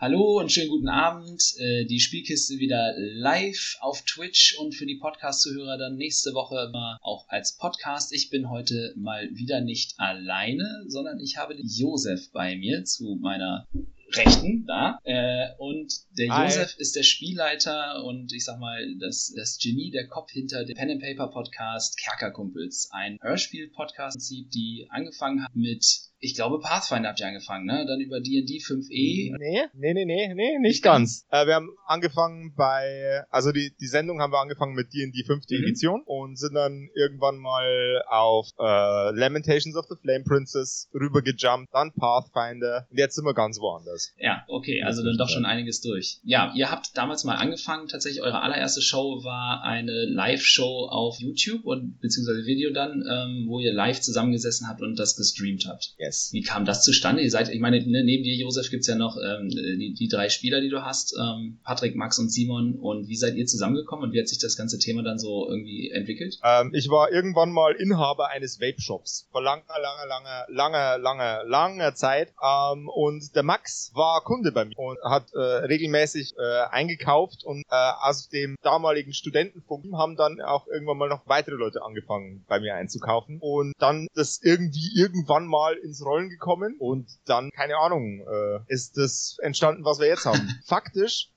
Hallo und schönen guten Abend. Die Spielkiste wieder live auf Twitch und für die Podcast-Zuhörer dann nächste Woche immer auch als Podcast. Ich bin heute mal wieder nicht alleine, sondern ich habe den Josef bei mir zu meiner Rechten, da. Und der Josef ist der Spielleiter und ich sag mal, das Genie, der Kopf hinter dem Pen-and-Paper-Podcast Kerkerkumpels. Ein Hörspiel-Podcast, die angefangen hat mit, ich glaube, Pathfinder habt ihr angefangen, ne? Dann über D&D 5E. Nee, nicht ganz. Wir haben angefangen bei, also die Sendung haben wir angefangen mit D&D 5. Edition und sind dann irgendwann mal auf Lamentations of the Flame Princess rübergejumpt, dann Pathfinder und jetzt sind wir ganz woanders. Ja, okay, also dann doch schon einiges durch. Ja, ihr habt damals mal angefangen, tatsächlich eure allererste Show war eine Live-Show auf YouTube und beziehungsweise Video dann, wo ihr live zusammengesessen habt und das gestreamt habt. Yes. Wie kam das zustande? Ihr seid, ich meine, neben dir, Josef, gibt's ja noch die drei Spieler, die du hast, Patrick, Max und Simon. Und wie seid ihr zusammengekommen und wie hat sich das ganze Thema dann so irgendwie entwickelt? Ich war irgendwann mal Inhaber eines Vape-Shops vor langer Zeit. Und der Max war Kunde bei mir und hat regelmäßig eingekauft. Und aus dem damaligen Studentenfunk haben dann auch irgendwann mal noch weitere Leute angefangen, bei mir einzukaufen. Und dann das irgendwann mal ins Rollen gekommen und dann, keine Ahnung, ist das entstanden, was wir jetzt haben. Faktisch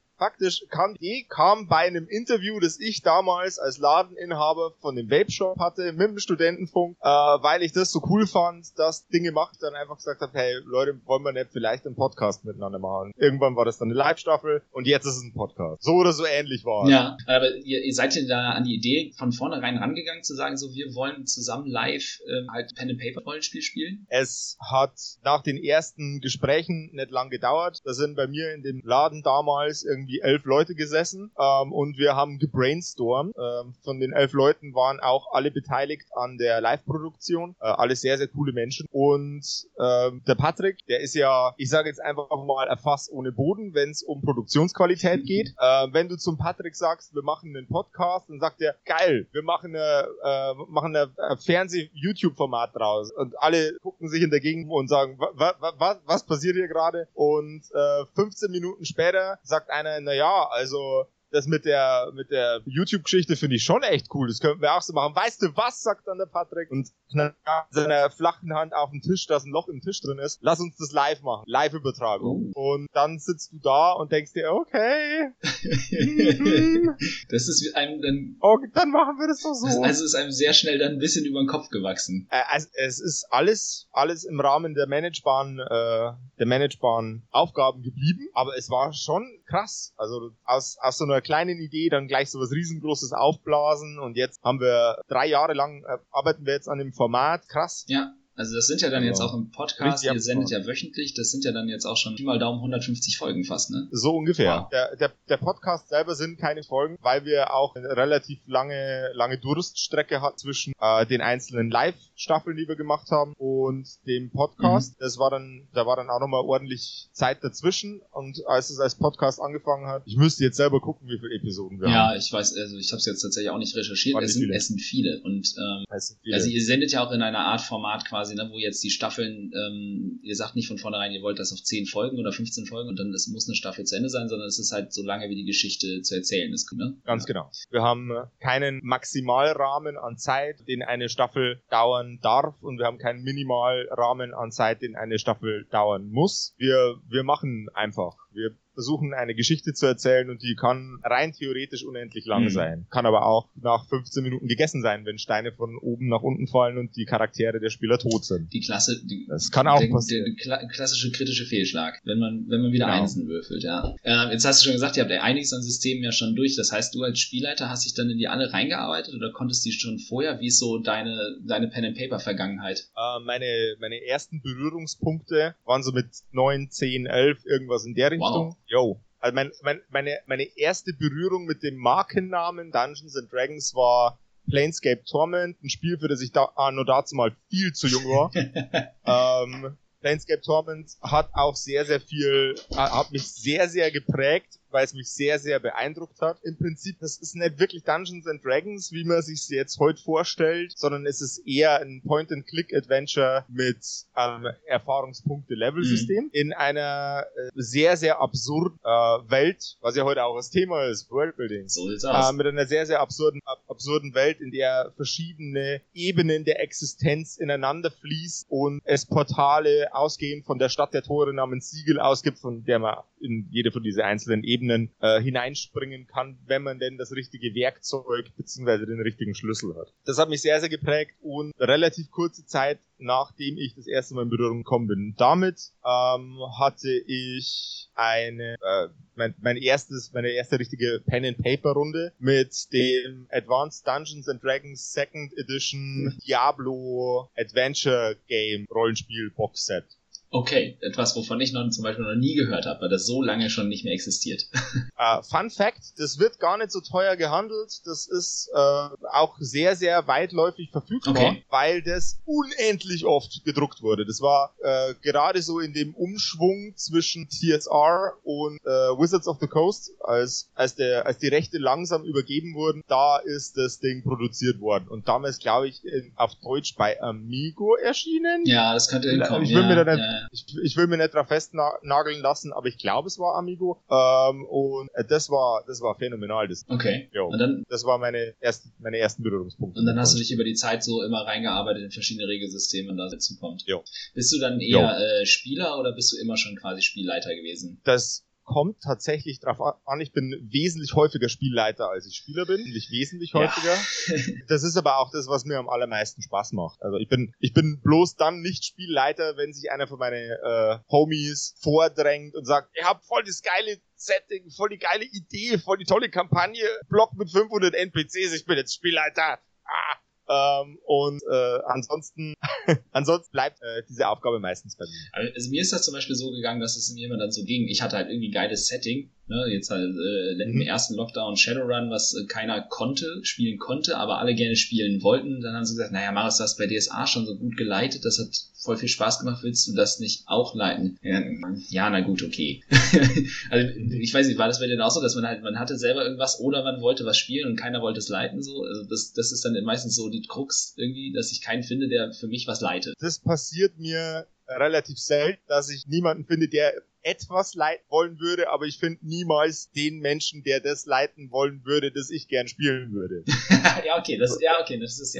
kam bei einem Interview, das ich damals als Ladeninhaber von dem Vape-Shop hatte, mit dem Studentenfunk, weil ich das so cool fand, dass Dinge macht, dann einfach gesagt habe, hey Leute, wollen wir nicht vielleicht einen Podcast miteinander machen? Irgendwann war das dann eine Live-Staffel und jetzt ist es ein Podcast. So oder so ähnlich war es. Ja, aber ihr seid ja da an die Idee von vornherein rangegangen, zu sagen, so wir wollen zusammen live halt Pen-and-Paper-Rollenspiel spielen? Es hat nach den ersten Gesprächen nicht lang gedauert. Da sind bei mir in dem Laden damals irgendwie 11 Leute gesessen und wir haben gebrainstormt. Von den 11 Leuten waren auch alle beteiligt an der Live-Produktion. Alle sehr, sehr coole Menschen. Und der Patrick, der ist ja, ich sage jetzt einfach mal, ein Fass ohne Boden, wenn es um Produktionsqualität geht. Wenn du zum Patrick sagst, wir machen einen Podcast, dann sagt er, geil, wir machen ein Fernseh-YouTube-Format draus. Und alle gucken sich in der Gegend und sagen, was passiert hier gerade? Und 15 Minuten später sagt einer, naja, also das mit der YouTube-Geschichte finde ich schon echt cool, das könnten wir auch so machen. Weißt du was, sagt dann der Patrick und knallt seiner flachen Hand auf den Tisch, dass ein Loch im Tisch drin ist. Lass uns das live machen, Live-Übertragung. Und dann sitzt du da und denkst dir, okay. Das ist wie einem dann... Okay, dann machen wir das doch so. Also ist einem sehr schnell dann ein bisschen über den Kopf gewachsen. Also es ist alles im Rahmen der managebaren Aufgaben geblieben, aber es war schon krass. Also aus so einer kleinen Idee dann gleich so was Riesengroßes aufblasen und jetzt haben wir 3 Jahre lang, arbeiten wir jetzt an dem Format, krass. Ja, also das sind ja dann jetzt auch im Podcast, ihr sendet ja wöchentlich, das sind ja dann jetzt auch schon mal Daumen 150 Folgen fast, ne? So ungefähr. Wow. Der Podcast selber sind keine Folgen, weil wir auch eine relativ lange Durststrecke hatten zwischen den einzelnen Live-Staffeln, die wir gemacht haben, und dem Podcast. Das war dann, da war dann auch nochmal ordentlich Zeit dazwischen und als es als Podcast angefangen hat, ich müsste jetzt selber gucken, wie viele Episoden wir haben. Ja, ich weiß, also ich habe es jetzt tatsächlich auch nicht recherchiert, es sind viele. Also ihr sendet ja auch in einer Art Format quasi, wo jetzt die Staffeln, ihr sagt nicht von vornherein, ihr wollt das auf 10 Folgen oder 15 Folgen und dann es muss eine Staffel zu Ende sein, sondern es ist halt so lange, wie die Geschichte zu erzählen ist. Ne? Ganz genau. Wir haben keinen Maximalrahmen an Zeit, den eine Staffel dauern darf und wir haben keinen Minimalrahmen an Zeit, den eine Staffel dauern muss. Wir machen einfach. Wir versuchen, eine Geschichte zu erzählen und die kann rein theoretisch unendlich lang sein. Kann aber auch nach 15 Minuten gegessen sein, wenn Steine von oben nach unten fallen und die Charaktere der Spieler tot sind. Das kann auch passieren. Der klassische kritische Fehlschlag, wenn man wieder Einsen würfelt, ja. Jetzt hast du schon gesagt, ihr habt ja einiges an Systemen ja schon durch. Das heißt, du als Spielleiter hast dich dann in die alle reingearbeitet oder konntest die schon vorher? Wie ist so deine Pen-and-Paper-Vergangenheit? Meine ersten Berührungspunkte waren so mit 9, 10, 11, irgendwas in der Richtung. Wow. Yo. Also meine erste Berührung mit dem Markennamen Dungeons and Dragons war Planescape Torment, ein Spiel, für das ich nur dazu mal viel zu jung war. Planescape Torment hat auch sehr, sehr viel, hat mich sehr, sehr geprägt, weil es mich sehr, sehr beeindruckt hat. Im Prinzip, das ist nicht wirklich Dungeons and Dragons, wie man sich es jetzt heute vorstellt, sondern es ist eher ein Point-and-Click-Adventure mit Erfahrungspunkte-Level-System in einer sehr, sehr absurden Welt, was ja heute auch das Thema ist, Worldbuilding. So sieht's aus. Mit einer sehr, sehr absurden Welt, in der verschiedene Ebenen der Existenz ineinander fließen und es Portale ausgehend von der Stadt der Tore namens Siegel ausgibt, von der man in jede von diesen einzelnen Ebenen hineinspringen kann, wenn man denn das richtige Werkzeug bzw. den richtigen Schlüssel hat. Das hat mich sehr, sehr geprägt und relativ kurze Zeit, nachdem ich das erste Mal in Berührung gekommen bin. Damit hatte ich meine erste richtige Pen-and-Paper-Runde mit dem Advanced Dungeons and Dragons 2nd Edition Diablo Adventure Game Rollenspiel Box Set. Okay, etwas, wovon ich zum Beispiel noch nie gehört habe, weil das so lange schon nicht mehr existiert. Fun Fact, das wird gar nicht so teuer gehandelt. Das ist auch sehr, sehr weitläufig verfügbar, okay, weil das unendlich oft gedruckt wurde. Das war gerade so in dem Umschwung zwischen TSR und Wizards of the Coast, als die Rechte langsam übergeben wurden, da ist das Ding produziert worden. Und damals, glaube ich, auf Deutsch bei Amigo erschienen. Ja, das könnte hinkommen. Ich will mir nicht drauf festnageln lassen, aber ich glaube, es war Amigo. Und das war phänomenal. Das okay. Jo, und dann, das war meine ersten Berührungspunkte. Und dann hast du dich über die Zeit so immer reingearbeitet in verschiedene Regelsysteme und da dazu kommt. Jo. Bist du dann eher Spieler oder bist du immer schon quasi Spielleiter gewesen? Das kommt tatsächlich drauf an. Ich bin wesentlich häufiger Spielleiter, als ich Spieler bin. Wesentlich häufiger. Ja. Das ist aber auch das, was mir am allermeisten Spaß macht. Also ich bin bloß dann nicht Spielleiter, wenn sich einer von meinen Homies vordrängt und sagt, ihr habt voll das geile Setting, voll die geile Idee, voll die tolle Kampagne, Block mit 500 NPCs, ich bin jetzt Spielleiter. Ah. Ansonsten bleibt diese Aufgabe meistens bei mir. Also mir ist das zum Beispiel so gegangen, dass es mir immer dann so ging. Ich hatte halt irgendwie ein geiles Setting, ne? Jetzt halt im ersten Lockdown Shadowrun, was keiner spielen konnte, aber alle gerne spielen wollten. Dann haben sie gesagt, naja, Marius, du hast bei DSA schon so gut geleitet, das hat voll viel Spaß gemacht, willst du das nicht auch leiten? Ja, na gut, okay. Also ich weiß nicht, war das bei denen auch so, dass man halt, man hatte selber irgendwas oder man wollte was spielen und keiner wollte es leiten, so? Also das ist dann meistens so die Krux irgendwie, dass ich keinen finde, der für mich was leitet. Das passiert mir relativ selten, dass ich niemanden finde, der etwas leiten wollen würde, aber ich finde niemals den Menschen, der das leiten wollen würde, das ich gern spielen würde. Das ist.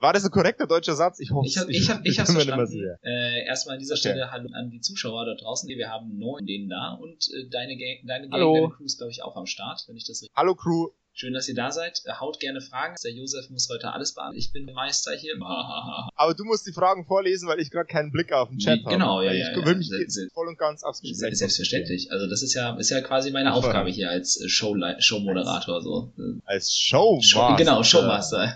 War das ein korrekter deutscher Satz? Ich hoffe, ich hab's verstanden. Erstmal an dieser Stelle hallo an die Zuschauer da draußen. Wir haben 9 denen da und deine Crew ist, glaube ich, auch am Start, wenn ich das richtig. Hallo Crew. Schön, dass ihr da seid. Haut gerne Fragen. Der Josef muss heute alles beantworten. Ich bin Meister hier. Aber du musst die Fragen vorlesen, weil ich gerade keinen Blick auf den Chat habe. Genau, ja. Ich will mich voll und ganz aufs Gespräch. Selbstverständlich. Also das ist ja quasi meine Aufgabe hier als Showmoderator. So. Als Showmaster. Genau, Showmaster.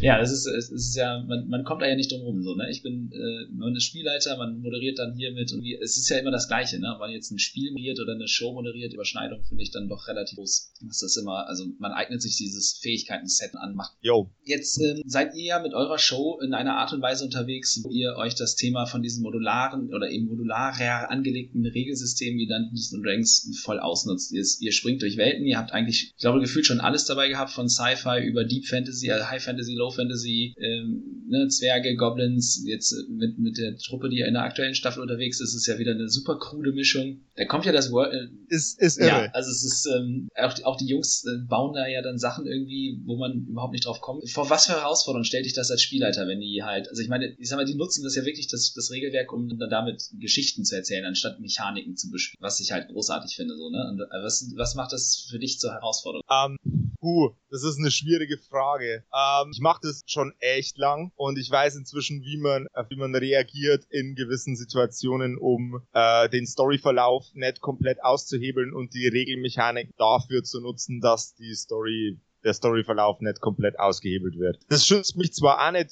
Ja, es ist ja, man kommt da ja nicht drum rum, so, ne? Ich bin Spielleiter, man moderiert dann hier mit und es ist ja immer das Gleiche, ne? Ob man jetzt ein Spiel moderiert oder eine Show moderiert, Überschneidung finde ich dann doch relativ groß. Was das immer, also man eignet sich dieses Fähigkeiten-Set an, macht. Jo. Jetzt seid ihr ja mit eurer Show in einer Art und Weise unterwegs, wo ihr euch das Thema von diesen modularen oder eben modularer angelegten Regelsystemen wie Dungeons & Dragons voll ausnutzt. Ihr springt durch Welten, ihr habt eigentlich, ich glaube, gefühlt schon alles dabei gehabt, von Sci-Fi über Deep Fantasy, also High Fantasy, Low Fantasy, Zwerge, Goblins, jetzt mit der Truppe, die in der aktuellen Staffel unterwegs ist, ist ja wieder eine super krude Mischung. Da kommt ja das World... ist irre. Ja, also es ist, auch die Jungs bauen da ja dann Sachen irgendwie, wo man überhaupt nicht drauf kommt. Vor was für Herausforderungen stellt dich das als Spielleiter, wenn die halt... Also ich meine, ich sag mal, die nutzen das ja wirklich, das Regelwerk, um dann damit Geschichten zu erzählen, anstatt Mechaniken zu bespielen, was ich halt großartig finde, so, ne? Und was macht das für dich zur Herausforderung? Das ist eine schwierige Frage. Ich mache das schon echt lang und ich weiß inzwischen, wie man reagiert in gewissen Situationen, um den Storyverlauf nicht komplett auszuhebeln und die Regelmechanik dafür zu nutzen, dass die Story der Storyverlauf nicht komplett ausgehebelt wird. Das schützt mich zwar auch nicht,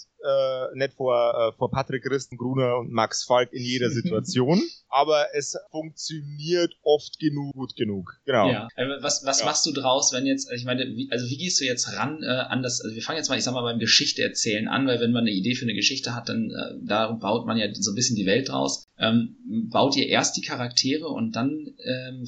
vor Patrick Christenbruner und Max Falk in jeder Situation, aber es funktioniert oft genug, gut genug. Genau. Ja. Was machst du draus, wenn jetzt, ich meine, wie gehst du jetzt ran an das, also wir fangen jetzt mal, ich sag mal, beim Geschichte erzählen an, weil wenn man eine Idee für eine Geschichte hat, dann darum baut man ja so ein bisschen die Welt draus. Baut ihr erst die Charaktere und dann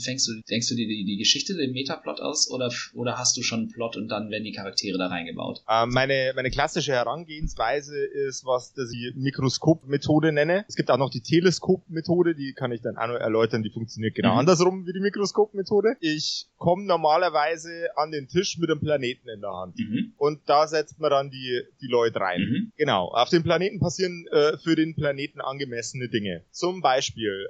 denkst du dir die Geschichte, den Metaplot aus, oder hast du schon einen Plot und dann werden die Charaktere da reingebaut? Meine klassische Herangehensweise ist, was die Mikroskop-Methode nenne. Es gibt auch noch die Teleskop-Methode, die kann ich dann auch noch erläutern, die funktioniert genau andersrum wie die Mikroskop-Methode. Ich komme normalerweise an den Tisch mit einem Planeten in der Hand und da setzt man dann die Leute rein. Genau, auf dem Planeten passieren für den Planeten angemessene Dinge. Zum Beispiel,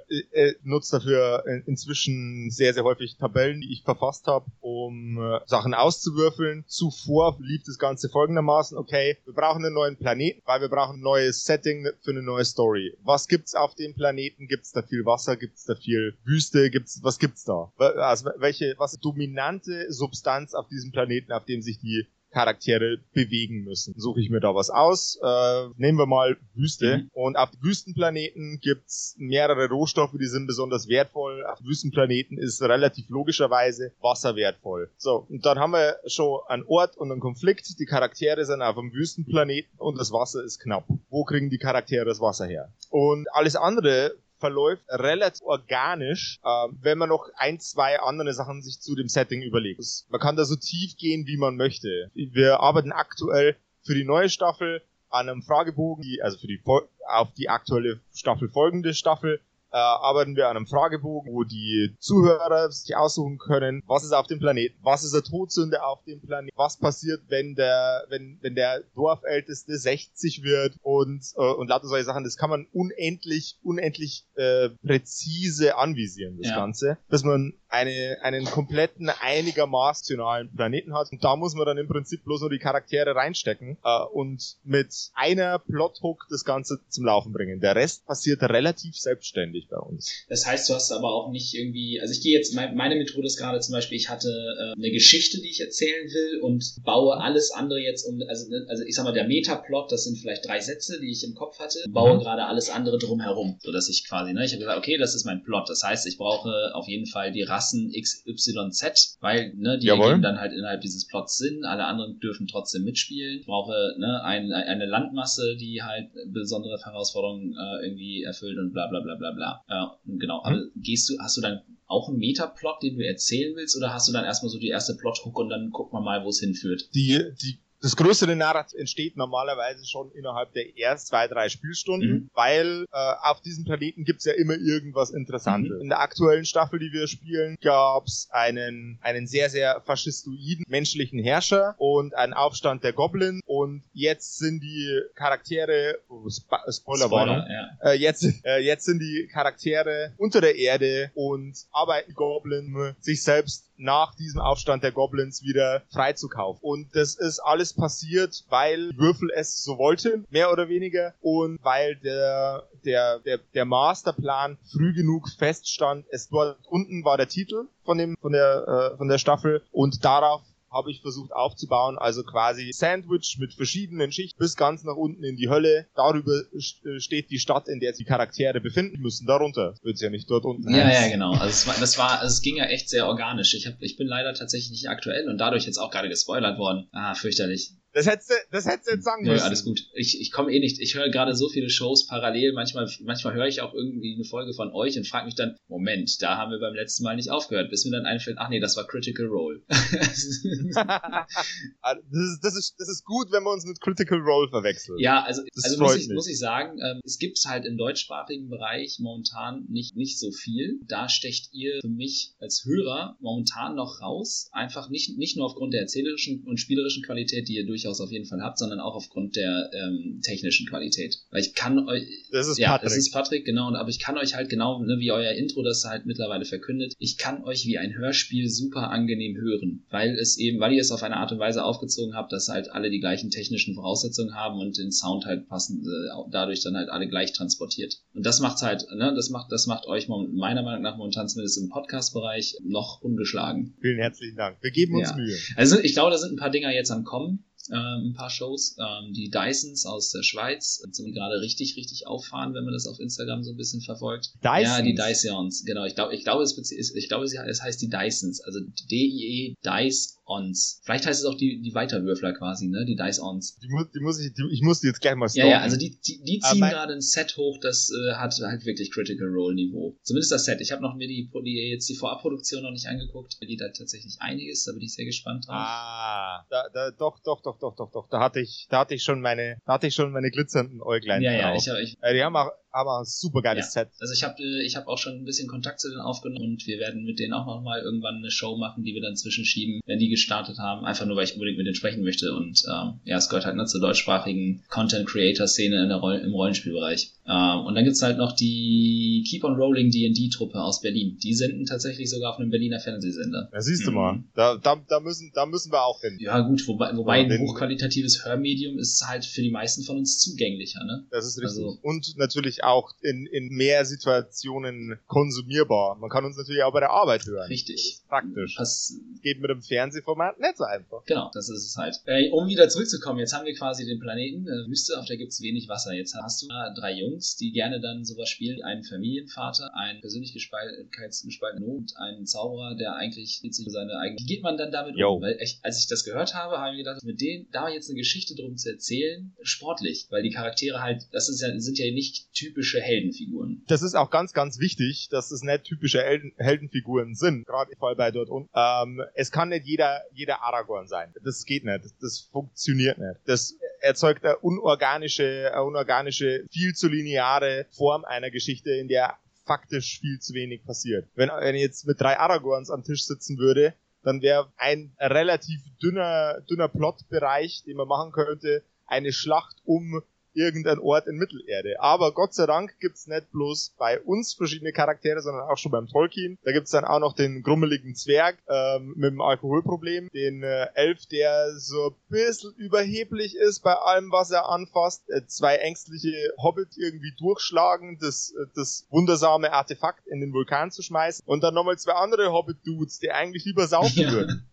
nutze dafür inzwischen sehr, sehr häufig Tabellen, die ich verfasst habe, um Sachen auszuwürfeln. Zuvor lief das Ganze folgendermaßen: Okay, wir brauchen einen neuen Planeten, weil wir brauchen ein neues Setting für eine neue Story. Was gibt's auf dem Planeten? Gibt's da viel Wasser? Gibt's da viel Wüste? Was gibt's da? Also was ist dominante Substanz auf diesem Planeten, auf dem sich die Charaktere bewegen müssen. Suche ich mir da was aus. Nehmen wir mal Wüste. Und auf Wüstenplaneten gibt's mehrere Rohstoffe, die sind besonders wertvoll. Auf Wüstenplaneten ist relativ logischerweise Wasser wertvoll. So, und dann haben wir schon einen Ort und einen Konflikt. Die Charaktere sind auf einem Wüstenplaneten und das Wasser ist knapp. Wo kriegen die Charaktere das Wasser her? Und alles andere verläuft relativ organisch, wenn man noch 1, 2 andere Sachen sich zu dem Setting überlegt. Man kann da so tief gehen, wie man möchte. Wir arbeiten aktuell für die neue Staffel an einem Fragebogen, auf die aktuelle Staffel folgende Staffel, arbeiten wir an einem Fragebogen, wo die Zuhörer sich aussuchen können, was ist auf dem Planeten, was ist der Todsünde auf dem Planeten, was passiert, wenn der Dorfälteste 60 wird und lauter solche Sachen. Das kann man unendlich präzise anvisieren, das Ganze, dass man einen kompletten, einigermaßen rationalen Planeten hat. Und da muss man dann im Prinzip bloß nur die Charaktere reinstecken und mit einer Plothook das Ganze zum Laufen bringen. Der Rest passiert relativ selbstständig bei uns. Das heißt, du hast aber auch nicht irgendwie, also ich gehe jetzt, meine Methode ist gerade zum Beispiel, ich hatte eine Geschichte, die ich erzählen will und baue alles andere jetzt um, also ich sag mal, der Metaplot, das sind vielleicht 3 Sätze, die ich im Kopf hatte, baue gerade alles andere drumherum, sodass ich quasi, ich habe gesagt, okay, das ist mein Plot, das heißt, ich brauche auf jeden Fall die Rassen XYZ, weil, die ergeben dann halt innerhalb dieses Plots Sinn, alle anderen dürfen trotzdem mitspielen, ich brauche, eine Landmasse, die halt besondere Herausforderungen irgendwie erfüllt und bla bla bla bla bla. Genau, aber hast du dann auch einen Metaplot, den du erzählen willst, oder hast du dann erstmal so die erste Plothook und dann gucken wir mal, wo es hinführt? Das größere Narrativ entsteht normalerweise schon innerhalb der ersten 2, 3 Spielstunden, weil auf diesem Planeten gibt's ja immer irgendwas Interessantes. In der aktuellen Staffel, die wir spielen, gab's einen sehr, sehr faschistoiden menschlichen Herrscher und einen Aufstand der Goblins, und jetzt sind die Charaktere, Spoilerwarnung, jetzt sind die Charaktere unter der Erde und arbeiten Goblins sich selbst nach diesem Aufstand der Goblins wieder freizukaufen. Und das ist alles passiert, weil die Würfel es so wollten, mehr oder weniger, und weil der Masterplan früh genug feststand. Es dort unten war der Titel von der Staffel, und darauf habe ich versucht aufzubauen, also quasi Sandwich mit verschiedenen Schichten bis ganz nach unten in die Hölle. Darüber steht die Stadt, in der sich die Charaktere befinden müssen, darunter. Das wird ja nicht dort unten. Ja, genau. Also es ging ja echt sehr organisch. Ich bin leider tatsächlich nicht aktuell und dadurch jetzt auch gerade gespoilert worden. Ah, fürchterlich. Das hättest du jetzt sagen müssen. Ja, alles gut. Ich komme eh nicht. Ich höre gerade so viele Shows parallel. Manchmal höre ich auch irgendwie eine Folge von euch und frage mich dann, Moment, da haben wir beim letzten Mal nicht aufgehört. Bis mir dann einfällt, ach nee, das war Critical Role. Das ist gut, wenn wir uns mit Critical Role verwechseln. Ja, also muss ich sagen, es gibt halt im deutschsprachigen Bereich momentan nicht so viel. Da stecht ihr für mich als Hörer momentan noch raus. Einfach nicht nur aufgrund der erzählerischen und spielerischen Qualität, die ihr durch durchaus auf jeden Fall habt, sondern auch aufgrund der technischen Qualität. Weil ich kann euch... Das ist ja, Patrick. Das ist Patrick, genau. Aber ich kann euch halt genau, ne, wie euer Intro das halt mittlerweile verkündet, ich kann euch wie ein Hörspiel super angenehm hören. Weil es eben, weil ihr es auf eine Art und Weise aufgezogen habt, dass halt alle die gleichen technischen Voraussetzungen haben und den Sound halt passend, dadurch dann halt alle gleich transportiert. Und das macht's halt, ne, das macht euch meiner Meinung nach momentan zumindest im Podcast-Bereich noch ungeschlagen. Vielen herzlichen Dank. Wir geben uns Mühe. Also ich glaube, da sind ein paar Dinger jetzt am Kommen. Ein paar Shows, die Dysons aus der Schweiz, die gerade richtig, richtig auffahren, wenn man das auf Instagram so ein bisschen verfolgt. Dysons? Ja, die Dysons, genau. Ich glaube, es heißt die Dysons, also D-I-E, Dysons. Vielleicht heißt es auch die Weiterwürfler quasi, ne, die Dysons. Ich muss die jetzt gleich mal stalken. Ja, also die ziehen gerade ein Set hoch, das hat halt wirklich Critical Role Niveau. Zumindest das Set. Ich habe noch mir die Vorabproduktion noch nicht angeguckt, die da tatsächlich einiges, da bin ich sehr gespannt drauf. Ah, doch, da hatte ich schon meine glitzernden Äuglein drauf. Die haben auch ein super geiles Set. Also ich habe auch schon ein bisschen Kontakt zu denen aufgenommen und wir werden mit denen auch nochmal irgendwann eine Show machen, die wir dann zwischenschieben, wenn die gestartet haben, einfach nur, weil ich unbedingt mit denen sprechen möchte und es gehört halt, ne, zur deutschsprachigen Content-Creator-Szene im Rollenspielbereich. Und dann gibt's halt noch die Keep-on-Rolling D&D-Truppe aus Berlin. Die senden tatsächlich sogar auf einem Berliner Fernsehsender. Ja, siehst du mal, da müssen wir auch hin. Ja gut, wobei ein hochqualitatives Hörmedium ist halt für die meisten von uns zugänglicher, ne? Das ist richtig. Also, und natürlich auch in mehr Situationen konsumierbar. Man kann uns natürlich auch bei der Arbeit hören. Richtig. Praktisch. Das geht mit dem Fernsehformat nicht so einfach. Genau, das ist es halt. Um wieder zurückzukommen, jetzt haben wir quasi den Planeten Wüste, auf der gibt's wenig Wasser. Jetzt hast du drei Jungs, die gerne dann sowas spielen, einen Familienvater, einen persönlich gespaltenen und einen Zauberer, der eigentlich zu seine eigene... Wie geht man dann damit um? Weil als ich das gehört habe, habe ich mir gedacht, mit denen da jetzt eine Geschichte drum zu erzählen, sportlich, weil die Charaktere halt, das sind ja nicht typische Heldenfiguren. Das ist auch ganz, ganz wichtig, dass es nicht typische Heldenfiguren sind, gerade im Fall bei dort unten. Es kann nicht jeder Aragorn sein. Das geht nicht. Das funktioniert nicht. Das erzeugt eine unorganische, viel zu lineare Form einer Geschichte, in der faktisch viel zu wenig passiert. Wenn ich jetzt mit drei Aragorns am Tisch sitzen würde, dann wäre ein relativ dünner Plotbereich, den man machen könnte, eine Schlacht um irgendein Ort in Mittelerde. Aber Gott sei Dank gibt's nicht bloß bei uns verschiedene Charaktere, sondern auch schon beim Tolkien. Da gibt's dann auch noch den grummeligen Zwerg mit dem Alkoholproblem, den Elf, der so ein bisschen überheblich ist bei allem, was er anfasst, zwei ängstliche Hobbit irgendwie durchschlagen, das wundersame Artefakt in den Vulkan zu schmeißen und dann nochmal zwei andere Hobbit-Dudes, die eigentlich lieber saufen würden.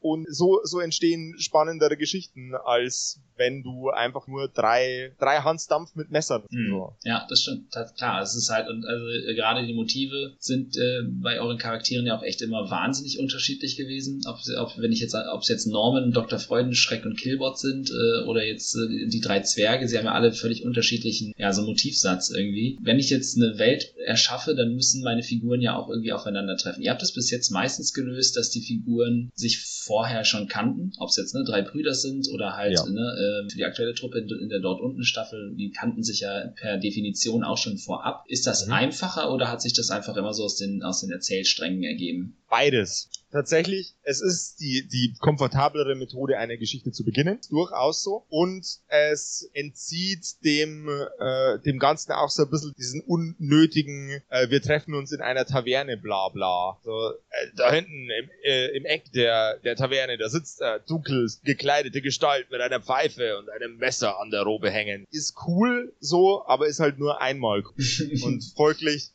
Und so entstehen spannendere Geschichten, als wenn du einfach nur drei Hansdampf mit Messern. Ja, das stimmt. Klar, es ist halt, und also gerade die Motive sind bei euren Charakteren ja auch echt immer wahnsinnig unterschiedlich gewesen. Ob es jetzt Norman, Dr. Freudenschreck und Killbot sind oder jetzt die drei Zwerge, sie haben ja alle völlig unterschiedlichen, ja, so Motivsatz irgendwie. Wenn ich jetzt eine Welt erschaffe, dann müssen meine Figuren ja auch irgendwie aufeinandertreffen. Ihr habt es bis jetzt meistens gelöst, dass die Figuren sich vorher schon kannten, ob es jetzt, ne, drei Brüder sind oder halt, für die aktuelle Truppe in der dort unten Staffel, die kannten sich ja per Definition auch schon vorab. Ist das einfacher oder hat sich das einfach immer so aus den Erzählsträngen ergeben? Beides. Tatsächlich, es ist die komfortablere Methode, eine Geschichte zu beginnen, durchaus so. Und es entzieht dem Ganzen auch so ein bisschen diesen unnötigen, wir treffen uns in einer Taverne, bla bla. So, da hinten im Eck der Taverne, da sitzt dunkel gekleidete Gestalt mit einer Pfeife und einem Messer an der Robe hängen. Ist cool so, aber ist halt nur einmal cool. Und folglich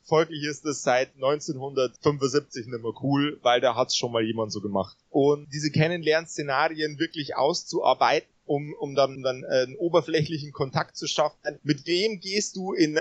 ist es seit 1975 nicht mehr cool, weil da hat's schon mal jemand so gemacht. Und diese Kennenlernszenarien wirklich auszuarbeiten, um dann einen oberflächlichen Kontakt zu schaffen. Mit wem gehst du in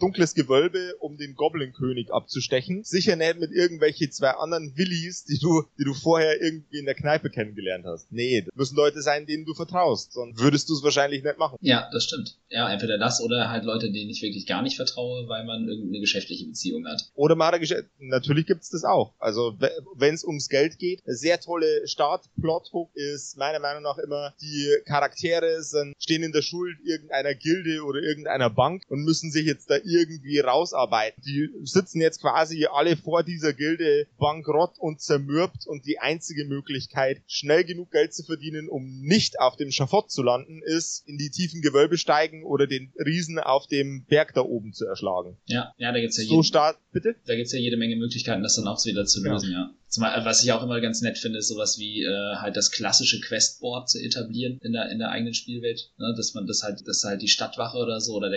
dunkles Gewölbe, um den Goblin-König abzustechen? Sicher nicht mit irgendwelchen zwei anderen Willis, die du vorher irgendwie in der Kneipe kennengelernt hast. Nee, das müssen Leute sein, denen du vertraust. Sonst würdest du es wahrscheinlich nicht machen. Ja, das stimmt. Ja, entweder das oder halt Leute, denen ich wirklich gar nicht vertraue, weil man irgendeine geschäftliche Beziehung hat. Oder mal natürlich gibt's das auch. Also, wenn es ums Geld geht, sehr tolle Startplot-Hook ist meiner Meinung nach immer die Charaktere stehen in der Schuld irgendeiner Gilde oder irgendeiner Bank und müssen sich jetzt da irgendwie rausarbeiten. Die sitzen jetzt quasi alle vor dieser Gilde bankrott und zermürbt und die einzige Möglichkeit, schnell genug Geld zu verdienen, um nicht auf dem Schafott zu landen, ist, in die tiefen Gewölbe steigen oder den Riesen auf dem Berg da oben zu erschlagen. Ja, da gibt's ja da gibt's ja jede Menge Möglichkeiten, das dann auch wieder zu lösen, ja. Zumal, was ich auch immer ganz nett finde, ist sowas wie halt das klassische Questboard zu etablieren in der eigenen Spielwelt, ne? Dass man dass halt die Stadtwache oder so oder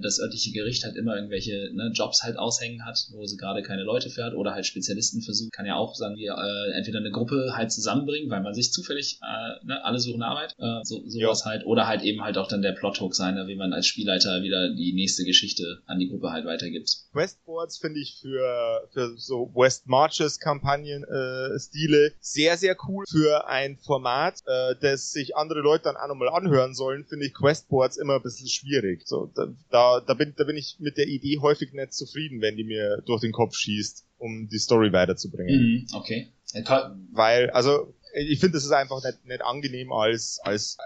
das örtliche Gericht halt immer irgendwelche Jobs halt aushängen hat, wo sie gerade keine Leute für hat oder halt Spezialisten versucht. Kann ja auch, sagen wir, entweder eine Gruppe halt zusammenbringen, weil man sich zufällig alle suchen Arbeit, sowas halt, oder halt eben halt auch dann der Plothook sein, wie man als Spielleiter wieder die nächste Geschichte an die Gruppe halt weitergibt. Questboards finde ich für so West Marches Kampagnen Stile sehr, sehr cool für ein Format, das sich andere Leute dann auch nochmal anhören sollen, finde ich Questboards immer ein bisschen schwierig. So, da bin ich mit der Idee häufig nicht zufrieden, wenn die mir durch den Kopf schießt, um die Story weiterzubringen. Okay. Weil, also ich finde, das ist einfach nicht angenehm als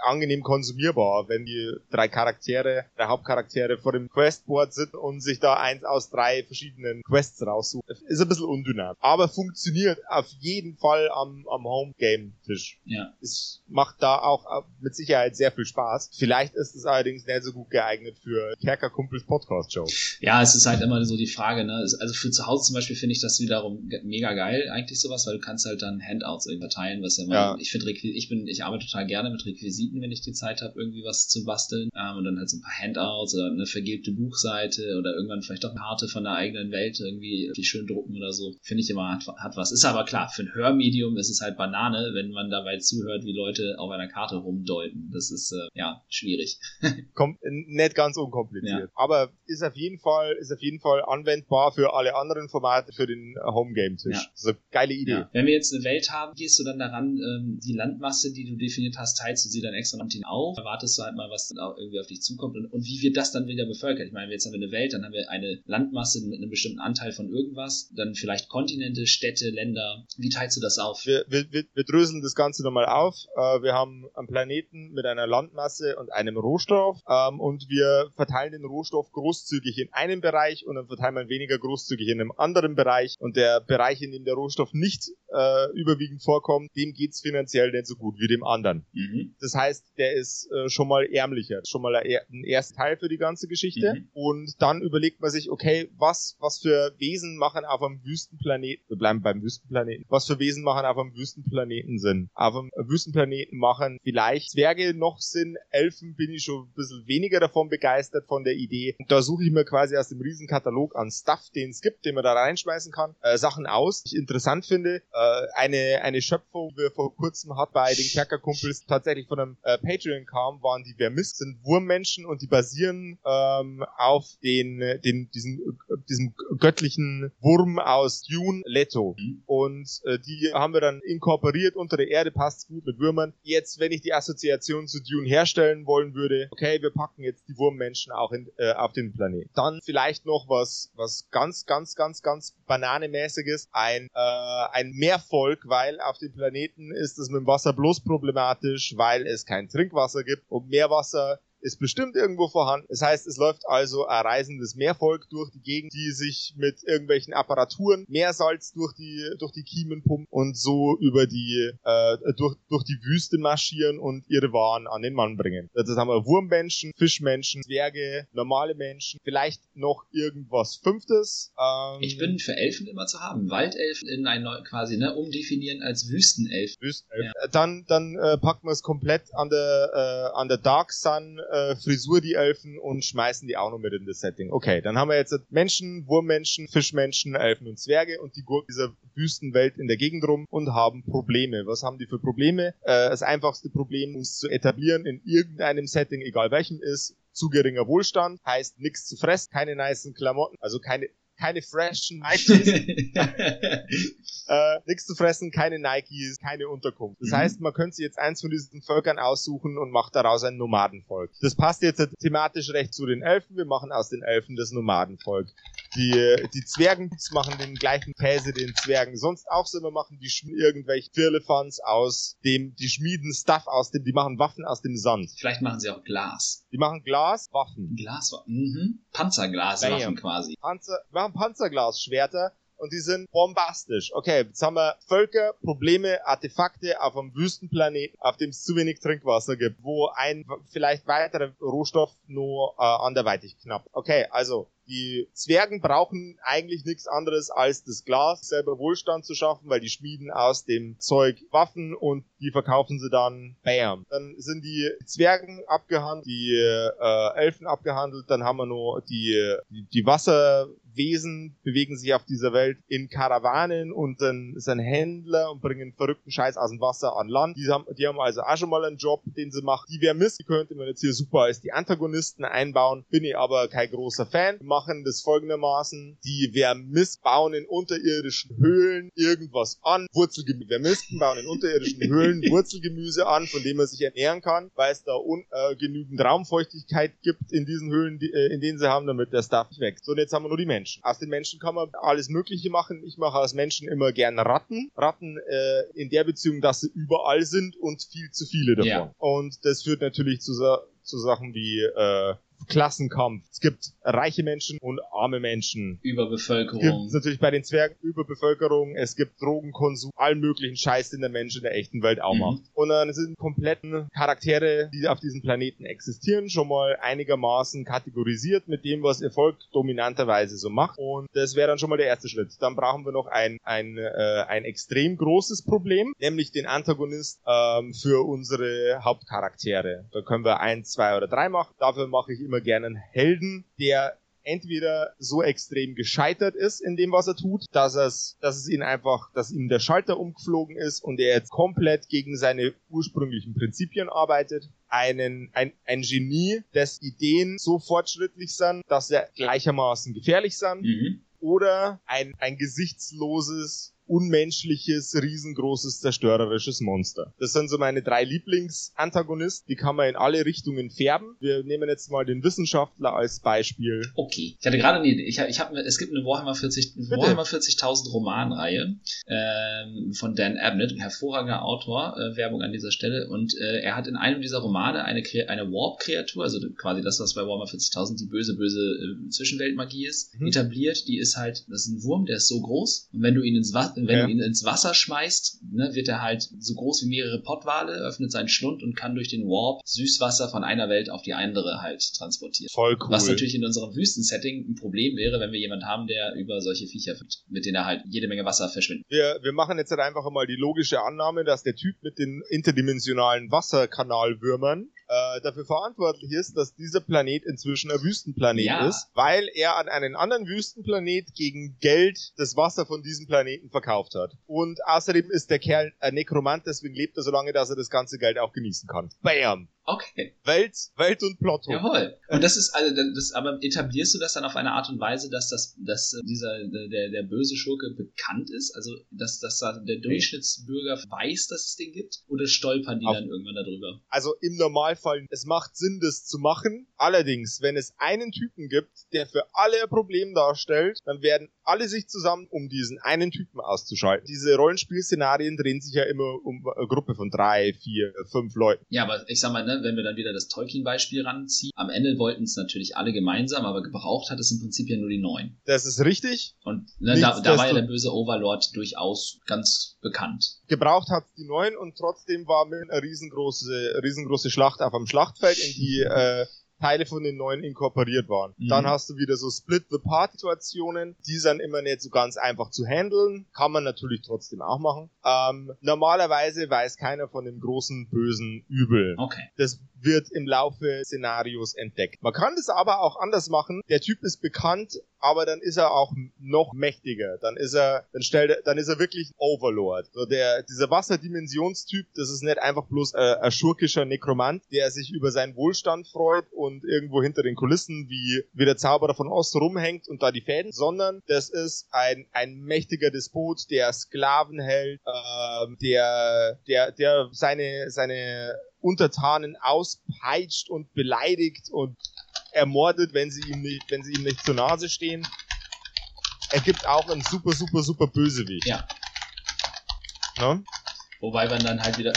angenehm konsumierbar, wenn die drei Hauptcharaktere vor dem Questboard sitzen und sich da eins aus drei verschiedenen Quests raussuchen. Ist ein bisschen undynamisch. Aber funktioniert auf jeden Fall am Home-Game-Tisch. Ja. Es macht da auch mit Sicherheit sehr viel Spaß. Vielleicht ist es allerdings nicht so gut geeignet für Kerkerkumpels Podcast-Show. Ja, es ist halt immer so die Frage, ne? Also für zu Hause zum Beispiel finde ich das wiederum mega geil, eigentlich sowas, weil du kannst halt dann Handouts irgendwie verteilen, was ja. Ich arbeite total gerne mit Requisiten, wenn ich die Zeit habe, irgendwie was zu basteln. Und dann halt so ein paar Handouts oder eine vergilbte Buchseite oder irgendwann vielleicht auch eine Karte von der eigenen Welt irgendwie schön drucken oder so. Finde ich immer, hat was. Ist aber klar, für ein Hörmedium ist es halt Banane, wenn man dabei zuhört, wie Leute auf einer Karte rumdeuten. Das ist, schwierig. Kommt nicht ganz unkompliziert. Ja. Aber ist auf jeden Fall anwendbar für alle anderen Formate, für den Homegame-Tisch. Ja. So, geile Idee. Ja. Wenn wir jetzt eine Welt haben, gehst du dann daran, die Landmasse, die du definiert hast, teilst du sie dann extra auf, erwartest du halt mal, was dann auch irgendwie auf dich zukommt und wie wird das dann wieder bevölkert. Ich meine, jetzt haben wir eine Welt, dann haben wir eine Landmasse mit einem bestimmten Anteil von irgendwas, dann vielleicht Kontinente, Städte, Länder. Wie teilst du das auf? Wir dröseln das Ganze nochmal auf. Wir haben einen Planeten mit einer Landmasse und einem Rohstoff und wir verteilen den Rohstoff großzügig in einem Bereich und dann verteilen wir weniger großzügig in einem anderen Bereich und der Bereich, in dem der Rohstoff nicht überwiegend vorkommt, dem geht's finanziell nicht so gut wie dem anderen. Mhm. Das heißt, der ist schon mal ärmlicher. Schon mal ein erster Teil für die ganze Geschichte. Mhm. Und dann überlegt man sich, okay, was für Wesen machen auf einem Wüstenplaneten, wir bleiben beim Wüstenplaneten, was für Wesen machen auf einem Wüstenplaneten Sinn? Auf einem Wüstenplaneten machen vielleicht Zwerge noch Sinn, Elfen bin ich schon ein bisschen weniger davon begeistert von der Idee. Und da suche ich mir quasi aus dem Riesenkatalog an Stuff, den es gibt, den man da reinschmeißen kann, Sachen aus, die ich interessant finde. Eine Schöpfung, die wir vor kurzem hatten bei den Kerkerkumpels, tatsächlich von einem Patreon kam, waren die Vermisst, sind Wurmmenschen und die basieren auf diesem göttlichen Wurm aus Dune, Leto. Mhm. Und die haben wir dann inkorporiert, unter der Erde passt gut mit Würmern. Jetzt, wenn ich die Assoziation zu Dune herstellen wollen würde, okay, wir packen jetzt die Wurmmenschen auch auf den Planeten. Dann vielleicht noch was ganz, ganz, ganz, ganz Bananemäßiges, ein Meervolk, weil auf dem Planeten ist es mit dem Wasser bloß problematisch, weil es kein Trinkwasser gibt und Meerwasser ist bestimmt irgendwo vorhanden. Das heißt, es läuft also ein reisendes Meervolk durch die Gegend, die sich mit irgendwelchen Apparaturen Meersalz durch die Kiemen pumpen und so über die durch die Wüste marschieren und ihre Waren an den Mann bringen. Das haben wir Wurmmenschen, Fischmenschen, Zwerge, normale Menschen, vielleicht noch irgendwas Fünftes. Ich bin für Elfen immer zu haben. Waldelfen in ein neues quasi umdefinieren als Wüstenelfen. Ja. Dann packen wir es komplett an der Dark Sun Frisur, die Elfen, und schmeißen die auch noch mit in das Setting. Okay, dann haben wir jetzt Menschen, Wurmmenschen, Fischmenschen, Elfen und Zwerge und die Gurken dieser Wüstenwelt in der Gegend rum und haben Probleme. Was haben die für Probleme? Das einfachste Problem, uns zu etablieren in irgendeinem Setting, egal welchem, ist zu geringer Wohlstand, heißt nichts zu fressen, keine nicen Klamotten, also keine freshen Nikes, nichts zu fressen, keine Nikes, keine Unterkunft. Das heißt, man könnte sich jetzt eins von diesen Völkern aussuchen und macht daraus ein Nomadenvolk. Das passt jetzt thematisch recht zu den Elfen. Wir machen aus den Elfen das Nomadenvolk. Die Zwergen machen den gleichen Käse, den Zwergen sonst auch so immer machen. Die schmieden irgendwelche Firlefanz aus dem, die schmieden Stuff aus dem, die machen Waffen aus dem Sand. Vielleicht machen sie auch Glas. Die machen Glaswaffen. Glaswaffen, Panzerglaswaffen quasi. Wir haben Panzerglasschwerter. Und die sind bombastisch. Okay, jetzt haben wir Völker, Probleme, Artefakte auf einem Wüstenplaneten, auf dem es zu wenig Trinkwasser gibt, wo ein vielleicht weiterer Rohstoff nur anderweitig knapp. Okay, also die Zwergen brauchen eigentlich nichts anderes als das Glas, selber Wohlstand zu schaffen, weil die schmieden aus dem Zeug Waffen und die verkaufen sie dann, bam. Dann sind die Zwergen abgehandelt, die Elfen abgehandelt, dann haben wir nur die Wasserwesen bewegen sich auf dieser Welt in Karawanen und dann sind Händler und bringen verrückten Scheiß aus dem Wasser an Land. Die haben also auch schon mal einen Job, den sie machen. Die wäre Mist, die könnte man jetzt hier super als die Antagonisten einbauen. Bin ich aber kein großer Fan. Machen das folgendermaßen. Die Vermisken bauen in unterirdischen Höhlen irgendwas an. Vermisken bauen in unterirdischen Höhlen Wurzelgemüse an, von dem man sich ernähren kann, weil es da genügend Raumfeuchtigkeit gibt in diesen Höhlen, in denen sie haben, damit der Stuff nicht wächst. So, und jetzt haben wir nur die Menschen. Aus den Menschen kann man alles Mögliche machen. Ich mache aus Menschen immer gerne Ratten. Ratten in der Beziehung, dass sie überall sind und viel zu viele davon. Ja. Und das führt natürlich zu Sachen wie Klassenkampf. Es gibt reiche Menschen und arme Menschen. Überbevölkerung. Es gibt natürlich bei den Zwergen Überbevölkerung. Es gibt Drogenkonsum, allen möglichen Scheiß, den der Mensch in der echten Welt auch macht. Und dann sind kompletten Charaktere, die auf diesem Planeten existieren, schon mal einigermaßen kategorisiert mit dem, was ihr Volk dominanterweise so macht. Und das wäre dann schon mal der erste Schritt. Dann brauchen wir noch ein extrem großes Problem, nämlich den Antagonist für unsere Hauptcharaktere. Da können wir 1, 2 oder 3 machen. Dafür mache ich immer gerne einen Helden, der entweder so extrem gescheitert ist in dem, was er tut, dass ihm der Schalter umgeflogen ist und er jetzt komplett gegen seine ursprünglichen Prinzipien arbeitet. Ein Genie, dessen Ideen so fortschrittlich sind, dass er gleichermaßen gefährlich sind. Oder ein gesichtsloses, unmenschliches, riesengroßes, zerstörerisches Monster. Das sind so meine 3 Lieblingsantagonisten, die kann man in alle Richtungen färben. Wir nehmen jetzt mal den Wissenschaftler als Beispiel. Okay, ich hatte gerade eine Idee. Es gibt eine Warhammer 40.000 Romanreihe von Dan Abnett, ein hervorragender Autor, Werbung an dieser Stelle, und er hat in einem dieser Romane eine Warp-Kreatur, also quasi das, was bei Warhammer 40.000 die böse, böse Zwischenweltmagie ist, etabliert. Die ist halt, das ist ein Wurm, der ist so groß, und wenn du ihn ins Wasser schmeißt, ne, wird er halt so groß wie mehrere Pottwale, öffnet seinen Schlund und kann durch den Warp Süßwasser von einer Welt auf die andere halt transportieren. Voll cool. Was natürlich in unserem Wüstensetting ein Problem wäre, wenn wir jemanden haben, der über solche Viecher führt, mit denen er halt jede Menge Wasser verschwindet. Wir machen jetzt halt einfach mal die logische Annahme, dass der Typ mit den interdimensionalen Wasserkanalwürmern dafür verantwortlich ist, dass dieser Planet inzwischen ein Wüstenplanet ist, weil er an einen anderen Wüstenplanet gegen Geld das Wasser von diesem Planeten verkauft hat. Und außerdem ist der Kerl ein Nekromant, deswegen lebt er so lange, dass er das ganze Geld auch genießen kann. Bam! Okay. Welt und Plotto. Jawohl. Und das ist, also, aber etablierst du das dann auf eine Art und Weise, dass der böse Schurke bekannt ist? Also, dass der Durchschnittsbürger weiß, dass es den gibt? Oder stolpern die dann irgendwann darüber? Also, im Normalfall, es macht Sinn, das zu machen. Allerdings, wenn es einen Typen gibt, der für alle ein Problem darstellt, dann werden alle sich zusammen, um diesen einen Typen auszuschalten. Diese Rollenspielszenarien drehen sich ja immer um eine Gruppe von 3, 4, 5 Leuten. Ja, aber ich sag mal, wenn wir dann wieder das Tolkien-Beispiel ranziehen. Am Ende wollten es natürlich alle gemeinsam, aber gebraucht hat es im Prinzip ja nur die 9. Das ist richtig. Und da war ja der böse Overlord durchaus ganz bekannt. Gebraucht hat es die 9 und trotzdem war eine riesengroße Schlacht auf dem Schlachtfeld, in die Teile von den 9 inkorporiert waren. Dann hast du wieder so Split-the-Part-Situationen, die sind immer nicht so ganz einfach zu handeln. Kann man natürlich trotzdem auch machen. Normalerweise weiß keiner von dem großen, bösen Übel. Okay. Das wird im Laufe Szenarios entdeckt. Man kann das aber auch anders machen. Der Typ ist bekannt, aber dann ist er auch noch mächtiger. Dann ist er wirklich Overlord. So dieser Wasserdimensionstyp, das ist nicht einfach bloß ein schurkischer Nekromant, der sich über seinen Wohlstand freut und irgendwo hinter den Kulissen wie der Zauberer von Ost rumhängt und da die Fäden, sondern das ist ein mächtiger Despot, der Sklaven hält, der seine Untertanen auspeitscht und beleidigt und ermordet, wenn sie ihm nicht zur Nase stehen. ergibt auch einen super, super, super Bösewicht. Ja. Ne? Wobei man dann halt wieder,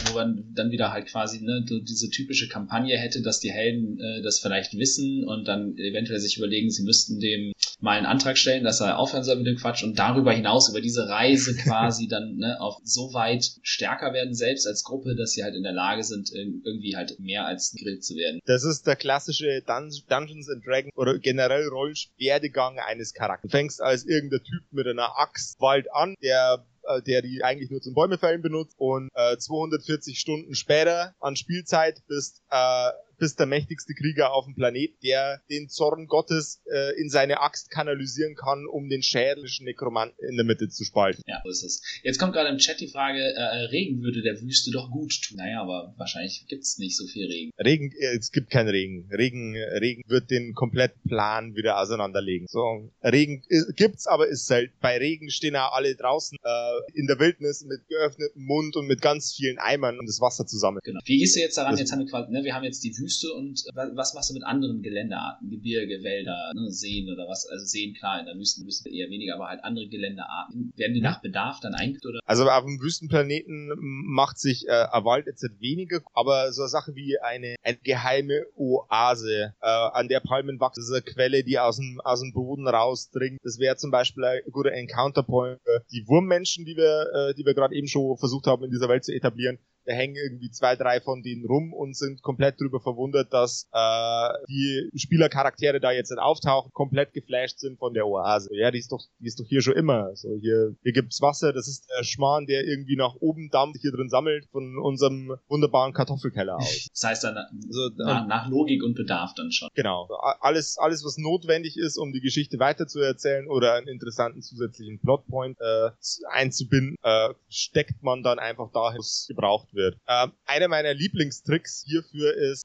quasi ne, diese typische Kampagne hätte, dass die Helden das vielleicht wissen und dann eventuell sich überlegen, sie müssten dem mal einen Antrag stellen, dass er aufhören soll mit dem Quatsch und darüber hinaus über diese Reise quasi dann ne, auf so weit stärker werden, selbst als Gruppe, dass sie halt in der Lage sind, irgendwie halt mehr als gegrillt zu werden. Das ist der klassische Dungeons and Dragons oder generell Rollenwerdegang eines Charakters. Du fängst als irgendein Typ mit einer Axt im Wald an, der die eigentlich nur zum Bäumefällen benutzt und 240 Stunden später an Spielzeit bist der mächtigste Krieger auf dem Planet, der den Zorn Gottes in seine Axt kanalisieren kann, um den schädelischen Nekromanten in der Mitte zu spalten. Ja, so ist es. Jetzt kommt gerade im Chat die Frage, Regen würde der Wüste doch gut tun. Naja, aber wahrscheinlich gibt's nicht so viel Regen. Es gibt keinen Regen. Regen wird den kompletten Plan wieder auseinanderlegen. So, Regen gibt's, aber ist selten. Bei Regen stehen ja alle draußen in der Wildnis mit geöffnetem Mund und mit ganz vielen Eimern, um das Wasser zu sammeln. Genau. Wie gehst du jetzt daran? Jetzt haben wir quasi, ne, wir haben jetzt die Wüste und was machst du mit anderen Geländearten? Gebirge, Wälder, ne, Seen oder was? Also Seen, klar, in der Wüste eher weniger, aber halt andere Geländearten. Werden die nach Bedarf dann eingeführt oder? Also auf dem Wüstenplaneten macht sich ein Wald jetzt weniger, aber so eine Sache wie eine geheime Oase, an der Palmen wachsen, das ist eine Quelle, die aus dem Boden rausdringt. Das wäre zum Beispiel ein guter Encounterpoint. Die Wurmmenschen, die wir gerade eben schon versucht haben, in dieser Welt zu etablieren, da hängen irgendwie 2, 3 von denen rum und sind komplett drüber verwundert, dass die Spielercharaktere da jetzt auftauchen, komplett geflasht sind von der Oase. Ja, die ist doch hier schon immer. So, hier gibt's Wasser, das ist der Schmarrn, der irgendwie nach oben dampft, hier drin sammelt, von unserem wunderbaren Kartoffelkeller aus. Das heißt dann also, nach Logik und Bedarf dann schon. Genau. Alles, was notwendig ist, um die Geschichte weiterzuerzählen oder einen interessanten zusätzlichen Plotpoint einzubinden, steckt man dann einfach dahin, was gebraucht wird. Einer meiner Lieblingstricks hierfür ist,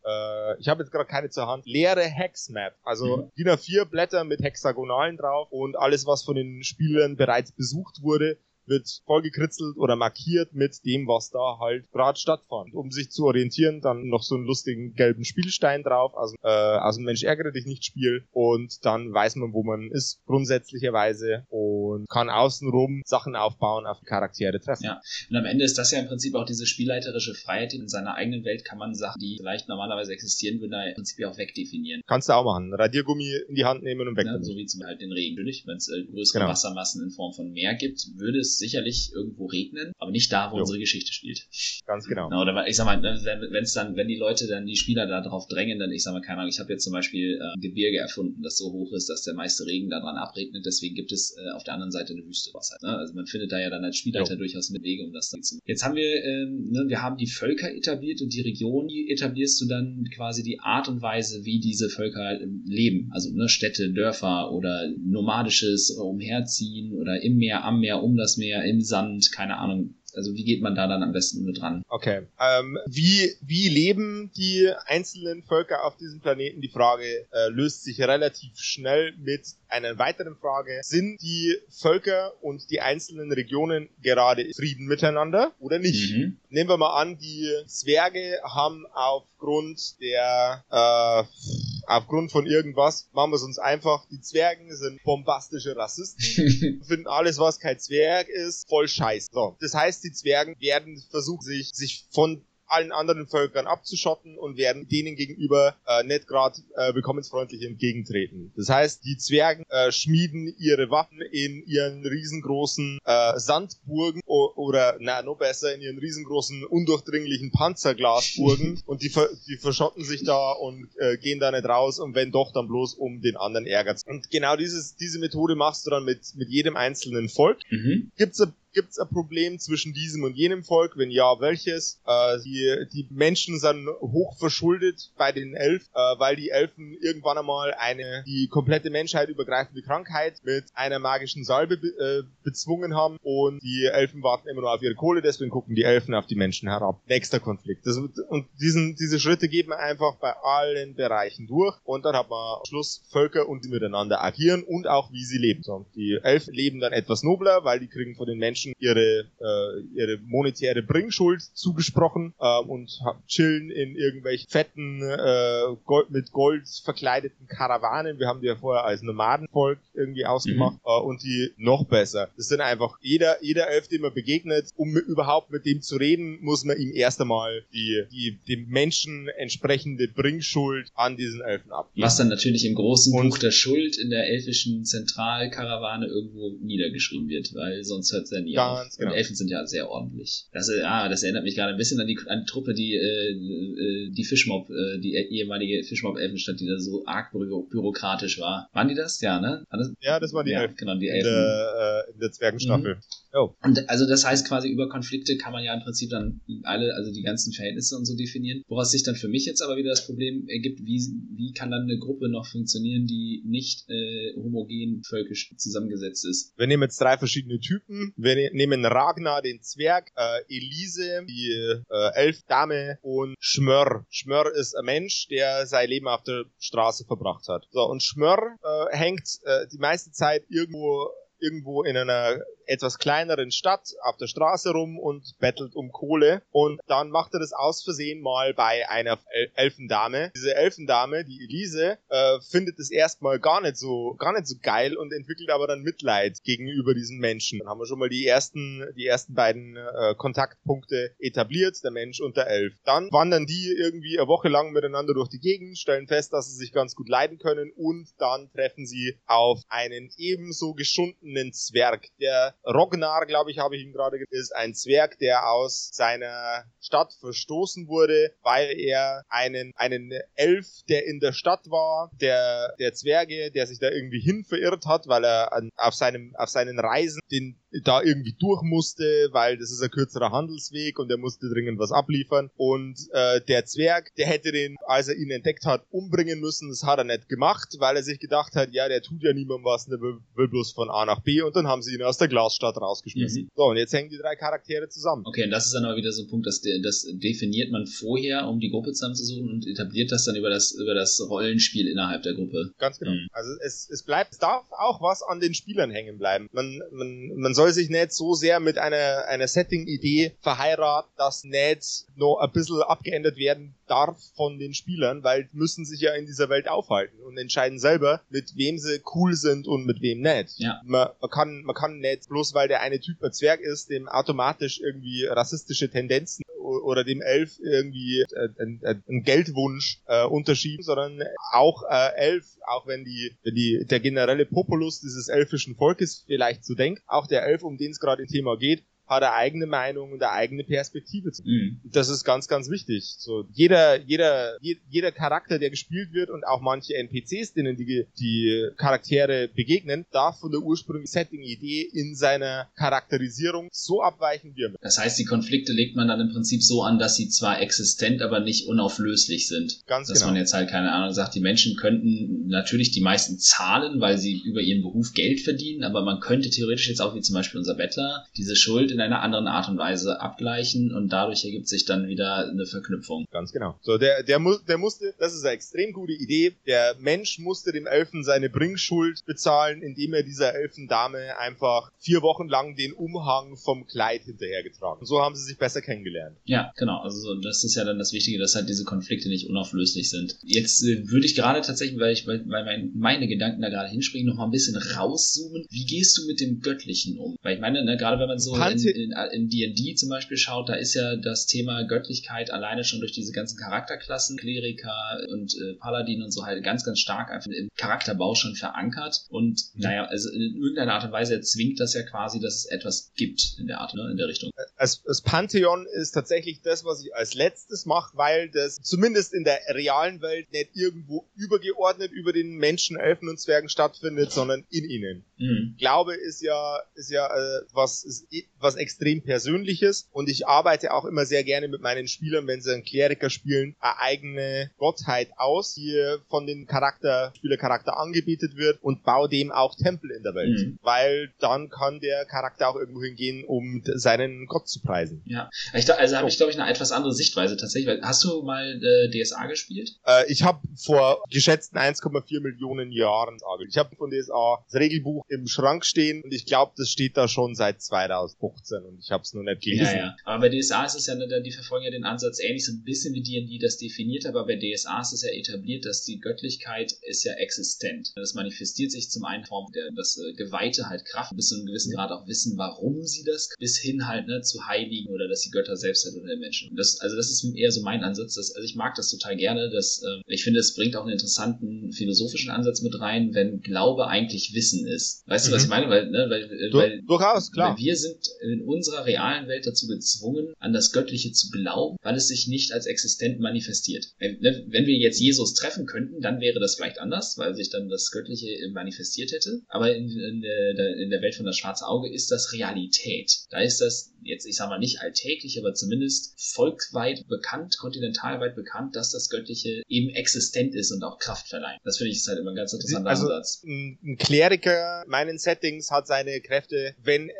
ich habe jetzt gerade keine zur Hand, leere Hexmap. Also DIN A4 Blätter mit Hexagonalen drauf und alles, was von den Spielern bereits besucht wurde, wird vollgekritzelt oder markiert mit dem, was da halt gerade stattfand. Um sich zu orientieren, dann noch so einen lustigen gelben Spielstein drauf, also Mensch, ärgere dich nicht Spiel, und dann weiß man, wo man ist, grundsätzlicherweise, und kann außenrum Sachen aufbauen, auf die Charaktere treffen. Ja, und am Ende ist das ja im Prinzip auch diese spielleiterische Freiheit, in seiner eigenen Welt kann man Sachen, die vielleicht normalerweise existieren würden, da im Prinzip ja auch wegdefinieren. Kannst du auch machen. Radiergummi in die Hand nehmen und weg. Ja, so wie zum halt den Regen. Natürlich, wenn es größere Wassermassen in Form von Meer gibt, würde es sicherlich irgendwo regnen, aber nicht da, wo unsere Geschichte spielt. Ganz genau. Na, oder ich sag mal, wenn die Leute dann, die Spieler da drauf drängen, dann, ich sag mal, keine Ahnung, ich habe jetzt zum Beispiel ein Gebirge erfunden, das so hoch ist, dass der meiste Regen daran abregnet, deswegen gibt es auf der anderen Seite eine Wüste, was halt, ne? Also man findet da ja dann als Spielleiter durchaus mit Wege, um das dann zu machen. Jetzt haben wir, wir haben die Völker etabliert und die Region, die etablierst du dann quasi die Art und Weise, wie diese Völker leben, also ne, Städte, Dörfer oder nomadisches Umherziehen oder im Meer, am Meer, um das Meer, im Sand, keine Ahnung. Also wie geht man da dann am besten mit dran? Okay. Wie leben die einzelnen Völker auf diesem Planeten? Die Frage löst sich relativ schnell mit einer weiteren Frage. Sind die Völker und die einzelnen Regionen gerade in Frieden miteinander oder nicht? Mhm. Nehmen wir mal an, die Zwerge haben aufgrund von irgendwas, machen wir es uns einfach, die Zwerge sind bombastische Rassisten, finden alles, was kein Zwerg ist, voll scheiße. So. Das heißt, die Zwerge werden versuchen, sich von allen anderen Völkern abzuschotten und werden denen gegenüber nicht gerade willkommensfreundlich entgegentreten. Das heißt, die Zwerge schmieden ihre Waffen in ihren riesengroßen Sandburgen oder noch besser, in ihren riesengroßen, undurchdringlichen Panzerglasburgen und die verschotten sich da und gehen da nicht raus, und wenn doch, dann bloß um den anderen Ärger zu. Und genau diese Methode machst du dann mit jedem einzelnen Volk. Mhm. Gibt's ein Problem zwischen diesem und jenem Volk? Wenn ja, welches? Die Menschen sind hoch verschuldet bei den Elfen, weil die Elfen irgendwann einmal die komplette Menschheit übergreifende Krankheit mit einer magischen Salbe bezwungen haben, und die Elfen warten immer nur auf ihre Kohle, deswegen gucken die Elfen auf die Menschen herab. Nächster Konflikt. Und diese Schritte geht man einfach bei allen Bereichen durch, und dann hat man am Schluss Völker, und die miteinander agieren und auch wie sie leben. So, die Elfen leben dann etwas nobler, weil die kriegen von den Menschen Menschen ihre monetäre Bringschuld zugesprochen und chillen in irgendwelchen fetten, mit Gold verkleideten Karawanen. Wir haben die ja vorher als Nomadenvolk irgendwie ausgemacht. Und die noch besser. Das sind einfach jeder Elf, dem man begegnet, um überhaupt mit dem zu reden, muss man ihm erst einmal dem Menschen entsprechende Bringschuld an diesen Elfen abgeben. Was dann natürlich im großen Buch der Schuld in der elfischen Zentralkarawane irgendwo niedergeschrieben wird, weil sonst hört es ja nie auf. Genau. Und Elfen sind ja sehr ordentlich. Das erinnert mich gerade ein bisschen an die Truppe, die Fischmob, die ehemalige Fischmob-Elfenstadt, die da so arg bürokratisch war. Waren die das? Ja, ne? Ja, das waren die Elfen. Genau, die Elfen. In der Zwergenstaffel. Mhm. Oh. Und also das heißt quasi, über Konflikte kann man ja im Prinzip dann also die ganzen Verhältnisse und so definieren, woraus sich dann für mich jetzt aber wieder das Problem ergibt, wie kann dann eine Gruppe noch funktionieren, die nicht homogen völkisch zusammengesetzt ist. Wir nehmen jetzt drei verschiedene Typen. Wir nehmen Ragnar, den Zwerg, Elise, die Elfdame und Schmörr. Schmörr ist ein Mensch, der sein Leben auf der Straße verbracht hat. So, und Schmörr hängt die meiste Zeit irgendwo in einer etwas kleineren Stadt auf der Straße rum und bettelt um Kohle. Und dann macht er das aus Versehen mal bei einer Elfendame. Diese Elfendame, die Elise, findet es erstmal gar nicht so geil und entwickelt aber dann Mitleid gegenüber diesen Menschen. Dann haben wir schon mal die ersten beiden Kontaktpunkte etabliert, der Mensch und der Elf. Dann wandern die irgendwie eine Woche lang miteinander durch die Gegend, stellen fest, dass sie sich ganz gut leiden können und dann treffen sie auf einen ebenso geschundenen Zwerg. Der Rognar, glaube ich, habe ich ihm gerade gesagt, ist ein Zwerg, der aus seiner Stadt verstoßen wurde, weil er einen Elf, der in der Stadt war, der Zwerge, der sich da irgendwie hin verirrt hat, weil er auf seinen Reisen da irgendwie durch musste, weil das ist ein kürzerer Handelsweg und er musste dringend was abliefern. Und der Zwerg, der hätte den, als er ihn entdeckt hat, umbringen müssen. Das hat er nicht gemacht, weil er sich gedacht hat, ja, der tut ja niemandem was, der will bloß von A nach B. Und dann haben sie ihn aus der Glasstadt rausgeschmissen. Mhm. So, und jetzt hängen die drei Charaktere zusammen. Okay, und das ist dann aber wieder so ein Punkt, dass das definiert man vorher, um die Gruppe zusammenzusuchen und etabliert das dann über das Rollenspiel innerhalb der Gruppe. Ganz genau. Mhm. Also es darf auch was an den Spielern hängen bleiben. Man soll sich nicht so sehr mit einer Setting-Idee verheiraten, dass nicht noch ein bisschen abgeändert werden darf von den Spielern, weil die müssen sich ja in dieser Welt aufhalten und entscheiden selber, mit wem sie cool sind und mit wem nicht. Ja. Man kann nicht, bloß weil der eine Typ ein Zwerg ist, dem automatisch irgendwie rassistische Tendenzen oder dem Elf irgendwie einen Geldwunsch unterschieben, sondern auch Elf, auch wenn der generelle Populus dieses elfischen Volkes vielleicht so denkt, auch der Elf, um den es gerade im Thema geht, hat eine eigene Meinung und eine eigene Perspektive zu geben. Mhm. Das ist ganz, ganz wichtig. So, jeder Charakter, der gespielt wird und auch manche NPCs, denen die Charaktere begegnen, darf von der ursprünglichen Setting-Idee in seiner Charakterisierung so abweichen wie er. Das heißt, die Konflikte legt man dann im Prinzip so an, dass sie zwar existent, aber nicht unauflöslich sind. Ganz genau. Dass man jetzt halt, keine Ahnung, sagt, die Menschen könnten natürlich die meisten zahlen, weil sie über ihren Beruf Geld verdienen, aber man könnte theoretisch jetzt auch, wie zum Beispiel unser Bettler, diese Schuld in einer anderen Art und Weise abgleichen und dadurch ergibt sich dann wieder eine Verknüpfung. Ganz genau. So, der musste, das ist eine extrem gute Idee, der Mensch musste dem Elfen seine Bringschuld bezahlen, indem er dieser Elfendame einfach 4 Wochen lang den Umhang vom Kleid hinterhergetragen. Und so haben sie sich besser kennengelernt. Ja, genau. Also das ist ja dann das Wichtige, dass halt diese Konflikte nicht unauflöslich sind. Jetzt würde ich gerade tatsächlich, weil meine Gedanken da gerade hinspringen, noch mal ein bisschen rauszoomen. Wie gehst du mit dem Göttlichen um? Weil ich meine, ne, gerade wenn man so in D&D zum Beispiel schaut, da ist ja das Thema Göttlichkeit alleine schon durch diese ganzen Charakterklassen, Kleriker und Paladin und so halt ganz, ganz stark einfach im Charakterbau schon verankert und naja, also in irgendeiner Art und Weise zwingt das ja quasi, dass es etwas gibt in der Art, ne, in der Richtung. Das Pantheon ist tatsächlich das, was ich als letztes mache, weil das zumindest in der realen Welt nicht irgendwo übergeordnet über den Menschen, Elfen und Zwergen stattfindet, sondern in ihnen. Mhm. Glaube ist ja was was extrem Persönliches und ich arbeite auch immer sehr gerne mit meinen Spielern, wenn sie einen Kleriker spielen, eine eigene Gottheit aus, die von den Spielercharakter angebetet wird und baue dem auch Tempel in der Welt, weil dann kann der Charakter auch irgendwo hingehen, um seinen Gott zu preisen. Ja, also habe ich, glaube ich, eine etwas andere Sichtweise tatsächlich, weil hast du mal DSA gespielt? Ich habe vor geschätzten 1,4 Millionen Jahren, ich habe von DSA das Regelbuch im Schrank stehen und ich glaube, das steht da schon seit 2015 und ich habe es nur nicht gelesen. Ja. Aber bei DSA ist es ja, die verfolgen ja den Ansatz ähnlich so ein bisschen wie D&D das definiert, aber bei DSA ist es ja etabliert, dass die Göttlichkeit ist ja existent. Das manifestiert sich zum einen in Form dass Geweihte halt Kraft bis zu einem gewissen Grad auch wissen, warum sie das, bis hin halt zu heiligen oder dass die Götter selbst halt unter den Menschen. Das ist eher so mein Ansatz. Also ich mag das total gerne. Ich finde, es bringt auch einen interessanten philosophischen Ansatz mit rein, wenn Glaube eigentlich Wissen ist. Weißt du, was ich meine? Durchaus, klar. Weil wir sind in unserer realen Welt dazu gezwungen, an das Göttliche zu glauben, weil es sich nicht als existent manifestiert. Wenn wir jetzt Jesus treffen könnten, dann wäre das vielleicht anders, weil sich dann das Göttliche manifestiert hätte. Aber in der Welt von das schwarze Auge ist das Realität. Da ist das jetzt, ich sag mal, nicht alltäglich, aber zumindest volksweit bekannt, kontinentalweit bekannt, dass das Göttliche eben existent ist und auch Kraft verleiht. Das finde ich ist halt immer ein ganz interessanter Ansatz. Ein Kleriker in meinen Settings hat seine Kräfte, wenn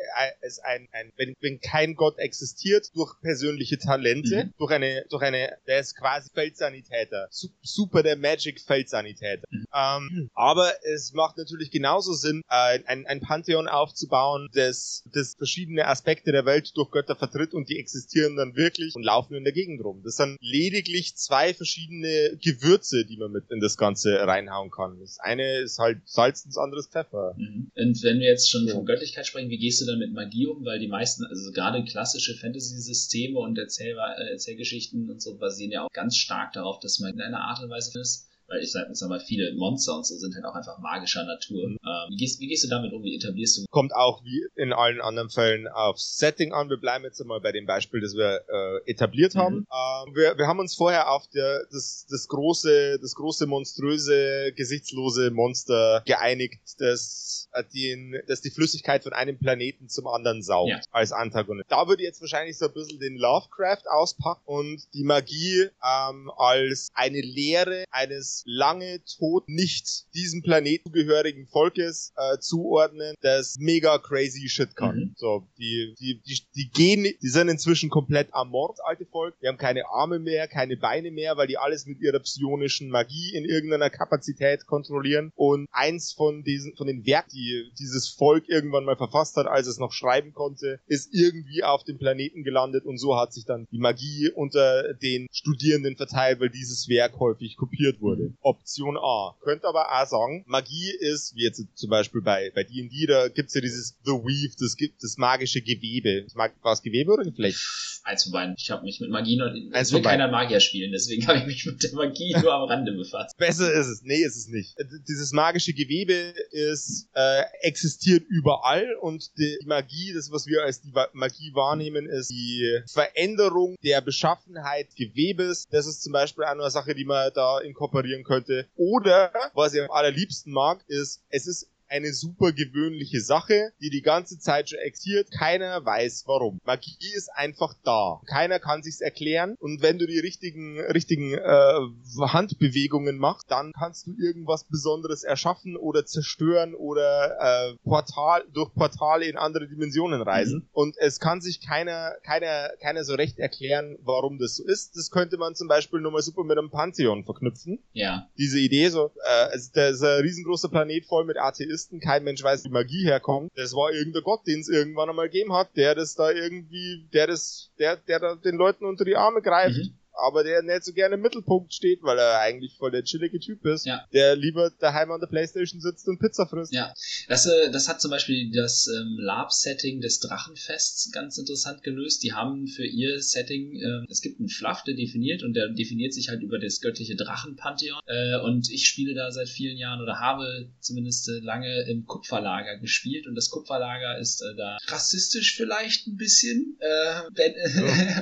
kein Gott existiert, durch persönliche Talente, durch eine, der ist quasi Feldsanitäter, super der Magic-Feldsanitäter. Aber es macht natürlich genauso Sinn, ein Pantheon aufzubauen, das verschiedene Aspekte der Welt durch Götter vertritt und die existieren dann wirklich und laufen in der Gegend rum. Das sind lediglich zwei verschiedene Gewürze, die man mit in das Ganze reinhauen kann. Das eine ist halt Salz und das andere ist Pfeffer. Und wenn wir jetzt schon von Göttlichkeit sprechen, wie gehst du dann mit Magie um? Weil die meisten, also gerade klassische Fantasy-Systeme und Erzählgeschichten und so basieren ja auch ganz stark darauf, dass man in einer Art und Weise ist, weil ich sag mal, viele Monster und so sind halt auch einfach magischer Natur. Wie gehst du damit um? Wie etablierst du? Kommt auch wie in allen anderen Fällen aufs Setting an. Wir bleiben jetzt einmal bei dem Beispiel, das wir etabliert haben. Wir haben uns vorher auf das große, monströse, gesichtslose Monster geeinigt, das die Flüssigkeit von einem Planeten zum anderen saugt, als Antagonist. Da würde ich jetzt wahrscheinlich so ein bisschen den Lovecraft auspacken und die Magie als eine Lehre eines lange tot nicht diesem Planeten zugehörigen Volkes zuordnen, das mega crazy shit kann. So, die gehen, die sind inzwischen komplett amort, alte Volk. Die haben keine Arme mehr, keine Beine mehr, weil die alles mit ihrer psionischen Magie in irgendeiner Kapazität kontrollieren. Und eins von den Werken, die dieses Volk irgendwann mal verfasst hat, als es noch schreiben konnte, ist irgendwie auf dem Planeten gelandet und so hat sich dann die Magie unter den Studierenden verteilt, weil dieses Werk häufig kopiert wurde. Option A. Könnt aber auch sagen, Magie ist, wie jetzt zum Beispiel bei D&D, da gibt's ja dieses The Weave, das magische Gewebe. War es Gewebe oder Geflecht? Eins von beiden. Ich habe mich mit Magie noch... Es will keiner Magier spielen, deswegen habe ich mich mit der Magie nur am Rande befasst. Besser ist es. Nee, ist es nicht. Dieses magische Gewebe ist... existiert überall und die Magie, das was wir als die Magie wahrnehmen, ist die Veränderung der Beschaffenheit Gewebes. Das ist zum Beispiel eine Sache, die man da inkorporieren könnte. Oder, was ich am allerliebsten mag, ist, es ist eine super gewöhnliche Sache, die ganze Zeit schon existiert. Keiner weiß, warum. Magie ist einfach da. Keiner kann sich's erklären. Und wenn du die richtigen Handbewegungen machst, dann kannst du irgendwas Besonderes erschaffen oder zerstören oder durch Portale in andere Dimensionen reisen. Und es kann sich keiner so recht erklären, warum das so ist. Das könnte man zum Beispiel nochmal super mit einem Pantheon verknüpfen. Ja. Diese Idee, da ist ein riesengroßer Planet voll mit Atheisten. Kein Mensch weiß, wie Magie herkommt. Das war irgendein Gott, den es irgendwann einmal gegeben hat, der den Leuten unter die Arme greift. Aber der nicht so gerne im Mittelpunkt steht, weil er eigentlich voll der chillige Typ ist, der lieber daheim an der Playstation sitzt und Pizza frisst. Ja, das hat zum Beispiel das LARP-Setting des Drachenfests ganz interessant gelöst. Die haben für ihr Setting, es gibt einen Fluff, der definiert und der definiert sich halt über das göttliche Drachenpantheon. Und ich spiele da seit vielen Jahren oder habe zumindest lange im Kupferlager gespielt und das Kupferlager ist da rassistisch vielleicht ein bisschen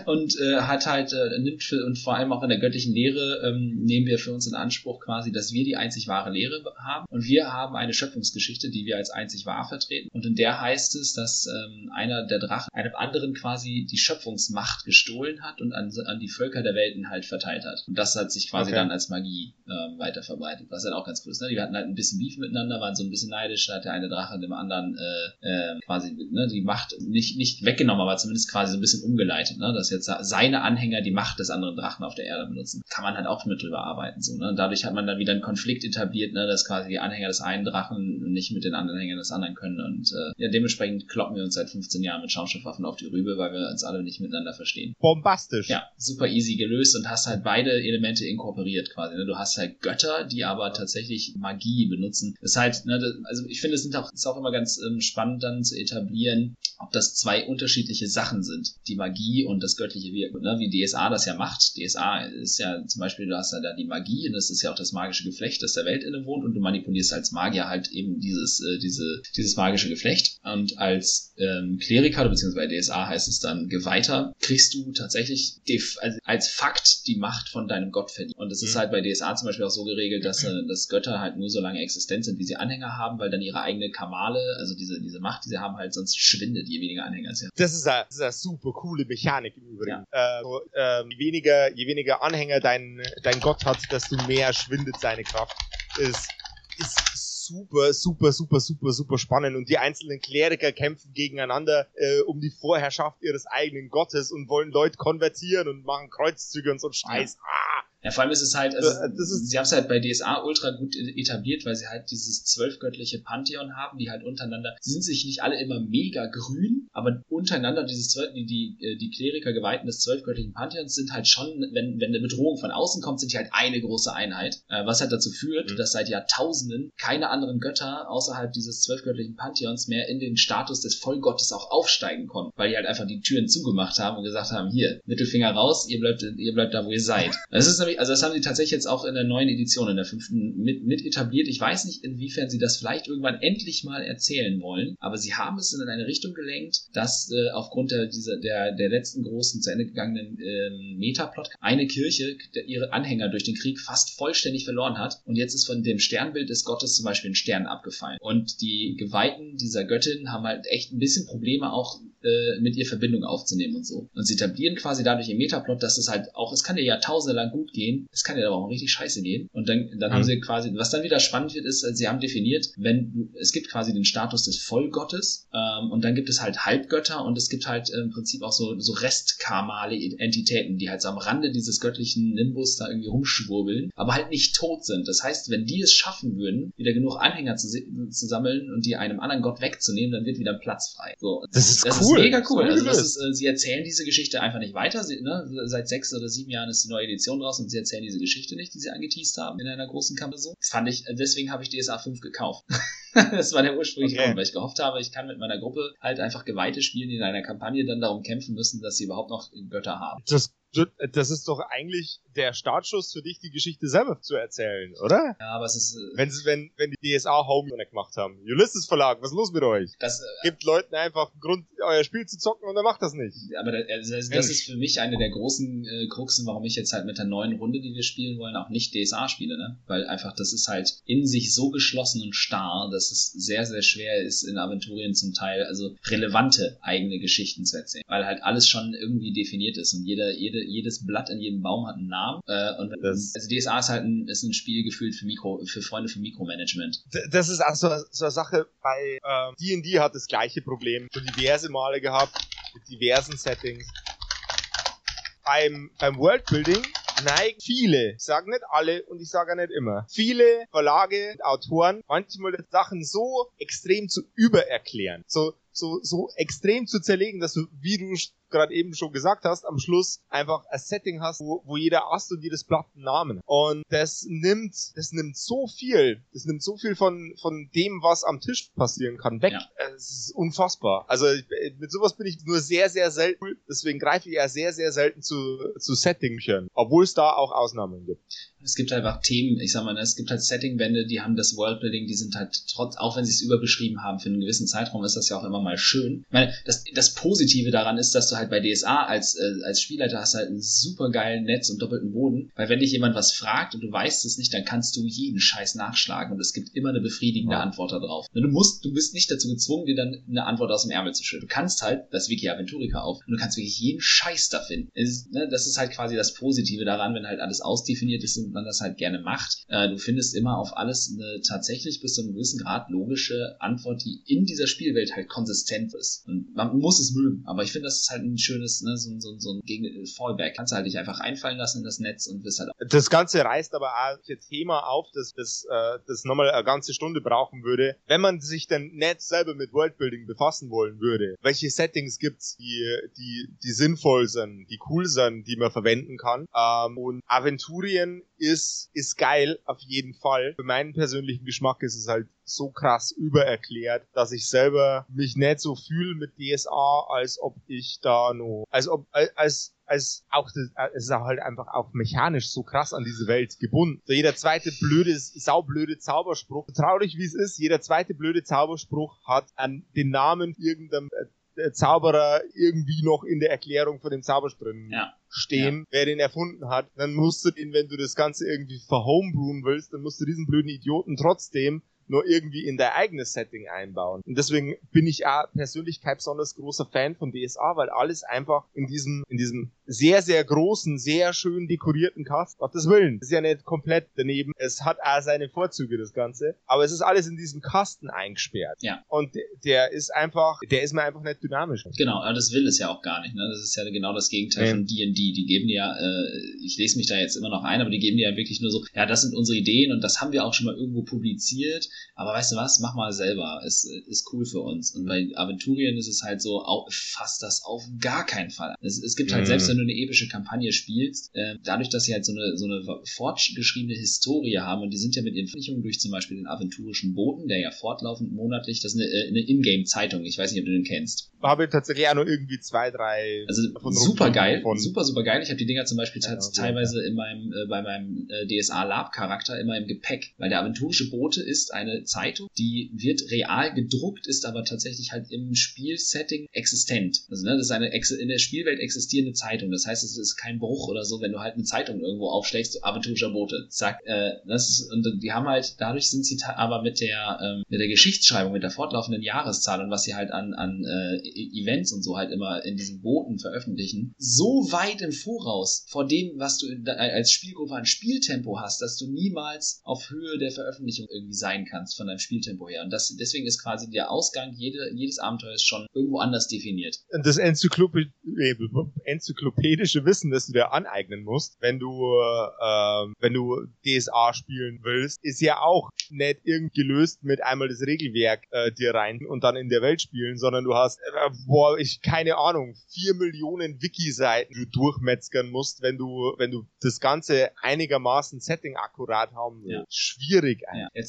und hat halt nimmt für Geschichte und vor allem auch in der göttlichen Lehre nehmen wir für uns in Anspruch quasi, dass wir die einzig wahre Lehre haben und wir haben eine Schöpfungsgeschichte, die wir als einzig wahr vertreten und in der heißt es, dass einer der Drachen einem anderen quasi die Schöpfungsmacht gestohlen hat und an die Völker der Welten halt verteilt hat und das hat sich quasi dann als Magie weiter verbreitet, was dann auch ganz cool ist. Ne? Die hatten halt ein bisschen Beef miteinander, waren so ein bisschen neidisch, da hat der eine Drache dem anderen quasi ne, die Macht nicht weggenommen, aber zumindest quasi so ein bisschen umgeleitet, ne? Dass jetzt seine Anhänger die Macht des anderen Drachen auf der Erde benutzen. Kann man halt auch mit drüber arbeiten. So, ne? Dadurch hat man dann wieder einen Konflikt etabliert, ne? Dass quasi die Anhänger des einen Drachen nicht mit den Anhängern des anderen können und ja, dementsprechend kloppen wir uns seit 15 Jahren mit Schaumstoffwaffen auf die Rübe, weil wir uns alle nicht miteinander verstehen. Bombastisch! Ja, super easy gelöst und hast halt beide Elemente inkorporiert quasi. Ne? Du hast halt Götter, die aber tatsächlich Magie benutzen. Das ist halt, ne, das, also ich finde, es ist auch immer ganz spannend dann zu etablieren, ob das zwei unterschiedliche Sachen sind. Die Magie und das göttliche Wirken, ne? Wie DSA das ja macht. DSA ist ja zum Beispiel, du hast ja da die Magie und das ist ja auch das magische Geflecht, das der Welt innewohnt und du manipulierst als Magier halt eben dieses magische Geflecht und als Kleriker, beziehungsweise bei DSA heißt es dann Geweihter, kriegst du tatsächlich als Fakt die Macht von deinem Gott verdient. Und das ist halt bei DSA zum Beispiel auch so geregelt, dass Götter halt nur so lange existent sind, wie sie Anhänger haben, weil dann ihre eigene Kamale, also diese Macht, die sie haben, halt sonst schwindet, je weniger Anhänger sie haben. Das ist eine super coole Mechanik im Übrigen. Ja. Je weniger Anhänger dein Gott hat, desto mehr schwindet seine Kraft. Ist super, super, super, super, super spannend und die einzelnen Kleriker kämpfen gegeneinander um die Vorherrschaft ihres eigenen Gottes und wollen Leute konvertieren und machen Kreuzzüge und so Scheiß. Ah! Ja, vor allem ist es halt, also sie haben es halt bei DSA ultra gut etabliert, weil sie halt dieses 12-göttliche Pantheon haben, die halt untereinander, sie sind sich nicht alle immer mega grün, aber untereinander die Kleriker Geweihten des 12-göttlichen Pantheons sind halt schon, wenn eine Bedrohung von außen kommt, sind die halt eine große Einheit, was halt dazu führt, dass seit Jahrtausenden keine anderen Götter außerhalb dieses 12-göttlichen Pantheons mehr in den Status des Vollgottes auch aufsteigen konnten, weil die halt einfach die Türen zugemacht haben und gesagt haben, hier, Mittelfinger raus, ihr bleibt da, wo ihr seid. Das ist nämlich, also das haben sie tatsächlich jetzt auch in der neuen Edition, in der 5. mit etabliert. Ich weiß nicht, inwiefern sie das vielleicht irgendwann endlich mal erzählen wollen, aber sie haben es in eine Richtung gelenkt, dass aufgrund der letzten großen, zu Ende gegangenen Metaplot eine Kirche ihre Anhänger durch den Krieg fast vollständig verloren hat und jetzt ist von dem Sternbild des Gottes zum Beispiel ein Stern abgefallen. Und die Geweihten dieser Göttin haben halt echt ein bisschen Probleme auch mit ihr Verbindung aufzunehmen und so. Und sie etablieren quasi dadurch im Metaplot, dass es halt auch, es kann ja jahrtausendelang gut gehen, es kann ja aber auch richtig scheiße gehen. Und dann haben sie quasi, was dann wieder spannend wird, ist, sie haben definiert, es gibt quasi den Status des Vollgottes und dann gibt es halt Halbgötter und es gibt halt im Prinzip auch so restkarmale Entitäten, die halt so am Rande dieses göttlichen Nimbus da irgendwie rumschwurbeln, aber halt nicht tot sind. Das heißt, wenn die es schaffen würden, wieder genug Anhänger zu sammeln und die einem anderen Gott wegzunehmen, dann wird wieder Platz frei. So, das ist cool. Das ist mega cool. Also das ist, sie erzählen diese Geschichte einfach nicht weiter. Seit 6 oder 7 Jahren ist die neue Edition draus und sie erzählen diese Geschichte nicht, die sie angeteased haben in einer großen Kampagne. Deswegen habe ich DSA 5 gekauft. Das war der ursprüngliche Grund, weil ich gehofft habe, ich kann mit meiner Gruppe halt einfach Geweihte spielen, die in einer Kampagne dann darum kämpfen müssen, dass sie überhaupt noch Götter haben. Das ist doch eigentlich der Startschuss für dich, die Geschichte selber zu erzählen, oder? Ja, aber es ist... Wenn die DSA Home gemacht haben. Ulysses Verlag, was ist los mit euch? Das gibt Leuten einfach einen Grund, euer Spiel zu zocken und er macht das nicht. Aber das ist für mich eine der großen Kruxen, warum ich jetzt halt mit der neuen Runde, die wir spielen wollen, auch nicht DSA spiele, ne? Weil einfach das ist halt in sich so geschlossen und starr, dass es sehr, sehr schwer ist, in Aventurien zum Teil, also relevante eigene Geschichten zu erzählen. Weil halt alles schon irgendwie definiert ist und jedes Blatt an jedem Baum hat einen Namen. Und also DSA ist halt ein Spiel gefühlt für Freunde für Mikromanagement. Das ist auch so eine Sache, bei D&D hat das gleiche Problem schon diverse Male gehabt, mit diversen Settings. Beim Worldbuilding neigen viele, ich sage nicht alle und ich sage nicht immer, viele Verlage, Autoren, manchmal Sachen so extrem zu übererklären, so extrem zu zerlegen, dass du, wie du gerade eben schon gesagt hast, am Schluss einfach ein Setting hast, wo jeder Ast und jedes Blatt einen Namen. Und das nimmt so viel von dem, was am Tisch passieren kann, weg. Ja. Es ist unfassbar. Also mit sowas bin ich nur sehr, sehr selten, deswegen greife ich ja sehr, sehr selten zu Settingchen, obwohl es da auch Ausnahmen gibt. Es gibt halt einfach Themen, ich sag mal, es gibt halt Settingbände, die haben das Worldbuilding, die sind halt trotz, auch wenn sie es überbeschrieben haben, für einen gewissen Zeitraum ist das ja auch immer mal schön. Ich meine, das Positive daran ist, dass du halt halt bei DSA als Spielleiter hast du halt einen super geilen Netz und doppelten Boden, weil wenn dich jemand was fragt und du weißt es nicht, dann kannst du jeden Scheiß nachschlagen und es gibt immer eine befriedigende Antwort darauf. Du bist nicht dazu gezwungen, dir dann eine Antwort aus dem Ärmel zu schütteln. Du kannst halt das Wiki Aventurica auf und du kannst wirklich jeden Scheiß da finden. Das ist halt quasi das Positive daran, wenn halt alles ausdefiniert ist und man das halt gerne macht. Du findest immer auf alles eine tatsächlich bis zu einem gewissen Grad logische Antwort, die in dieser Spielwelt halt konsistent ist. Und man muss es mögen, aber ich finde, das ist halt ein schönes, so ein Fallback. Kannst du halt dich einfach einfallen lassen in das Netz und wirst halt... Das Ganze reißt aber auch für Thema auf, dass das nochmal eine ganze Stunde brauchen würde. Wenn man sich dann nicht selber mit Worldbuilding befassen wollen würde, welche Settings gibt's, die sinnvoll sind, die cool sind, die man verwenden kann. Und Aventurien ist geil, auf jeden Fall. Für meinen persönlichen Geschmack ist es halt so krass übererklärt, dass ich selber mich nicht so fühle mit DSA, es ist halt einfach auch mechanisch so krass an diese Welt gebunden. So jeder zweite saublöde Zauberspruch, traurig wie es ist, jeder zweite blöde Zauberspruch hat an den Namen irgendeinem Zauberer irgendwie noch in der Erklärung von dem Zauberspruch stehen, wer den erfunden hat. Dann musst du den, wenn du das Ganze irgendwie verhomebrewen willst, dann musst du diesen blöden Idioten trotzdem nur irgendwie in dein eigenes Setting einbauen. Und deswegen bin ich auch persönlich kein besonders großer Fan von DSA, weil alles einfach in diesem sehr, sehr großen, sehr schön dekorierten Cast, Gottes Willen, ist ja nicht komplett daneben. Es hat auch seine Vorzüge, das Ganze. Aber es ist alles in diesem Kasten eingesperrt. Ja. Und der ist mir einfach nicht dynamisch. Genau, aber das will es ja auch gar nicht. Ne? Das ist ja genau das Gegenteil von D&D. Die geben ja, ich lese mich da jetzt immer noch ein, aber die geben ja wirklich nur so, ja, das sind unsere Ideen und das haben wir auch schon mal irgendwo publiziert. Aber weißt du was, mach mal selber. Es ist cool für uns. Und bei Aventurien ist es halt so, fasst das auf gar keinen Fall an. Es gibt halt, selbst wenn du eine epische Kampagne spielst, dadurch, dass sie halt so eine fortgeschriebene Historie haben, und die sind ja mit ihren Veröffentlichungen durch zum Beispiel den Aventurischen Boten, der ja fortlaufend monatlich, das ist eine Ingame-Zeitung, ich weiß nicht, ob du den kennst. Habe ich tatsächlich auch nur irgendwie 2, 3... Also super geil. Ich habe die Dinger zum Beispiel teilweise bei meinem DSA-Lab-Charakter immer im Gepäck, weil der Aventurische Bote ist eine Zeitung, die wird real gedruckt, ist aber tatsächlich halt im Spielsetting existent. Also das ist eine in der Spielwelt existierende Zeitung. Das heißt, es ist kein Bruch oder so, wenn du halt eine Zeitung irgendwo aufschlägst, Aventurischer Bote, zack. Und die haben halt, dadurch sind sie aber mit der Geschichtsschreibung, mit der fortlaufenden Jahreszahl und was sie halt an Events und so halt immer in diesen Boten veröffentlichen, so weit im Voraus vor dem, was du als Spielgruppe an Spieltempo hast, dass du niemals auf Höhe der Veröffentlichung irgendwie sein kannst von deinem Spieltempo her. Und deswegen ist quasi der Ausgang jedes Abenteuers schon irgendwo anders definiert. Das enzyklopädische Wissen, das du dir aneignen musst, wenn du DSA spielen willst, ist ja auch nicht irgendwie gelöst mit einmal das Regelwerk dir rein und dann in der Welt spielen, sondern du hast 4 Millionen Wiki-Seiten, die du durchmetzgern musst, wenn du das Ganze einigermaßen Setting akkurat haben willst. Ja. Schwierig eigentlich. Ja.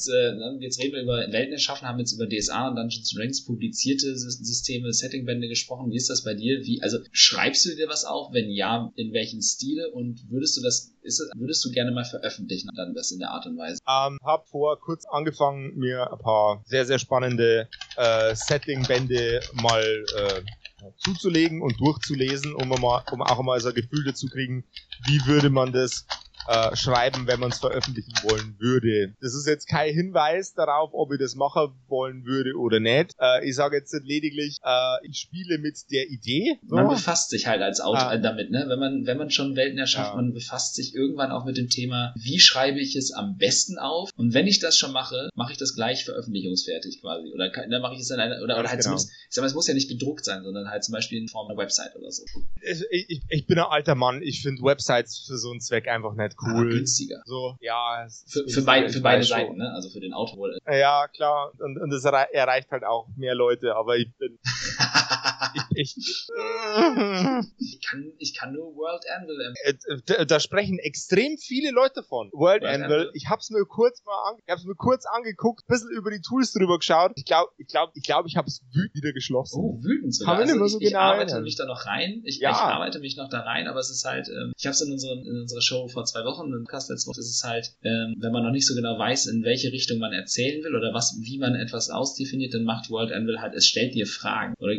Jetzt reden wir über Welten erschaffen, haben jetzt über DSA und Dungeons & Dragons publizierte Systeme, Settingbände gesprochen. Wie ist das bei dir? Also schreibst du dir was auf? Wenn ja, in welchen Stile? Und würdest du gerne mal veröffentlichen, dann das in der Art und Weise? Hab vor kurz angefangen, mir ein paar sehr, sehr spannende Settingbände mal zuzulegen und durchzulesen, um auch mal so ein Gefühl dazu kriegen, wie würde man das schreiben, wenn man es veröffentlichen wollen würde. Das ist jetzt kein Hinweis darauf, ob ich das machen wollen würde oder nicht. Ich sage jetzt lediglich, ich spiele mit der Idee. So. Man befasst sich halt als Autor damit, ne? Wenn man schon Welten erschafft, man befasst sich irgendwann auch mit dem Thema, wie schreibe ich es am besten auf? Und wenn ich das schon mache, mache ich das gleich veröffentlichungsfertig quasi. Oder dann mache ich es in einer, oder halt genau. Zumindest, ich sag mal, es muss ja nicht gedruckt sein, sondern halt zum Beispiel in Form einer Website oder so. Ich bin ein alter Mann, ich finde Websites für so einen Zweck einfach nicht cool. Günstiger. So, ja. Für beide Seiten, ne? Also für den Autor. Ja, klar. Und das erreicht halt auch mehr Leute, aber ich bin... Ich kann nur World Anvil empfehlen. Da sprechen extrem viele Leute von. World Anvil. Ich hab's mir kurz angeguckt, ein bisschen über die Tools drüber geschaut. Ich glaube, ich hab's wieder geschlossen. Oh, wütend sogar. Ich arbeite mich noch da rein, aber es ist halt, ich hab's in unserer Show vor 2 Wochen, im Cast letzte Woche, es ist halt, wenn man noch nicht so genau weiß, in welche Richtung man erzählen will oder wie man etwas ausdefiniert, dann macht World Anvil halt, es stellt dir Fragen. Oder,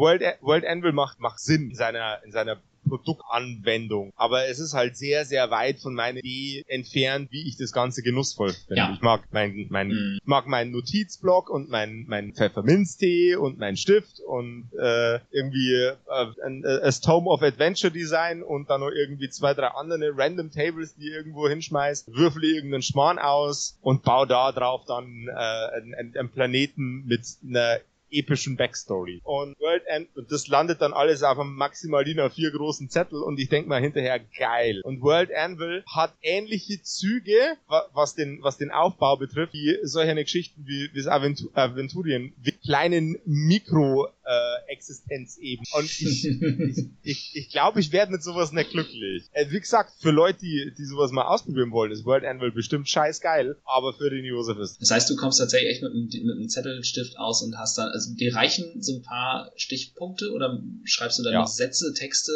World Anvil macht Sinn in seiner Produktanwendung. Aber es ist halt sehr, sehr weit von meiner Idee entfernt, wie ich das Ganze genussvoll finde. Ja. Ich mag meinen Notizblock und meinen Pfefferminztee und meinen Stift und irgendwie ein Tome of Adventure Design und dann noch irgendwie 2, 3 andere Random Tables, die irgendwo hinschmeißt, würfle irgendeinen Schmarrn aus und baue da drauf dann einen Planeten mit einer epischen Backstory. Und das landet dann alles auf einem maximal DIN A4 großen Zettel und ich denke mal hinterher, geil. Und World Anvil hat ähnliche Züge, was den Aufbau betrifft, wie solche Geschichten wie das Aventurien, wie kleinen Mikro-Existenz eben. Und ich glaube, ich werde mit sowas nicht glücklich. Wie gesagt, für Leute, die sowas mal ausprobieren wollen, ist World Anvil bestimmt scheiß geil, aber für den Josef ist. Das heißt, du kommst tatsächlich echt mit einem Zettelstift aus und hast dann, also dir reichen so ein paar Stichpunkte oder schreibst du dann noch Sätze, Texte?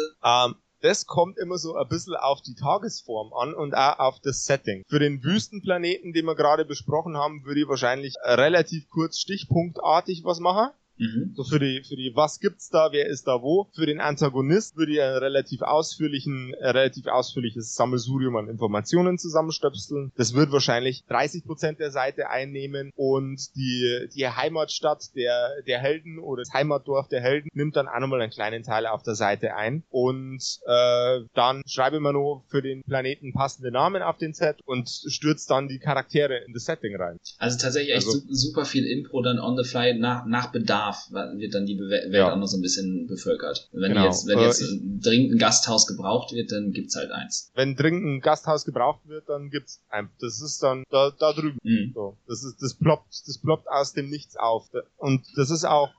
Das kommt immer so ein bisschen auf die Tagesform an und auch auf das Setting. Für den Wüstenplaneten, den wir gerade besprochen haben, würde ich wahrscheinlich relativ kurz stichpunktartig was machen. Mhm. So für die, was gibt's da, wer ist da wo. Für den Antagonist würde ich ein relativ ausführliches Sammelsurium an Informationen zusammenstöpseln. Das wird wahrscheinlich 30% der Seite einnehmen und die Heimatstadt der Helden oder das Heimatdorf der Helden nimmt dann auch nochmal einen kleinen Teil auf der Seite ein. Und dann schreibe ich mir nur für den Planeten passende Namen auf den Set und stürzt dann die Charaktere in das Setting rein. Also tatsächlich echt super viel Impro dann on the fly nach Bedarf wird dann die Welt auch noch so ein bisschen bevölkert. Wenn jetzt dringend ein Gasthaus gebraucht wird, dann gibt's halt eins. Wenn dringend ein Gasthaus gebraucht wird, dann gibt's eins. Das ist dann da drüben. Mhm. So. Das ploppt aus dem Nichts auf. Und das ist auch,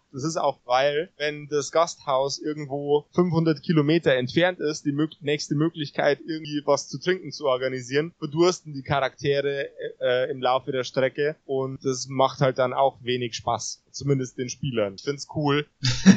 weil, wenn das Gasthaus irgendwo 500 Kilometer entfernt ist, die nächste Möglichkeit, irgendwie was zu trinken zu organisieren, verdursten die Charaktere im Laufe der Strecke und das macht halt dann auch wenig Spaß, zumindest den Spielern. Ich find's cool,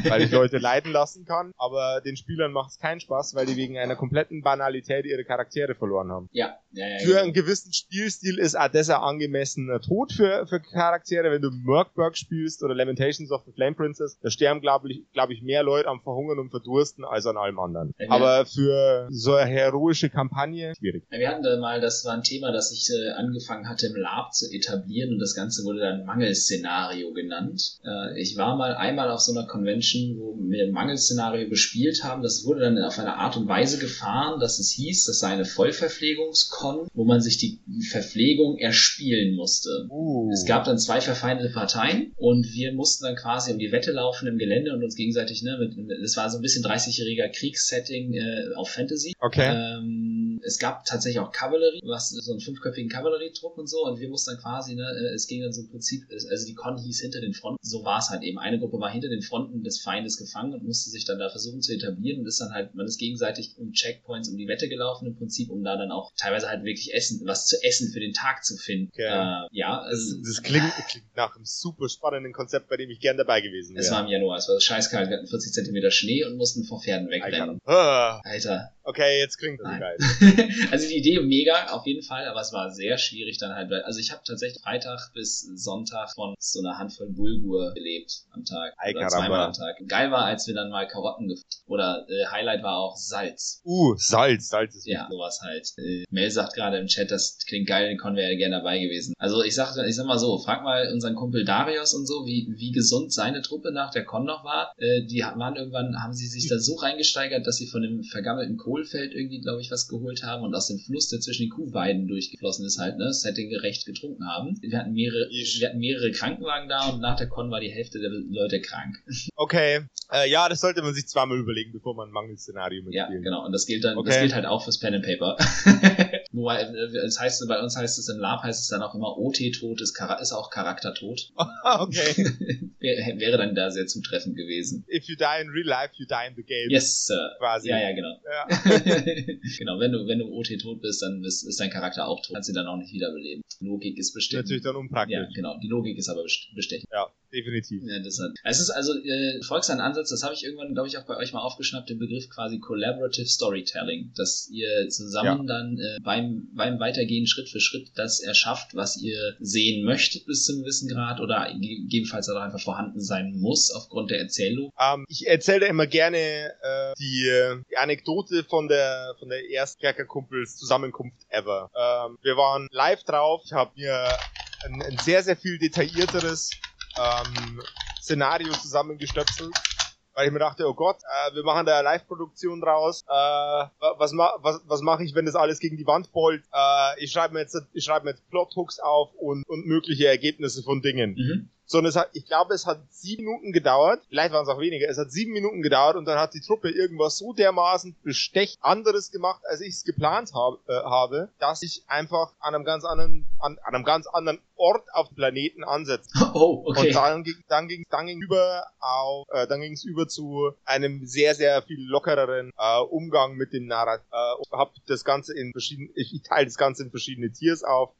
weil ich Leute leiden lassen kann, aber den Spielern macht's keinen Spaß, weil die wegen einer kompletten Banalität ihre Charaktere verloren haben. Ja. Für einen gewissen Spielstil ist auch das ein angemessener Tod für Charaktere, wenn du Mörk Borg spielst oder Lamentations of the Flame Princess. Da sterben, glaube ich, mehr Leute am Verhungern und Verdursten als an allem anderen. Ja. Aber für so eine heroische Kampagne schwierig. Ja, wir hatten da mal, das war ein Thema, das ich angefangen hatte im Lab zu etablieren und das Ganze wurde dann Mangelszenario genannt. Ich war mal einmal auf so einer Convention, wo wir Mangelszenario gespielt haben. Das wurde dann auf eine Art und Weise gefahren, dass es hieß, das sei eine Vollverpflegungskon, wo man sich die Verpflegung erspielen musste. Es gab dann 2 verfeindete Parteien und wir mussten dann quasi um die Wette laufen im Gelände und uns gegenseitig, das war so ein bisschen 30-jähriger Kriegssetting auf Fantasy. Okay. Es gab tatsächlich auch Kavallerie, so einen 5-köpfigen Kavallerietrupp und so, und wir mussten dann quasi, es ging dann so im Prinzip, also die Con hieß hinter den Fronten, so war es halt eben. Eine Gruppe war hinter den Fronten des Feindes gefangen und musste sich dann da versuchen zu etablieren und ist dann halt, man ist gegenseitig um Checkpoints um die Wette gelaufen im Prinzip, um da dann auch teilweise halt wirklich was zu essen für den Tag zu finden. Okay. Das klingt nach einem super spannenden Konzept, bei dem ich gern dabei gewesen wäre. Es war im Januar, es war scheißkalt, wir hatten 40 cm Schnee und mussten vor Pferden wegrennen. Alter. Okay, jetzt klingt das geil. Also die Idee mega, auf jeden Fall, aber es war sehr schwierig dann halt. Also ich habe tatsächlich Freitag bis Sonntag von so einer Handvoll Bulgur gelebt am Tag. Oder zweimal am Tag. Geil war, als wir dann mal Karotten oder Highlight war auch Salz. Salz ist ja sowas halt. Mel sagt gerade im Chat, das klingt geil, den Con wäre gerne dabei gewesen. Also ich sag mal so, frag mal unseren Kumpel Darius und so, wie gesund seine Truppe nach der Con noch war. Die waren irgendwann, haben sie sich da so reingesteigert, dass sie von dem vergammelten Kohlfeld irgendwie, glaube ich, was geholt haben und aus dem Fluss, der zwischen den Kuhweiden durchgeflossen ist halt, settinggerecht getrunken haben. Wir hatten mehrere Krankenwagen da und nach der Con war die Hälfte der Leute krank. Okay, das sollte man sich zweimal überlegen, bevor man ein Mangelszenario mitspielt. Ja, genau, und das gilt dann, Das gilt halt auch fürs Pen and Paper. Wobei, bei uns heißt es im Lab, heißt es dann auch immer OT-Tod, ist auch Charaktertod. Okay. Wäre dann da sehr zutreffend gewesen. If you die in real life, you die in the game. Yes, Sir. Quasi. Ja, genau. Ja. Genau, wenn du im OT tot bist, dann ist dein Charakter auch tot. Kannst du ihn dann auch nicht wiederbeleben. Die Logik ist bestechend. Natürlich dann unpraktisch. Ja, genau. Die Logik ist aber bestechend. Ja. Definitiv. Ja, das hat. Es ist also folgsamer Ansatz, das habe ich irgendwann, glaube ich, auch bei euch mal aufgeschnappt, den Begriff quasi Collaborative Storytelling, dass ihr zusammen dann beim Weitergehen Schritt für Schritt das erschafft, was ihr sehen möchtet bis zum gewissen Grad oder gegebenenfalls auch einfach vorhanden sein muss aufgrund der Erzählung. Ich erzähle immer gerne die Anekdote von der ersten Kerkerkumpels Zusammenkunft ever. Wir waren live drauf, ich habe mir ein sehr, sehr viel detaillierteres Szenario zusammengestöpselt, weil ich mir dachte, oh Gott, wir machen da eine Live-Produktion draus, was mache ich, wenn das alles gegen die Wand rollt? Ich schreibe mir jetzt Plot-Hooks auf und mögliche Ergebnisse von Dingen. Mhm. Sondern ich glaube, es hat 7 Minuten gedauert, vielleicht waren es auch weniger, es hat 7 Minuten gedauert und dann hat die Truppe irgendwas so dermaßen bestechend anderes gemacht, als ich es geplant habe, dass ich einfach an einem ganz anderen Ort auf dem Planeten ansetze. Oh, okay. Und dann ging es über zu einem sehr, sehr viel lockereren Umgang mit dem Narrativ. Ich teile das Ganze in verschiedene Tiers auf.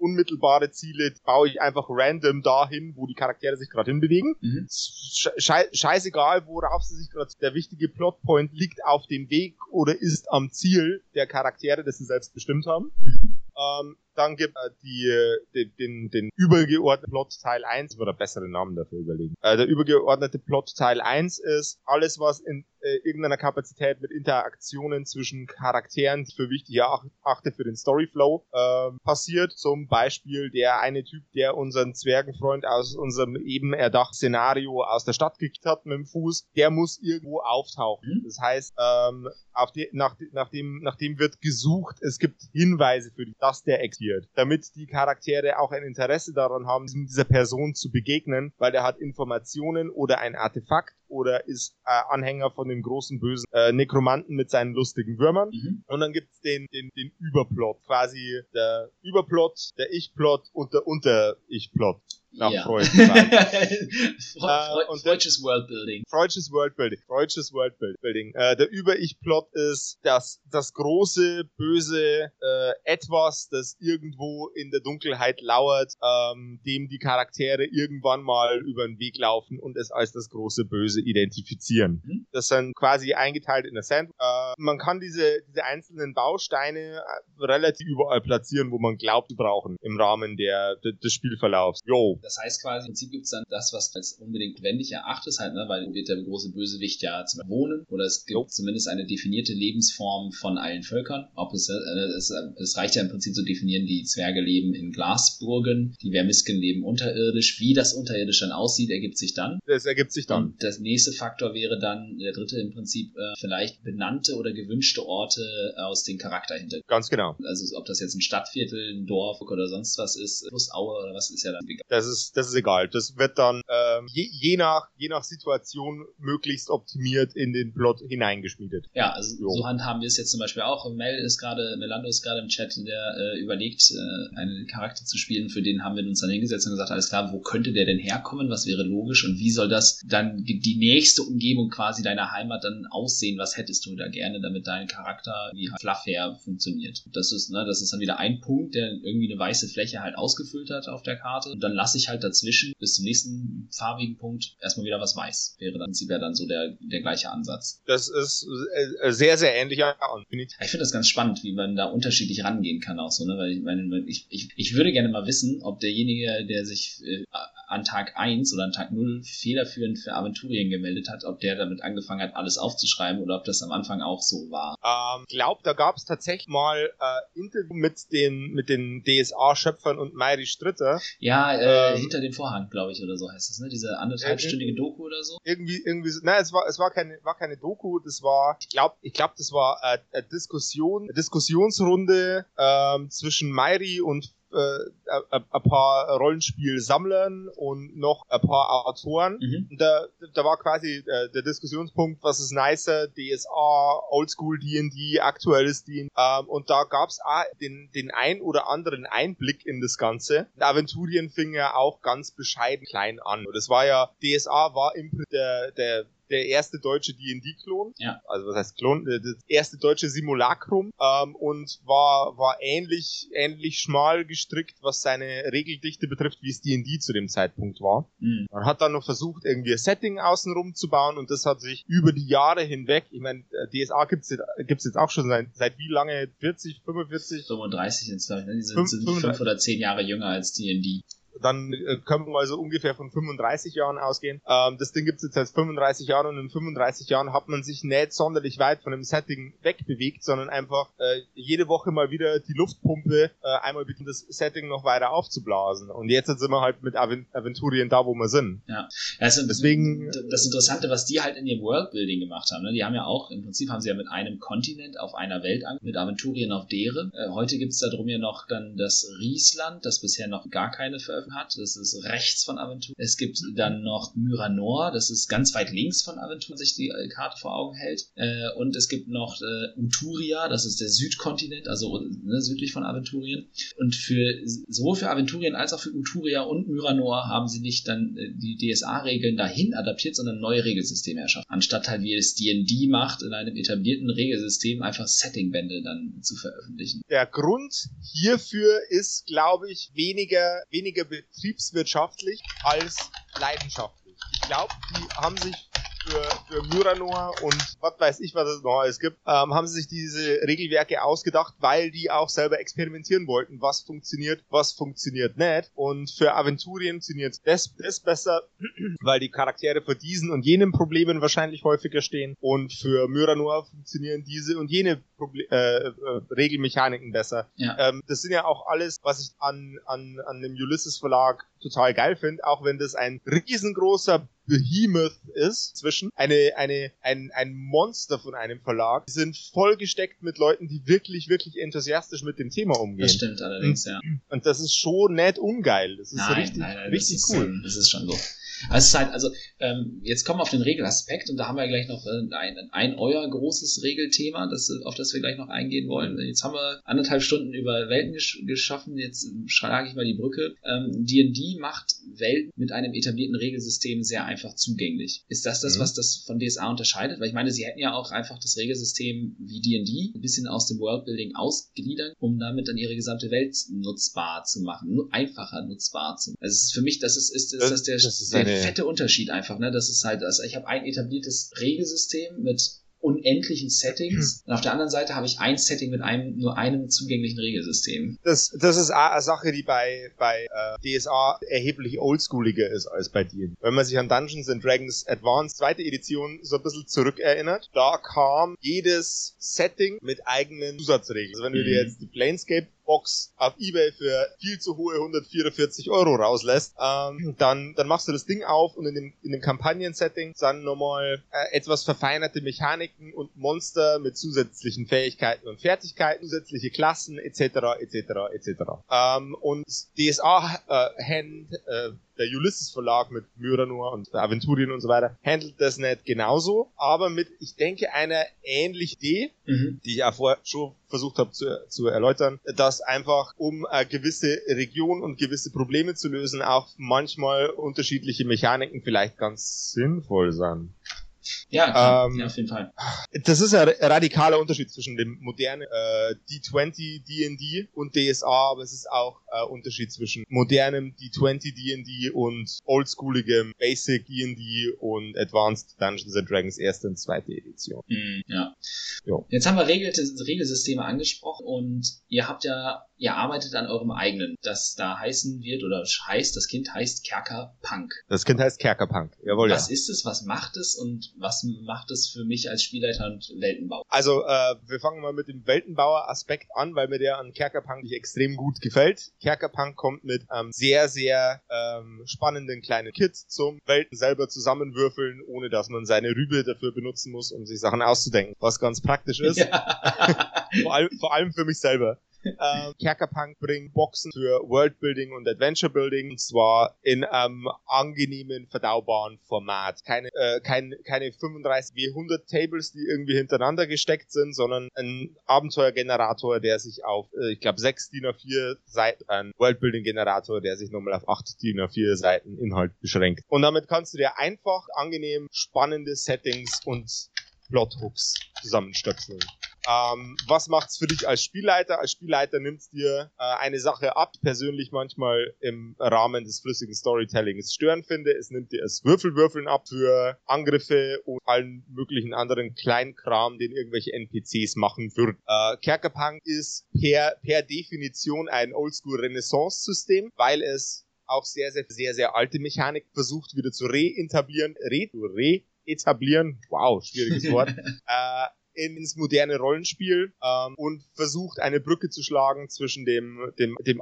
Unmittelbare Ziele baue ich einfach random dahin, wo die Charaktere sich gerade hinbewegen. Mhm. Scheißegal, worauf sie sich gerade... Der wichtige Plotpoint liegt auf dem Weg oder ist am Ziel der Charaktere, das sie selbst bestimmt haben. Mhm. Dann gibt den übergeordneten Plot Teil 1, ich würde einen besseren Namen dafür überlegen. Der übergeordnete Plot Teil 1 ist alles, was in irgendeiner Kapazität mit Interaktionen zwischen Charakteren, die ich für wichtig erachte für den Storyflow, passiert. Zum Beispiel der eine Typ, der unseren Zwergenfreund aus unserem eben erdachten Szenario aus der Stadt gekickt hat mit dem Fuß, der muss irgendwo auftauchen. Das heißt, nachdem wird gesucht, es gibt Hinweise für die, dass der existiert, damit die Charaktere auch ein Interesse daran haben, dieser Person zu begegnen, weil der hat Informationen oder ein Artefakt oder ist Anhänger von dem großen bösen Nekromanten mit seinen lustigen Würmern. Mhm. Und dann gibt's den Überplot, quasi der Überplot, der Ich-Plot und der Unter-Ich-Plot. Nach Freud. Freudsches Worldbuilding. Freudsches Worldbuilding. Der Über-Ich-Plot ist das große, böse Etwas, das irgendwo in der Dunkelheit lauert, dem die Charaktere irgendwann mal über den Weg laufen und es als das große Böse identifizieren. Mhm. Das sind quasi eingeteilt in der Sandbox. Man kann diese einzelnen Bausteine relativ überall platzieren, wo man glaubt, sie brauchen im Rahmen des Spielverlaufs. Jo. Das heißt quasi, im Prinzip gibt es dann das, was als unbedingt notwendig erachtet ist, halt, ne? Weil wird der große Bösewicht ja zum Wohnen oder es gibt zumindest eine definierte Lebensform von allen Völkern. Es reicht ja im Prinzip zu definieren, die Zwerge leben in Glasburgen, die Vermisken leben unterirdisch. Wie das unterirdisch dann aussieht, ergibt sich dann. Und das nächste Faktor wäre dann, der dritte im Prinzip, vielleicht benannte oder gewünschte Orte aus dem Charakter hinter. Ganz genau. Also ob das jetzt ein Stadtviertel, ein Dorf oder sonst was ist, plus Aue oder was, ist ja dann egal. Das ist egal. Das wird dann je nach Situation möglichst optimiert in den Plot hineingeschmiedet. Ja, also so handhaben wir es jetzt zum Beispiel auch. Melando ist gerade im Chat, der überlegt, einen Charakter zu spielen. Für den haben wir uns dann hingesetzt und gesagt, alles klar, wo könnte der denn herkommen? Was wäre logisch? Und wie soll das dann die nächste Umgebung quasi deiner Heimat dann aussehen? Was hättest du da gerne, damit dein Charakter wie fluff her funktioniert? Das ist dann wieder ein Punkt, der irgendwie eine weiße Fläche halt ausgefüllt hat auf der Karte. Und dann lasse ich halt dazwischen bis zum nächsten farbigen Punkt erstmal wieder was weiß. Wäre dann so der gleiche Ansatz. Das ist sehr, sehr ähnlich. Ich finde das ganz spannend, wie man da unterschiedlich rangehen kann auch so, ne? Weil ich meine, ich würde gerne mal wissen, ob derjenige, der sich an Tag 1 oder an Tag 0 federführend für Aventurien gemeldet hat, ob der damit angefangen hat, alles aufzuschreiben oder ob das am Anfang auch so war. Ich glaube, da gab es tatsächlich mal Interview mit den DSA-Schöpfern und Mayri Stritter. Ja, hinter dem Vorhang, glaube ich, oder so heißt das, ne? Diese anderthalbstündige Doku oder so? Irgendwie so. Nein, es war keine Doku, das war, ich glaube, das war eine Diskussionsrunde zwischen Mayri und ein paar Rollenspielsammlern und noch ein paar Autoren. Mhm. Da war quasi der Diskussionspunkt, was ist nicer, DSA, Oldschool D&D, aktuelles D&D. Und da gab es auch den ein oder anderen Einblick in das Ganze. Aventurien fing ja auch ganz bescheiden klein an. Das war ja, DSA war im Prinzip der der erste deutsche D&D-Klon. Ja. Also was heißt Klon? Das erste deutsche Simulacrum. Und war ähnlich schmal gestrickt, was seine Regeldichte betrifft, wie es D&D zu dem Zeitpunkt war. Mhm. Man hat dann noch versucht, irgendwie ein Setting außenrum zu bauen, und das hat sich über die Jahre hinweg, ich meine, DSA gibt's jetzt auch schon seit wie lange? 40, 45? 35 jetzt, glaube ich. Ne? Die sind 5 oder 10 Jahre jünger als D&D. Dann können wir mal so ungefähr von 35 Jahren ausgehen. Das Ding gibt es jetzt seit 35 Jahren, und in 35 Jahren hat man sich nicht sonderlich weit von dem Setting wegbewegt, sondern einfach jede Woche mal wieder die Luftpumpe einmal beginnt, das Setting noch weiter aufzublasen. Und jetzt sind wir halt mit Aventurien da, wo wir sind. Ja, also deswegen das Interessante, was die halt in dem Worldbuilding gemacht haben, ne? Die haben ja auch, im Prinzip haben sie ja mit einem Kontinent auf einer Welt angefangen, mit Aventurien auf Dere. Heute gibt es da drum ja noch dann das Riesland, das bisher noch gar keine Veröffentlichung hat, das ist rechts von Aventurien. Es gibt dann noch Myranor, das ist ganz weit links von Aventurien, sich die Karte vor Augen hält. Und es gibt noch Uturia, das ist der Südkontinent, also ne, südlich von Aventurien. Und sowohl für Aventurien als auch für Uturia und Myranor haben sie nicht dann die DSA-Regeln dahin adaptiert, sondern neue Regelsysteme erschaffen. Anstatt halt, wie es D&D macht, in einem etablierten Regelsystem einfach Settingbände dann zu veröffentlichen. Der Grund hierfür ist, glaube ich, weniger betriebswirtschaftlich als leidenschaftlich. Ich glaube, die haben sich für Myranor und was weiß ich, was es noch alles gibt, haben sie sich diese Regelwerke ausgedacht, weil die auch selber experimentieren wollten, was funktioniert nicht. Und für Aventurien funktioniert das besser, weil die Charaktere vor diesen und jenen Problemen wahrscheinlich häufiger stehen. Und für Myranor funktionieren diese und jene Regelmechaniken besser. Ja. Das sind ja auch alles, was ich an dem Ulysses Verlag total geil finde, auch wenn das ein riesengroßer Behemoth ist, zwischen ein Monster von einem Verlag. Die sind vollgesteckt mit Leuten, die wirklich, wirklich enthusiastisch mit dem Thema umgehen. Das stimmt allerdings, ja. Und das ist schon nett ungeil. Das ist richtig cool. Das ist schon so. Also, es ist halt, jetzt kommen wir auf den Regelaspekt, und da haben wir gleich noch ein euer großes Regelthema, auf das wir gleich noch eingehen wollen. Jetzt haben wir 1,5 Stunden über Welten geschaffen, jetzt schlage ich mal die Brücke. D&D macht Welten mit einem etablierten Regelsystem sehr einfach zugänglich. Ist das, was das von DSA unterscheidet? Weil ich meine, sie hätten ja auch einfach das Regelsystem wie D&D ein bisschen aus dem Worldbuilding ausgliedern, um damit dann ihre gesamte Welt nutzbar zu machen, einfacher nutzbar zu machen. Also es ist für mich, das ist der fette Unterschied einfach, ne? Das ist halt, also ich habe ein etabliertes Regelsystem mit unendlichen Settings, und auf der anderen Seite habe ich ein Setting mit nur einem zugänglichen Regelsystem. Das ist eine Sache, die bei DSA erheblich oldschooliger ist als bei D&D. Wenn man sich an Dungeons and Dragons Advanced 2. Edition so ein bisschen zurückerinnert, da kam jedes Setting mit eigenen Zusatzregeln. Also wenn du dir jetzt die Planescape Box auf eBay für viel zu hohe 144 € rauslässt, dann machst du das Ding auf, und in dem Kampagnen-Setting dann nochmal etwas verfeinerte Mechaniken und Monster mit zusätzlichen Fähigkeiten und Fertigkeiten, zusätzliche Klassen etc. etc. etc. Und DSA der Ulysses Verlag mit Myranor und Aventurien und so weiter, handelt das nicht genauso, aber mit, ich denke, einer ähnlichen Idee, die ich auch vorher schon versucht habe zu erläutern, dass einfach, um eine gewisse Region und gewisse Probleme zu lösen, auch manchmal unterschiedliche Mechaniken vielleicht ganz sinnvoll sind. Ja, klar. Ja, auf jeden Fall. Das ist ein radikaler Unterschied zwischen dem modernen D20 D&D und DSA, aber es ist auch ein Unterschied zwischen modernem D20 D&D und oldschooligem Basic D&D und Advanced Dungeons and Dragons 1. und 2. Edition. Ja. Jo. Jetzt haben wir Regelsysteme angesprochen, und ihr arbeitet an eurem eigenen, das da heißen wird, oder heißt, das Kind heißt Kerkerpunk. Das Kind heißt Kerkerpunk, jawohl. Was ist es, was macht es, und was macht es für mich als Spielleiter und Weltenbauer? Also, wir fangen mal mit dem Weltenbauer-Aspekt an, weil mir der an Kerkerpunk nicht extrem gut gefällt. Kerkerpunk kommt mit sehr, sehr spannenden kleinen Kits zum Welten selber zusammenwürfeln, ohne dass man seine Rübe dafür benutzen muss, um sich Sachen auszudenken, was ganz praktisch ist. Ja. Vor allem für mich selber. Kerkerpunk bringt Boxen für Worldbuilding und Adventurebuilding, und zwar in einem angenehmen, verdaubaren Format. Keine 35 W100 Tables, die irgendwie hintereinander gesteckt sind, sondern ein Abenteuergenerator, der sich auf, ich glaube, 6 DIN A4 Seiten, ein Worldbuilding-Generator, der sich nochmal auf 8 DIN A4 Seiten Inhalt beschränkt. Und damit kannst du dir einfach angenehm spannende Settings und Plothooks zusammenstöpseln. Was macht's für dich als Spielleiter? Als Spielleiter nimmt's dir eine Sache ab, persönlich manchmal im Rahmen des flüssigen Storytellings störend finde. Es nimmt dir das Würfelwürfeln ab für Angriffe und allen möglichen anderen Kleinkram, den irgendwelche NPCs machen würden. Kerkerpunk ist per Definition ein Oldschool-Renaissance-System, weil es auch sehr, sehr, sehr, sehr alte Mechanik versucht wieder zu reetablieren. Wow, schwieriges Wort. Ins moderne Rollenspiel und versucht, eine Brücke zu schlagen zwischen dem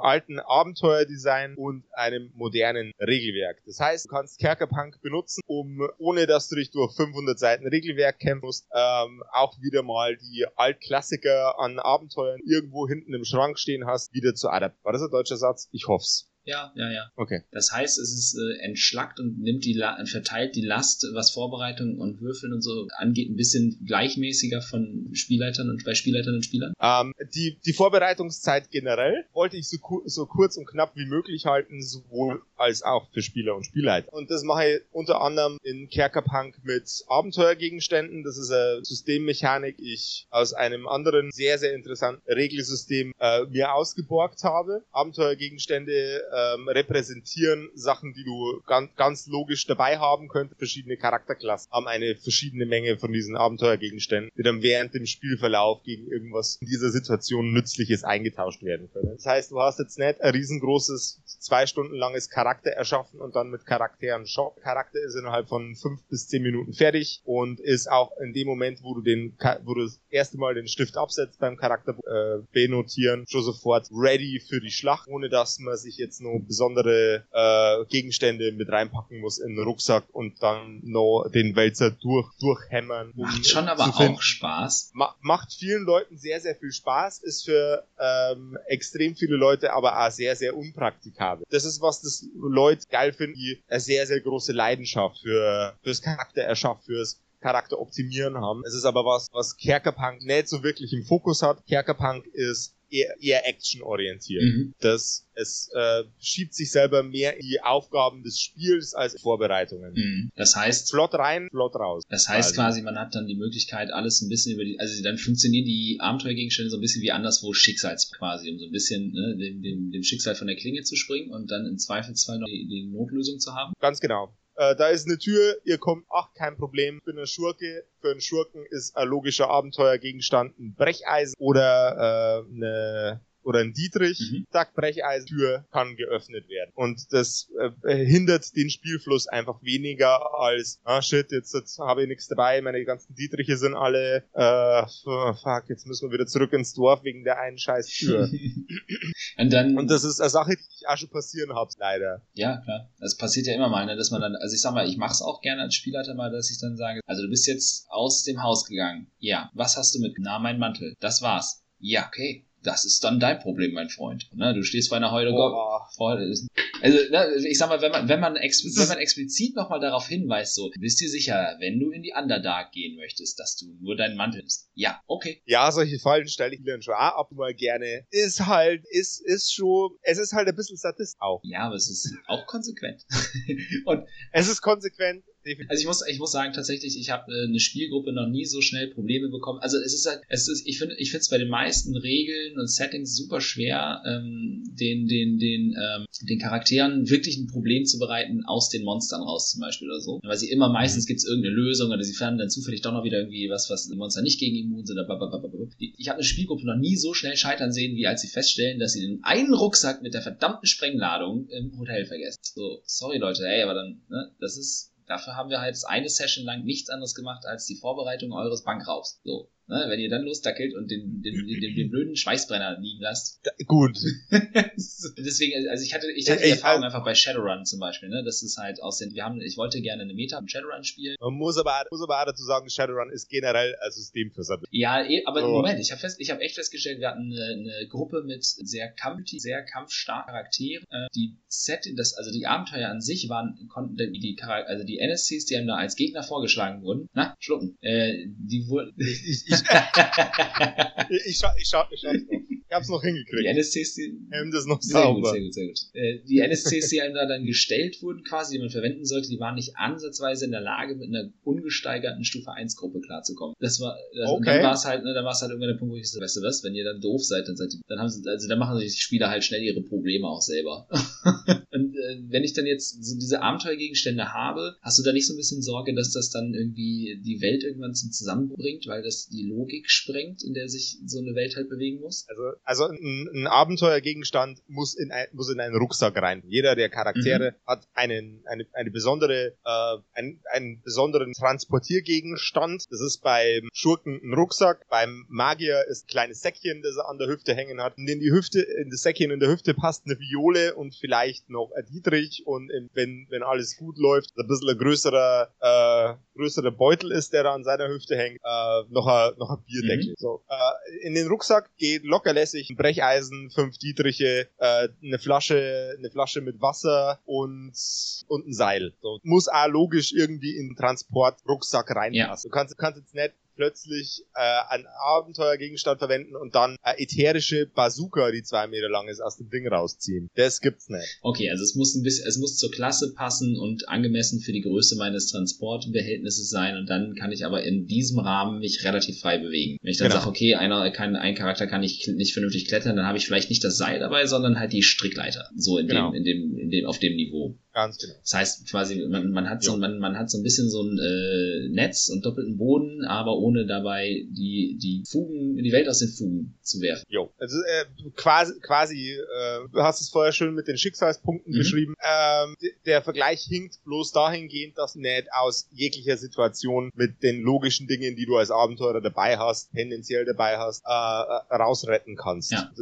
alten Abenteuerdesign und einem modernen Regelwerk. Das heißt, du kannst Kerkerpunk benutzen, um, ohne dass du dich durch 500 Seiten Regelwerk kämpfen musst, auch wieder mal die Altklassiker an Abenteuern irgendwo hinten im Schrank stehen hast, wieder zu adaptieren. War das ein deutscher Satz? Ich hoff's. Ja. Okay. Das heißt, es ist entschlackt und nimmt verteilt die Last, was Vorbereitung und Würfeln und so angeht, ein bisschen gleichmäßiger von Spielleitern und bei Spielleitern und Spielern? Die Vorbereitungszeit generell wollte ich so kurz und knapp wie möglich halten, sowohl als auch für Spieler und Spielleiter. Und das mache ich unter anderem in Kerkerpunk mit Abenteuergegenständen. Das ist eine Systemmechanik, die ich aus einem anderen sehr, sehr interessanten Regelsystem mir ausgeborgt habe. Abenteuergegenstände repräsentieren Sachen, die du ganz, ganz logisch dabei haben könntest. Verschiedene Charakterklassen haben eine verschiedene Menge von diesen Abenteuergegenständen, die dann während dem Spielverlauf gegen irgendwas in dieser Situation Nützliches eingetauscht werden können. Das heißt, du hast jetzt nicht ein riesengroßes, 2 Stunden langes Charakter erschaffen und dann mit Charakteren shoppen. Charakter ist innerhalb von 5 bis 10 Minuten fertig und ist auch in dem Moment, wo du das erste Mal den Stift absetzt beim Charakter benotieren, schon sofort ready für die Schlacht, ohne dass man sich jetzt noch besondere Gegenstände mit reinpacken muss in den Rucksack und dann noch den Wälzer durchhämmern. Macht schon aber auch Spaß. Macht vielen Leuten sehr, sehr viel Spaß, ist für extrem viele Leute aber auch sehr, sehr unpraktikabel. Das ist was, das Leute geil finden, die eine sehr, sehr große Leidenschaft fürs Charakter erschaffen, fürs Charakter optimieren haben. Es ist aber was Kerkerpunk nicht so wirklich im Fokus hat. Kerkerpunk ist eher actionorientiert. Mhm. Es schiebt sich selber mehr in die Aufgaben des Spiels als in Vorbereitungen. Mhm. Das heißt... Flott rein, flott raus. Das heißt quasi, man hat dann die Möglichkeit, alles ein bisschen über die... Also dann funktionieren die Abenteuergegenstände so ein bisschen wie anderswo Schicksals quasi, um so ein bisschen dem Schicksal von der Klinge zu springen und dann im Zweifelsfall noch die Notlösung zu haben. Ganz genau. Da ist eine Tür, ihr kommt, ach, kein Problem, ich bin ein Schurke. Für einen Schurken ist ein logischer Abenteuergegenstand ein Brecheisen oder ein Dietrich. Mhm. Zack, Brecheisen, Tür kann geöffnet werden. Und das hindert den Spielfluss einfach weniger als, jetzt habe ich nichts dabei, meine ganzen Dietriche sind alle, jetzt müssen wir wieder zurück ins Dorf wegen der einen scheiß Tür. Und das ist eine Sache, die ich auch schon passieren habe, leider. Ja, klar. Das passiert ja immer mal, ne, dass man dann, also ich sag mal, ich mach's auch gerne als Spielleiter mal, dass ich dann sage, also du bist jetzt aus dem Haus gegangen. Ja. Was hast du mit? Na, mein Mantel. Das war's. Ja, okay. Das ist dann dein Problem, mein Freund. Na, du stehst bei einer Heule Gottes. Also, ich sag mal, wenn man explizit nochmal darauf hinweist, so, bist du sicher, wenn du in die Underdark gehen möchtest, dass du nur deinen Mantel nimmst? Ja, okay. Ja, solche Fallen stelle ich mir dann schon ab mal gerne. Es ist halt ein bisschen Statist auch. Ja, aber es ist auch konsequent. Und es ist konsequent. Also ich muss sagen, tatsächlich, ich habe eine Spielgruppe noch nie so schnell Probleme bekommen. Also es ist halt, ich finde es bei den meisten Regeln und Settings super schwer, den Charakteren wirklich ein Problem zu bereiten aus den Monstern raus zum Beispiel oder so. Weil sie immer meistens gibt es irgendeine Lösung oder sie fanden dann zufällig doch noch wieder irgendwie was die Monster nicht gegen immun sind. Ich habe eine Spielgruppe noch nie so schnell scheitern sehen, wie als sie feststellen, dass sie den einen Rucksack mit der verdammten Sprengladung im Hotel vergessen. So, sorry Leute, aber dann, ne, das ist... Dafür haben wir halt eine Session lang nichts anderes gemacht als die Vorbereitung eures Bankraubs. So, Ne, wenn ihr dann losdackelt und den blöden Schweißbrenner liegen lasst. Da, gut. Deswegen, also ich hatte die Erfahrung einfach bei Shadowrun zum Beispiel, ne? Das ist halt ich wollte gerne eine Meta im Shadowrun spielen. Man muss aber dazu sagen, Shadowrun ist generell ein System für Sattel. Ja, aber Moment, ich habe echt festgestellt, wir hatten eine Gruppe mit sehr kampfstarken Charakteren. Die Abenteuer an sich die NSCs, die einem da als Gegner vorgeschlagen wurden, die wurden. Ich hab's noch hingekriegt. Die NSCs, die das noch sauber. Sehr gut. Die NSCs, die einem da dann gestellt wurden, quasi, die man verwenden sollte, die waren nicht ansatzweise in der Lage, mit einer ungesteigerten Stufe 1 Gruppe klarzukommen. Und dann war's halt, irgendwann der Punkt, wo ich so, weißt du was, wenn ihr dann doof seid, dann machen sich die Spieler halt schnell ihre Probleme auch selber. Und wenn ich dann jetzt so diese Abenteuergegenstände habe, hast du da nicht so ein bisschen Sorge, dass das dann irgendwie die Welt irgendwann zum Zusammenbruch bringt, weil das die Logik sprengt, in der sich so eine Welt halt bewegen muss? Also ein Abenteuergegenstand muss in einen Rucksack rein. Jeder der Charaktere hat einen besonderen Transportiergegenstand. Das ist beim Schurken ein Rucksack, beim Magier ist ein kleines Säckchen, das er an der Hüfte hängen hat. Und in das Säckchen in der Hüfte passt eine Viole und vielleicht noch ein Dietrich. Und wenn alles gut läuft, ein bisschen ein größerer Beutel ist, der da an seiner Hüfte hängt, noch ein Bierdeckel. So, in den Rucksack geht lockerlässig ein Brecheisen, 5 Dietriche, eine Flasche mit Wasser und ein Seil. So, muss auch logisch irgendwie in den Transportrucksack reinpassen. Ja. Du kannst jetzt nicht plötzlich einen Abenteuergegenstand verwenden und dann eine ätherische Bazooka, die 2 Meter lang ist, aus dem Ding rausziehen. Das gibt's nicht. Okay, also es muss zur Klasse passen und angemessen für die Größe meines Transportbehältnisses sein, und dann kann ich aber in diesem Rahmen mich relativ frei bewegen. Wenn ich dann sage, okay, ein Charakter kann ich nicht vernünftig klettern, dann habe ich vielleicht nicht das Seil dabei, sondern halt die Strickleiter. So auf dem Niveau. Ganz genau. Das heißt quasi, man hat so ein bisschen so ein Netz und doppelten Boden, aber ohne dabei die Welt aus den Fugen zu werfen. Jo. Also du hast es vorher schön mit den Schicksalspunkten beschrieben. Der Vergleich hinkt bloß dahingehend, dass nicht aus jeglicher Situation mit den logischen Dingen, die du als Abenteurer tendenziell dabei hast, rausretten kannst. Ja.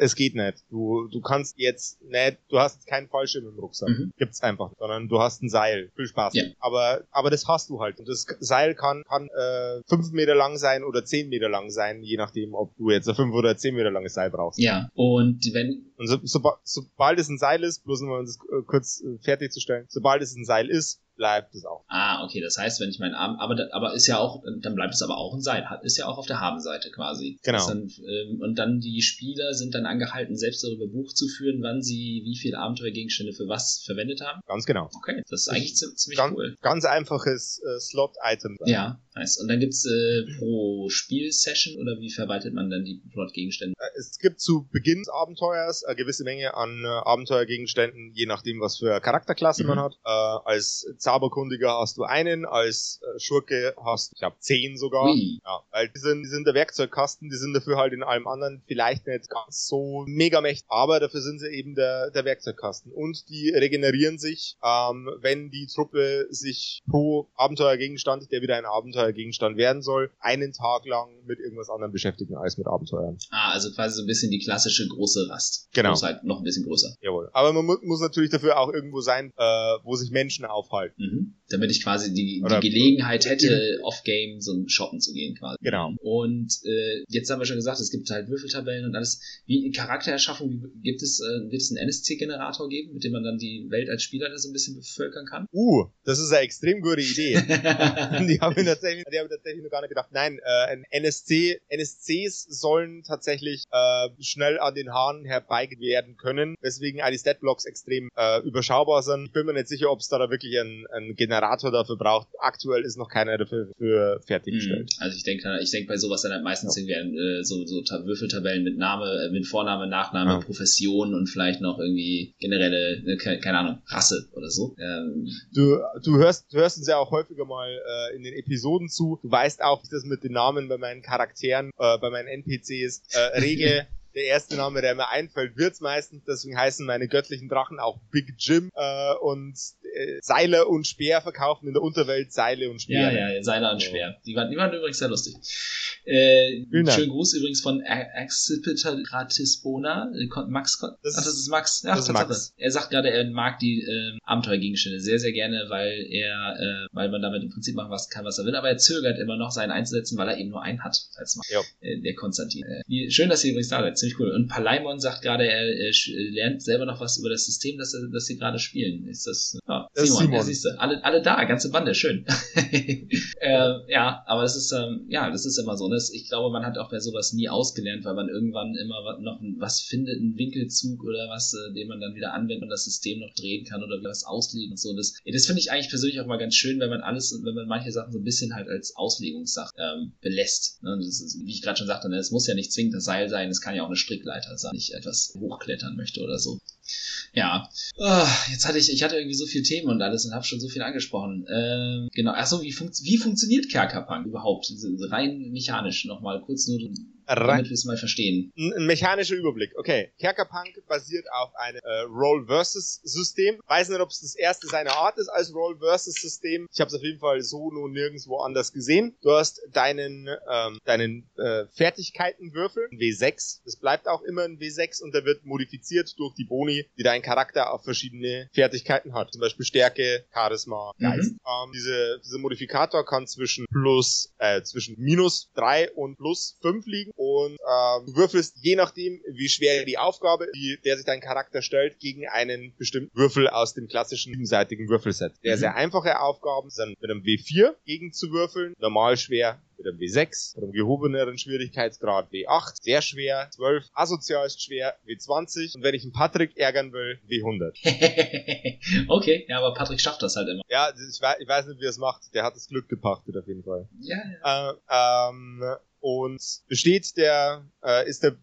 Es geht nicht. Du kannst jetzt nicht, du hast keinen Fallschirm im Rucksack. Gibt's einfach, sondern du hast ein Seil. Viel Spaß. Yeah. Aber das hast du halt. Und das Seil kann 5 Meter lang sein oder 10 Meter lang sein, je nachdem, ob du jetzt ein 5 oder 10 Meter langes Seil brauchst. Ja, sobald es ein Seil ist, bloß um das kurz fertigzustellen, sobald es ein Seil ist, bleibt es auch. Ah, okay, das heißt, wenn ich meinen Arm, aber ist ja auch, dann bleibt es aber auch ein Seil, ist ja auch auf der Habenseite quasi. Genau. Und dann die Spieler sind dann angehalten, selbst darüber Buch zu führen, wann sie wie viele Abenteuergegenstände für was verwendet haben. Ganz genau. Okay, das ist eigentlich ziemlich cool. Ganz einfaches Slot-Item. Ja, nice. Und dann gibt's pro Spielsession, oder wie verwaltet man dann die Plot-Gegenstände? Es gibt zu Beginn des Abenteuers eine gewisse Menge an Abenteuergegenständen, je nachdem, was für Charakterklasse man hat. Als Zauberkundiger hast du einen, als Schurke hast du, ich glaube, 10 sogar. Oui. Ja, weil die sind der Werkzeugkasten, die sind dafür halt in allem anderen vielleicht nicht ganz so mega mächtig, aber dafür sind sie eben der Werkzeugkasten. Und die regenerieren sich, wenn die Truppe sich pro Abenteuergegenstand, der wieder ein Abenteuergegenstand werden soll, einen Tag lang mit irgendwas anderem beschäftigen als mit Abenteuern. Ah, also quasi so ein bisschen die klassische große Rast. Genau. Ist halt noch ein bisschen größer. Jawohl. Aber man muss natürlich dafür auch irgendwo sein, wo sich Menschen aufhalten. Damit ich quasi die Gelegenheit hätte, off-game so shoppen zu gehen quasi. Genau. Und jetzt haben wir schon gesagt, es gibt halt Würfeltabellen und alles. Wie Charaktererschaffung, wird es einen NSC-Generator geben, mit dem man dann die Welt als Spieler da so ein bisschen bevölkern kann? Das ist eine extrem gute Idee. Die haben tatsächlich noch gar nicht gedacht. Nein, NSCs sollen tatsächlich schnell an den Haaren herbeigeführt werden können, weswegen all die Statblocks extrem überschaubar sind. Ich bin mir nicht sicher, ob es da wirklich einen Generator dafür braucht. Aktuell ist noch keiner dafür fertiggestellt. Also ich denke bei sowas dann halt meistens irgendwie so Würfeltabellen mit mit Vorname, Nachname, Profession und vielleicht noch irgendwie generelle, keine Ahnung, Rasse oder so. Du hörst uns ja auch häufiger mal in den Episoden zu. Du weißt auch, dass mit den Namen bei meinen Charakteren, bei meinen NPCs rege. Der erste Name, der mir einfällt, wird's meistens. Deswegen heißen meine göttlichen Drachen auch Big Jim. Und Seile und Speer verkaufen in der Unterwelt, Seile und Speer. Ja, Seile und Speer. Die waren übrigens sehr lustig. Schönen Gruß übrigens von Axipiter Gratispona. Max, das ist Max. Ach, das ist Max. Er sagt gerade, er mag die Abenteuergegenstände sehr, sehr gerne, weil er, weil man damit im Prinzip machen kann, was er will, aber er zögert immer noch, seinen einzusetzen, weil er eben nur einen hat. Als der Konstantin. Schön, dass ihr übrigens da seid. Ziemlich cool. Und Palaimon sagt gerade, er lernt selber noch was über das System, das sie gerade spielen. Ist das, Simon. Ja, siehst du, alle da, ganze Bande, schön. Aber das ist, das ist immer so. Das, ich glaube, man hat auch bei sowas nie ausgelernt, weil man irgendwann immer noch was findet, einen Winkelzug oder was, den man dann wieder anwendet und das System noch drehen kann oder was auslegen und so. Das finde ich eigentlich persönlich auch mal ganz schön, wenn man manche Sachen so ein bisschen halt als Auslegungssache belässt. Ne? Das ist, wie ich gerade schon sagte, es muss ja nicht zwingend das Seil sein, es kann ja auch eine Strickleiter sein, wenn ich etwas hochklettern möchte oder so. Ja, jetzt hatte ich irgendwie so viele Themen und alles und habe schon so viel angesprochen. Genau, achso, wie funktioniert Kerkerpunk überhaupt? Rein mechanisch nochmal, kurz nur, damit wir es mal verstehen. Ein mechanischer Überblick, okay. Kerkerpunk basiert auf einem Roll-Versus-System. Weiß nicht, ob es das erste seiner Art ist als Roll-Versus-System. Ich habe es auf jeden Fall so nur nirgendwo anders gesehen. Du hast deinen Fertigkeitenwürfel, W6. Das bleibt auch immer ein W6 und der wird modifiziert durch die Boni, die dein Charakter auf verschiedene Fertigkeiten hat. Zum Beispiel Stärke, Charisma, Geist. Dieser Modifikator kann zwischen minus 3 und plus 5 liegen. Und du würfelst, je nachdem, wie schwer die Aufgabe, der sich dein Charakter stellt, gegen einen bestimmten Würfel aus dem klassischen siebenseitigen Würfelset. Sehr einfache Aufgaben sind mit einem W4 gegen zu würfeln, normal schwer mit einem W6, mit einem gehobeneren Schwierigkeitsgrad W8, sehr schwer, 12, asozial ist schwer, W20 und wenn ich einen Patrick ärgern will, W100. Okay, ja, aber Patrick schafft das halt immer. Ja, ich weiß nicht, wie er es macht, der hat das Glück gepachtet auf jeden Fall. Ja. Und ist der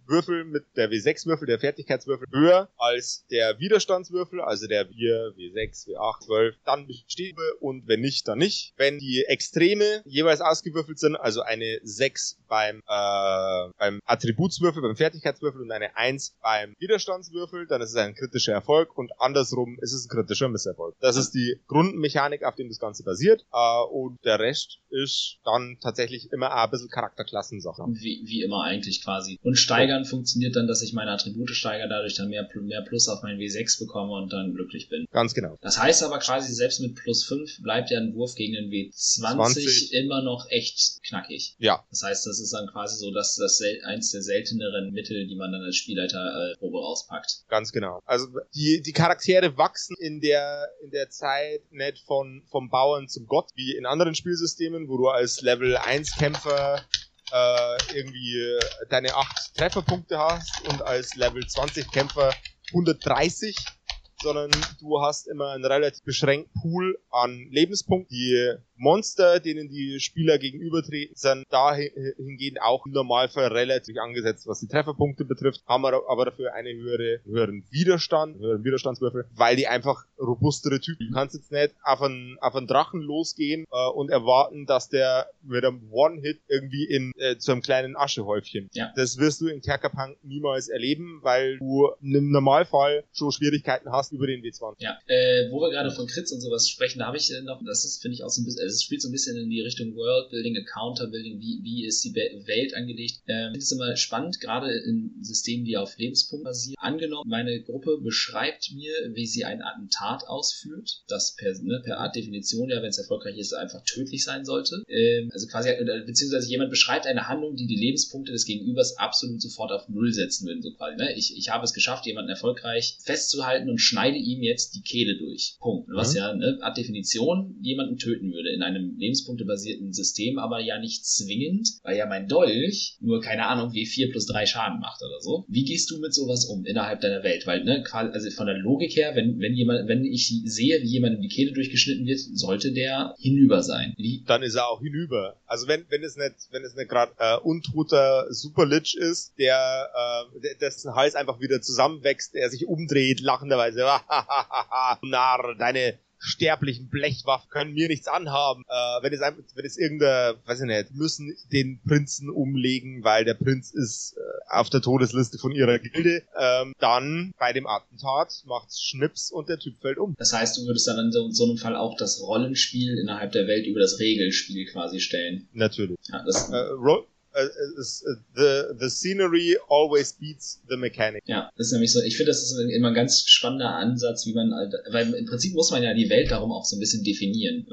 Würfel mit der W6-Würfel, der Fertigkeitswürfel, höher als der Widerstandswürfel, also der W6, W8, 12, dann besteht und wenn nicht, dann nicht. Wenn die Extreme jeweils ausgewürfelt sind, also eine 6 beim Attributswürfel, beim Fertigkeitswürfel und eine 1 beim Widerstandswürfel, dann ist es ein kritischer Erfolg und andersrum ist es ein kritischer Misserfolg. Das ist die Grundmechanik, auf dem das Ganze basiert und der Rest ist dann tatsächlich immer ein bisschen Charakterklasse. Wie immer eigentlich quasi. Und steigern funktioniert dann, dass ich meine Attribute steigere, dadurch dann mehr Plus auf meinen W6 bekomme und dann glücklich bin. Ganz genau. Das heißt aber quasi, selbst mit Plus 5 bleibt ja ein Wurf gegen den W20 immer noch echt knackig. Ja. Das heißt, das ist dann quasi so, dass das eins der selteneren Mittel, die man dann als Spielleiterprobe rauspackt. Ganz genau. Also die Charaktere wachsen in der Zeit nicht vom Bauern zum Gott, wie in anderen Spielsystemen, wo du als Level 1 Kämpfer irgendwie deine 8 Trefferpunkte hast und als Level 20 Kämpfer 130, sondern du hast immer einen relativ beschränkten Pool an Lebenspunkten. Die Monster, denen die Spieler gegenübertreten, sind dahingehend auch im Normalfall relativ angesetzt, was die Trefferpunkte betrifft, haben aber dafür einen höheren Widerstand, höheren Widerstandswürfel, weil die einfach robustere Typen. Du kannst jetzt nicht auf einen Drachen losgehen und erwarten, dass der mit einem One-Hit irgendwie zu einem kleinen Aschehäufchen. Ja. Das wirst du in Kerkerpunk niemals erleben, weil du im Normalfall schon Schwierigkeiten hast über den W20. Ja, wo wir gerade von Crits und sowas sprechen, da habe ich noch, das ist, finde ich, auch so ein bisschen. Es spielt so ein bisschen in die Richtung Worldbuilding, Encounterbuilding, wie ist die Welt angelegt. Ich finde es immer spannend, gerade in Systemen, die auf Lebenspunkten basieren. Angenommen, meine Gruppe beschreibt mir, wie sie ein Attentat ausführt, das per Art Definition, ja, wenn es erfolgreich ist, einfach tödlich sein sollte. Also quasi, beziehungsweise jemand beschreibt eine Handlung, die die Lebenspunkte des Gegenübers absolut sofort auf Null setzen würden, so quasi. Ne? Ich habe es geschafft, jemanden erfolgreich festzuhalten und schneide ihm jetzt die Kehle durch. Punkt. Was ja, ne, Art Definition jemanden töten würde. In einem lebenspunktebasierten System, aber ja nicht zwingend, weil ja mein Dolch nur, keine Ahnung, W4 plus 3 Schaden macht oder so. Wie gehst du mit sowas um innerhalb deiner Welt? Weil, ne, also von der Logik her, wenn ich sehe, wie jemandem die Kehle durchgeschnitten wird, sollte der hinüber sein. Dann ist er auch hinüber. Also wenn es nicht gerade untoter Superlich ist, der dessen Hals einfach wieder zusammenwächst, er sich umdreht, lachenderweise, Narr, deine sterblichen Blechwaffen können mir nichts anhaben. Wenn es irgendeine, weiß ich nicht, müssen den Prinzen umlegen, weil der Prinz ist auf der Todesliste von ihrer Gilde, dann bei dem Attentat macht's Schnips und der Typ fällt um. Das heißt, du würdest dann in so einem Fall auch das Rollenspiel innerhalb der Welt über das Regelspiel quasi stellen. Natürlich. Ja, das the scenery always beats the mechanic. Ja, das ist nämlich so, ich finde, das ist immer ein ganz spannender Ansatz, wie man, weil im Prinzip muss man ja die Welt darum auch so ein bisschen definieren,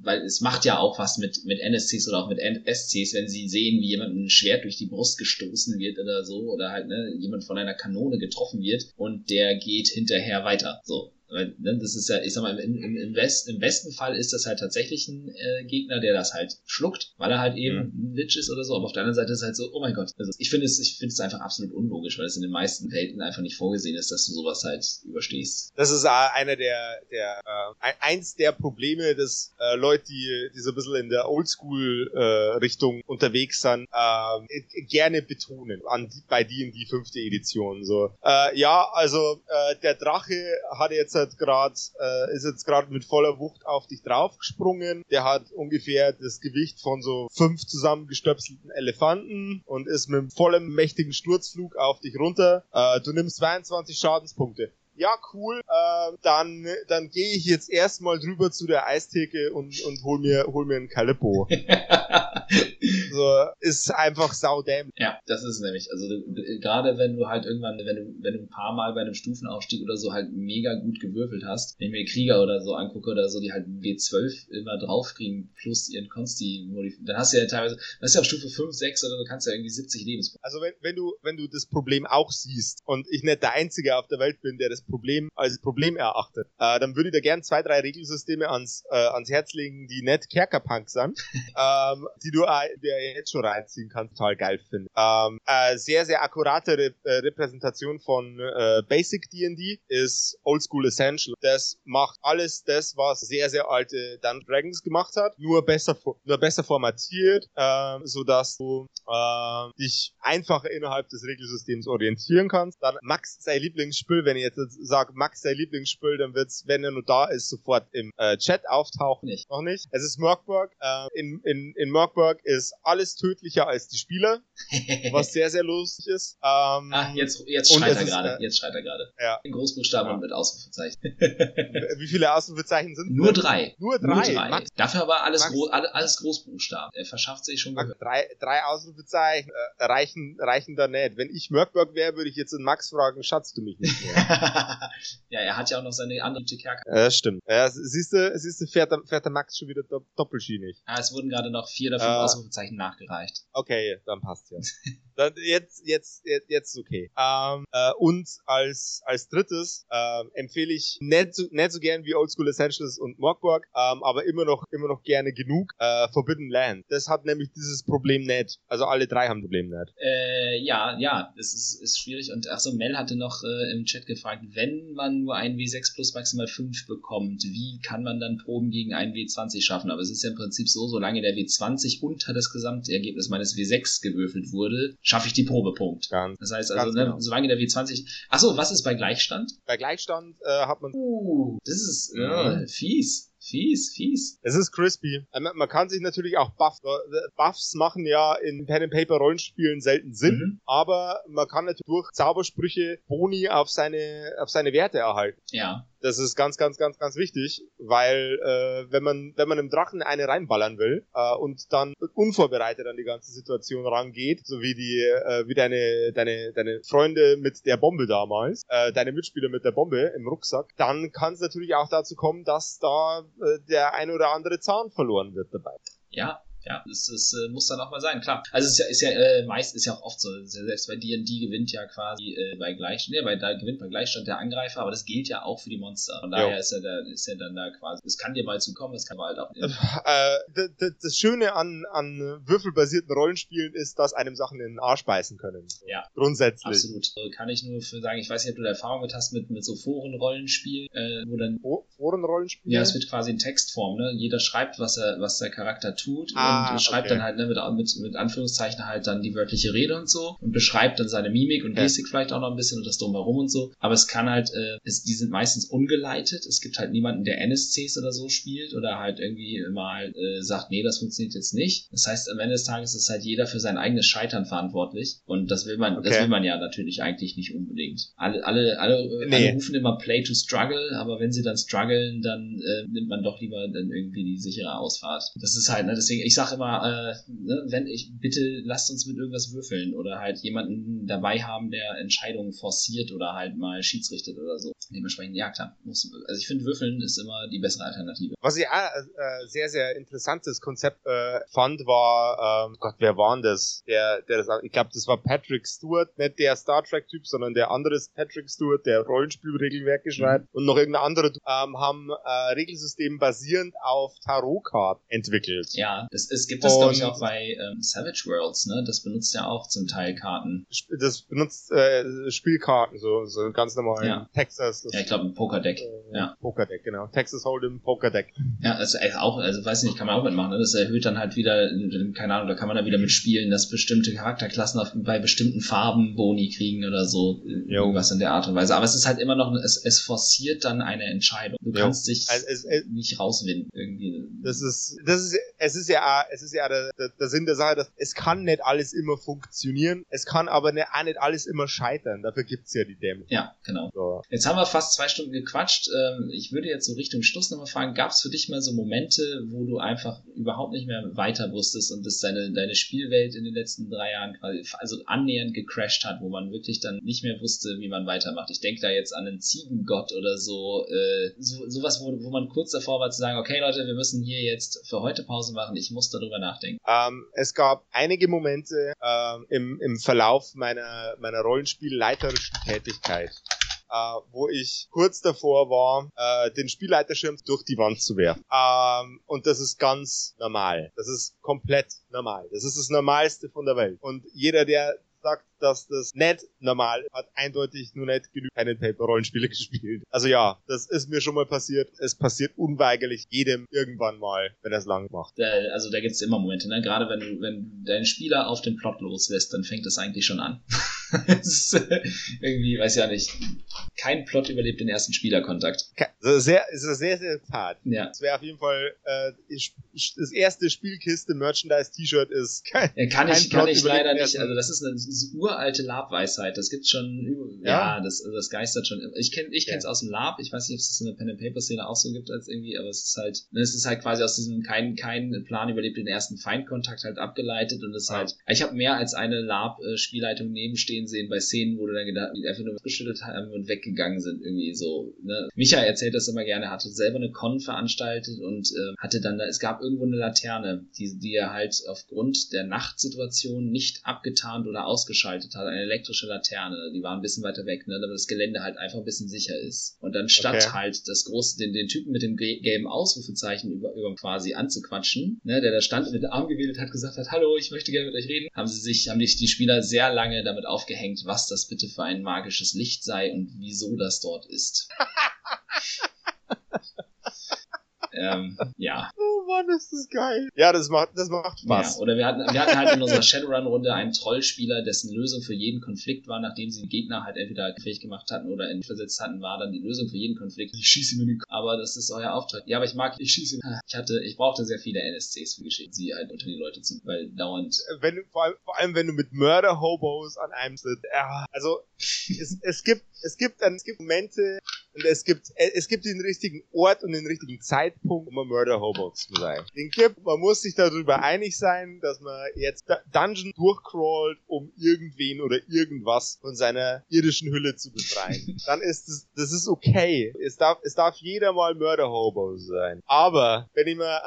weil es macht ja auch was mit NSCs oder auch mit SCs, wenn sie sehen, wie jemand mit einem Schwert durch die Brust gestoßen wird oder so, oder halt, ne, jemand von einer Kanone getroffen wird und der geht hinterher weiter, so. Das ist ja, ich sag mal, im besten Fall ist das halt tatsächlich ein Gegner, der das halt schluckt, weil er halt eben ein Lich ist oder so, aber auf der anderen Seite ist es halt so, oh mein Gott, also ich finde es einfach absolut unlogisch, weil es in den meisten Welten einfach nicht vorgesehen ist, dass du sowas halt überstehst. Das ist einer eins der Probleme, dass Leute, die so ein bisschen in der Oldschool Richtung unterwegs sind, gerne betonen bei D&D 5. Edition, so. Der Drache hat jetzt gerade mit voller Wucht auf dich draufgesprungen. Der hat ungefähr das Gewicht von so 5 zusammengestöpselten Elefanten und ist mit vollem mächtigen Sturzflug auf dich runter. Du nimmst 22 Schadenspunkte. Ja, cool, dann gehe ich jetzt erstmal drüber zu der Eistheke und hol mir einen Calippo. So, ist einfach saudämlich. Ja, das ist nämlich, also gerade wenn du halt irgendwann, wenn du ein paar Mal bei einem Stufenaufstieg oder so halt mega gut gewürfelt hast, wenn ich mir Krieger oder so angucke oder so, die halt B12 immer draufkriegen plus ihren Consti-Modifier, dann hast du ja teilweise, das ist ja auf Stufe 5, 6 oder so, kannst ja irgendwie 70 Lebenspunkte. Also wenn du das Problem auch siehst und ich nicht der Einzige auf der Welt bin, der das Problem als Problem erachtet, dann würde ich da gern 2, 3 Regelsysteme ans Herz legen, die nicht Kerkerpunk sind, die du der jetzt schon reinziehen kannst, total geil finden. Sehr, sehr akkurate Repräsentation von Basic D&D ist Old School Essentials. Das macht alles das, was sehr, sehr alte Dungeons and Dragons gemacht hat, nur besser formatiert, sodass du dich einfacher innerhalb des Regelsystems orientieren kannst. Dann Max sein Lieblingsspiel, wenn ich jetzt sage, Max sein Lieblingsspiel, dann wird's, wenn er nur da ist, sofort im Chat auftauchen. Nicht. Noch nicht. Es ist Mörk Borg. In Mörk Borg ist alles tödlicher als die Spieler, was sehr, sehr lustig ist. Jetzt schreit er gerade. Ja. In Großbuchstaben und mit Ausrufezeichen. Wie viele Ausrufezeichen sind? Nur 3. Nur drei. Max. Dafür war alles Großbuchstaben. Er verschafft sich schon Max, 3 Ausrufezeichen reichen da nicht. Wenn ich Mörk Borg wäre, würde ich jetzt in Max fragen, schatzt du mich nicht mehr? Ja, er hat ja auch noch seine andere Kerker. Ja, stimmt. Ja, siehst du, fährt der Max schon wieder doppelschienig. Ah, es wurden gerade noch 4 oder 5 Ausrufezeichen nachgereicht. Okay, dann passt ja. Dann jetzt okay. Und als drittes empfehle ich nicht so gern wie Old School Essentials und Mörk Borg, aber immer noch gerne genug Forbidden Land. Das hat nämlich dieses Problem nicht. Also alle 3 haben Problem nicht. Ja, das ist schwierig. Und achso, Mel hatte noch im Chat gefragt, wenn man nur einen W6 plus maximal 5 bekommt, wie kann man dann Proben gegen einen W20 schaffen? Aber es ist ja im Prinzip so, solange der W20 unter das Gesamtergebnis meines W6 gewürfelt wurde, schaffe ich die Probe, Punkt. Das heißt also, ne, genau. Solange der W20... Achso, was ist bei Gleichstand? Bei Gleichstand hat man... das ist fies. Es ist crispy. Man kann sich natürlich auch buffen. Buffs machen ja in Pen-and-Paper-Rollenspielen selten Sinn, aber man kann natürlich durch Zaubersprüche Boni auf seine Werte erhalten. Ja. Das ist ganz, ganz, ganz, ganz wichtig, weil wenn man im Drachen eine reinballern will und dann unvorbereitet an die ganze Situation rangeht, so wie deine Freunde mit der Bombe damals, deine Mitspieler mit der Bombe im Rucksack, dann kann es natürlich auch dazu kommen, dass da der ein oder andere Zahn verloren wird dabei. Ja, das muss dann auch mal sein, klar. Also es ist ja auch oft so, ja, selbst bei D&D gewinnt ja quasi bei Gleichstand der Angreifer, aber das gilt ja auch für die Monster. Von daher ist ja dann da quasi, es kann dir mal zukommen, es kann aber halt auch das Schöne an würfelbasierten Rollenspielen ist, dass einem Sachen in den Arsch beißen können. Ja. Grundsätzlich. Absolut. Also kann ich nur sagen, ich weiß nicht, ob du da Erfahrung mit hast mit so Forenrollenspielen, wo dann Forenrollenspielen? Ja, es wird quasi in Textform, ne? Jeder schreibt, was der Charakter tut. und schreibt dann halt, ne, mit Anführungszeichen halt dann die wörtliche Rede und so und beschreibt dann seine Mimik und Gestik vielleicht auch noch ein bisschen und das Drumherum und so. Aber es kann halt, die sind meistens ungeleitet. Es gibt halt niemanden, der NSCs oder so spielt oder halt irgendwie mal sagt, nee, das funktioniert jetzt nicht. Das heißt, am Ende des Tages ist halt jeder für sein eigenes Scheitern verantwortlich und das will man ja natürlich eigentlich nicht unbedingt. Alle rufen immer Play to Struggle, aber wenn sie dann strugglen, dann nimmt man doch lieber dann irgendwie die sichere Ausfahrt. Das ist halt, ne, deswegen, ich sage immer, bitte lasst uns mit irgendwas würfeln oder halt jemanden dabei haben, der Entscheidungen forciert oder halt mal schiedsrichtet oder so. Dementsprechend, ja klar. Ich finde, würfeln ist immer die bessere Alternative. Was ich auch sehr, sehr interessantes Konzept fand, war, wer war denn das? Der das, ich glaube, das war Patrick Stewart, nicht der Star Trek-Typ, sondern der andere ist Patrick Stewart, der Rollenspielregelwerke schreibt und noch irgendeine andere haben Regelsystem basierend auf Tarotkarten entwickelt. Ja, es gibt das, glaube ich, auch bei Savage Worlds, ne? Das benutzt ja auch zum Teil Karten. Das benutzt Spielkarten, so ganz normal. Ja. Texas. Ja, ich glaube, ein Pokerdeck. Ja. Pokerdeck, genau. Texas Hold'em Pokerdeck. Ja, also auch, weiß nicht, kann man auch mitmachen, ne? Das erhöht dann halt wieder, keine Ahnung, da kann man dann wieder mitspielen, dass bestimmte Charakterklassen bei bestimmten Farben Boni kriegen oder so. Jo. Irgendwas in der Art und Weise. Aber es ist halt immer noch, es forciert dann eine Entscheidung. Du kannst dich nicht rauswinden, irgendwie. Es ist ja der Sinn der Sache, dass es kann nicht alles immer funktionieren, es kann aber auch nicht alles immer scheitern. Dafür gibt's ja die Dämme. Ja, genau. So. Jetzt haben wir fast 2 Stunden gequatscht. Ich würde jetzt so Richtung Schluss nochmal fragen, gab's für dich mal so Momente, wo du einfach überhaupt nicht mehr weiter wusstest und dass deine Spielwelt in den letzten 3 Jahren quasi, also annähernd gecrashed hat, wo man wirklich dann nicht mehr wusste, wie man weitermacht? Ich denke da jetzt an einen Ziegengott oder so, sowas, wo man kurz davor war zu sagen, okay Leute, wir müssen hier jetzt für heute Pause machen, ich muss darüber nachdenken. Es gab einige Momente im Verlauf meiner Rollenspielleiterischen Tätigkeit, wo ich kurz davor war, den Spielleiterschirm durch die Wand zu werfen. Und das ist ganz normal. Das ist komplett normal. Das ist das Normalste von der Welt. Und jeder, der sagt, dass das nicht normal hat, eindeutig nur nicht genügend keinen Paper-Rollenspiele gespielt. Also ja, das ist mir schon mal passiert. Es passiert unweigerlich jedem irgendwann mal, wenn er es lang macht. Also da gibt es immer Momente, ne? Gerade wenn dein Spieler auf den Plot loslässt, dann fängt das eigentlich schon an. Das ist irgendwie, weiß ja nicht, kein Plot überlebt den ersten Spielerkontakt. Sehr, sehr hart. Ja. Das wäre auf jeden Fall das erste Spielkiste Merchandise-T-Shirt ist kein, ja, kann ich leider nicht. Also das ist eine uralte Lab-Weisheit. Das gibt's schon, das geistert schon. Ich kenn's aus dem Lab. Ich weiß nicht, ob es das in der Pen-and-Paper-Szene auch so gibt als irgendwie, aber es ist halt quasi aus diesem kein Plan überlebt den ersten Feindkontakt halt abgeleitet und es halt, ich habe mehr als eine Lab-Spielleitung nebenstehen sehen bei Szenen, wo du dann gedacht, die einfach nur geschüttelt haben und weggegangen sind irgendwie so, ne? Micha erzählt das immer gerne, hatte selber eine Con veranstaltet und hatte dann, es gab irgendwo eine Laterne, die er halt aufgrund der Nachtsituation nicht abgetarnt oder ausgeschaltet hat, eine elektrische Laterne, die war ein bisschen weiter weg, ne, damit das Gelände halt einfach ein bisschen sicher ist. Und dann statt halt das große, den Typen mit dem gelben Ausrufezeichen über quasi anzuquatschen, ne, der da stand und mit dem Arm gewedelt hat, gesagt hat, hallo, ich möchte gerne mit euch reden, haben sich die Spieler sehr lange damit aufgehängt, was das bitte für ein magisches Licht sei und wieso das dort ist. Oh Mann, ist das geil. Ja, das macht Spaß. Ja, oder wir hatten halt in unserer Shadowrun-Runde einen Trollspieler, dessen Lösung für jeden Konflikt war, nachdem sie den Gegner halt entweder fähig gemacht hatten oder entversetzt hatten, war dann die Lösung für jeden Konflikt. Ich schieße ihm in den Kopf. Aber das ist euer Auftrag. Ja, aber ich schieße ihn. Ich brauchte sehr viele NSCs für Geschichten, sie halt unter die Leute zu, weil dauernd. Vor allem, wenn du mit Mörder-Hobos an einem sitzt. Ja, also, es gibt Momente, und es gibt den richtigen Ort und den richtigen Zeitpunkt, um ein Murder-Hobo zu sein. Man muss sich darüber einig sein, dass man jetzt Dungeon durchcrawlt, um irgendwen oder irgendwas von seiner irdischen Hülle zu befreien. Dann ist das ist okay. Es darf jeder mal Murder-Hobo sein. Aber wenn ich mir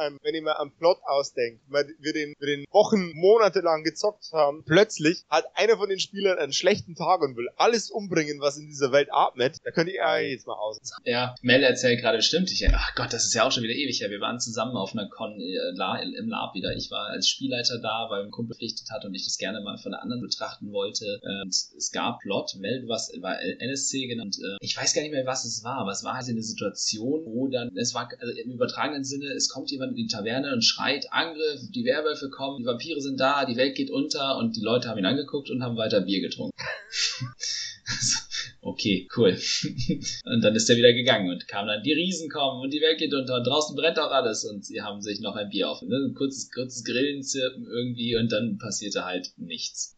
einen Plot ausdenke, wir den Wochen, Monate lang gezockt haben, plötzlich hat einer von den Spielern einen schlechten Tag und will alles umbringen, was in dieser Welt atmet, da könnte ich jetzt mal nach Hause. Ja, Mel erzählt gerade, stimmt. Ach Gott, das ist ja auch schon wieder ewig her. Wir waren zusammen auf einer Con im Lab wieder. Ich war als Spielleiter da, weil ein Kumpel verpflichtet hat und ich das gerne mal von der anderen betrachten wollte. Und es gab Plot, Mel war NSC genannt. Ich weiß gar nicht mehr, was es war, aber es war halt eine Situation, wo dann, es war also im übertragenen Sinne, es kommt jemand in die Taverne und schreit, Angriff, die Werwölfe kommen, die Vampire sind da, die Welt geht unter und die Leute haben ihn angeguckt und haben weiter Bier getrunken. Okay, cool. Und dann ist er wieder gegangen und kam dann, die Riesen kommen und die Welt geht unter und draußen brennt auch alles und sie haben sich noch ein Bier auf. Ne? Ein kurzes Grillen zirpen irgendwie und dann passierte halt nichts.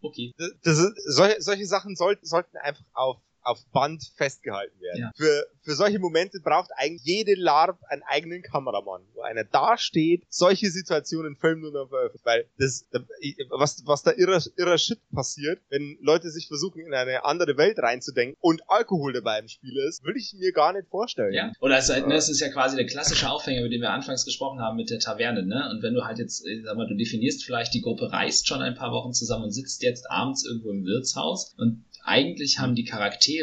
Okay. Solche Sachen sollten einfach auf Band festgehalten werden. Ja. Für solche Momente braucht eigentlich jede LARP einen eigenen Kameramann, wo einer dasteht, solche Situationen filmt und dann veröffentlicht. Weil das, was da irrer Shit passiert, wenn Leute sich versuchen, in eine andere Welt reinzudenken und Alkohol dabei im Spiel ist, würde ich mir gar nicht vorstellen. Ja, oder es ist ja quasi der klassische Aufhänger, über den wir anfangs gesprochen haben mit der Taverne, ne? Und wenn du halt jetzt, sag mal, du definierst vielleicht, die Gruppe reist schon ein paar Wochen zusammen und sitzt jetzt abends irgendwo im Wirtshaus und eigentlich haben die Charaktere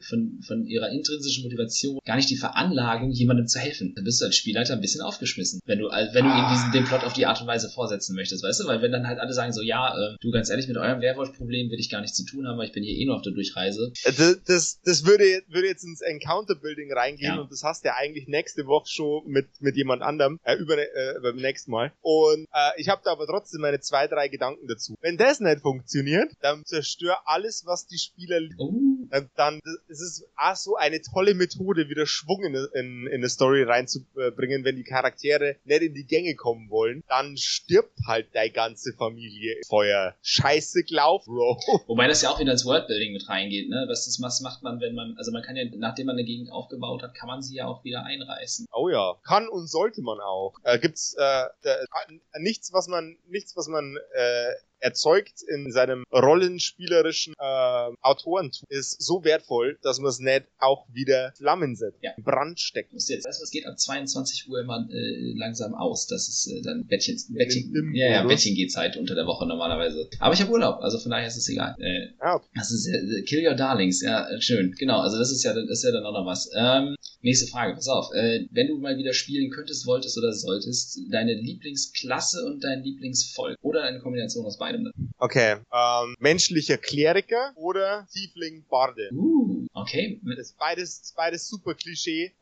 von ihrer intrinsischen Motivation gar nicht die Veranlagung, jemandem zu helfen. Dann bist du als Spielleiter ein bisschen aufgeschmissen, wenn du eben den Plot auf die Art und Weise vorsetzen möchtest, weißt du? Weil wenn dann halt alle sagen so, ja, du, ganz ehrlich, mit eurem Werwolf-Problem will ich gar nichts zu tun haben, weil ich bin hier eh nur auf der Durchreise. Das würde jetzt ins Encounter-Building reingehen, ja. Und das hast du ja eigentlich nächste Woche schon mit jemand anderem, beim nächsten Mal. Und ich habe da aber trotzdem meine 2, 3 Gedanken dazu. Wenn das nicht funktioniert, dann zerstör alles, was die Spieler lieben. Dann ist es auch so eine tolle Methode, wieder Schwung in eine Story reinzubringen, wenn die Charaktere nicht in die Gänge kommen wollen, dann stirbt halt deine ganze Familie im Feuer. Scheiße gelaufen, Bro. Wobei das ja auch wieder ins Worldbuilding mit reingeht, ne? Was macht man, wenn man, also man kann ja, nachdem man eine Gegend aufgebaut hat, kann man sie ja auch wieder einreißen. Oh ja, kann und sollte man auch. Gibt's nichts, was man erzeugt in seinem rollenspielerischen Autorentum ist so wertvoll, dass man es nicht auch wieder Flammen setzt, ja. Brand stecken. Es geht ab 22 Uhr immer langsam aus, das ist dann Bettchen ja, Bettchen geht halt unter der Woche normalerweise. Aber ich habe Urlaub, also von daher ist es egal. Okay. Das ist Kill Your Darlings, ja, schön, genau, also das ist ja dann auch noch was. Nächste Frage, pass auf, wenn du mal wieder spielen könntest, wolltest oder solltest, deine Lieblingsklasse und dein Lieblingsvolk oder eine Kombination aus beiden. Okay, menschlicher Kleriker oder Tiefling Barde. Okay. Das ist beides super Klischee,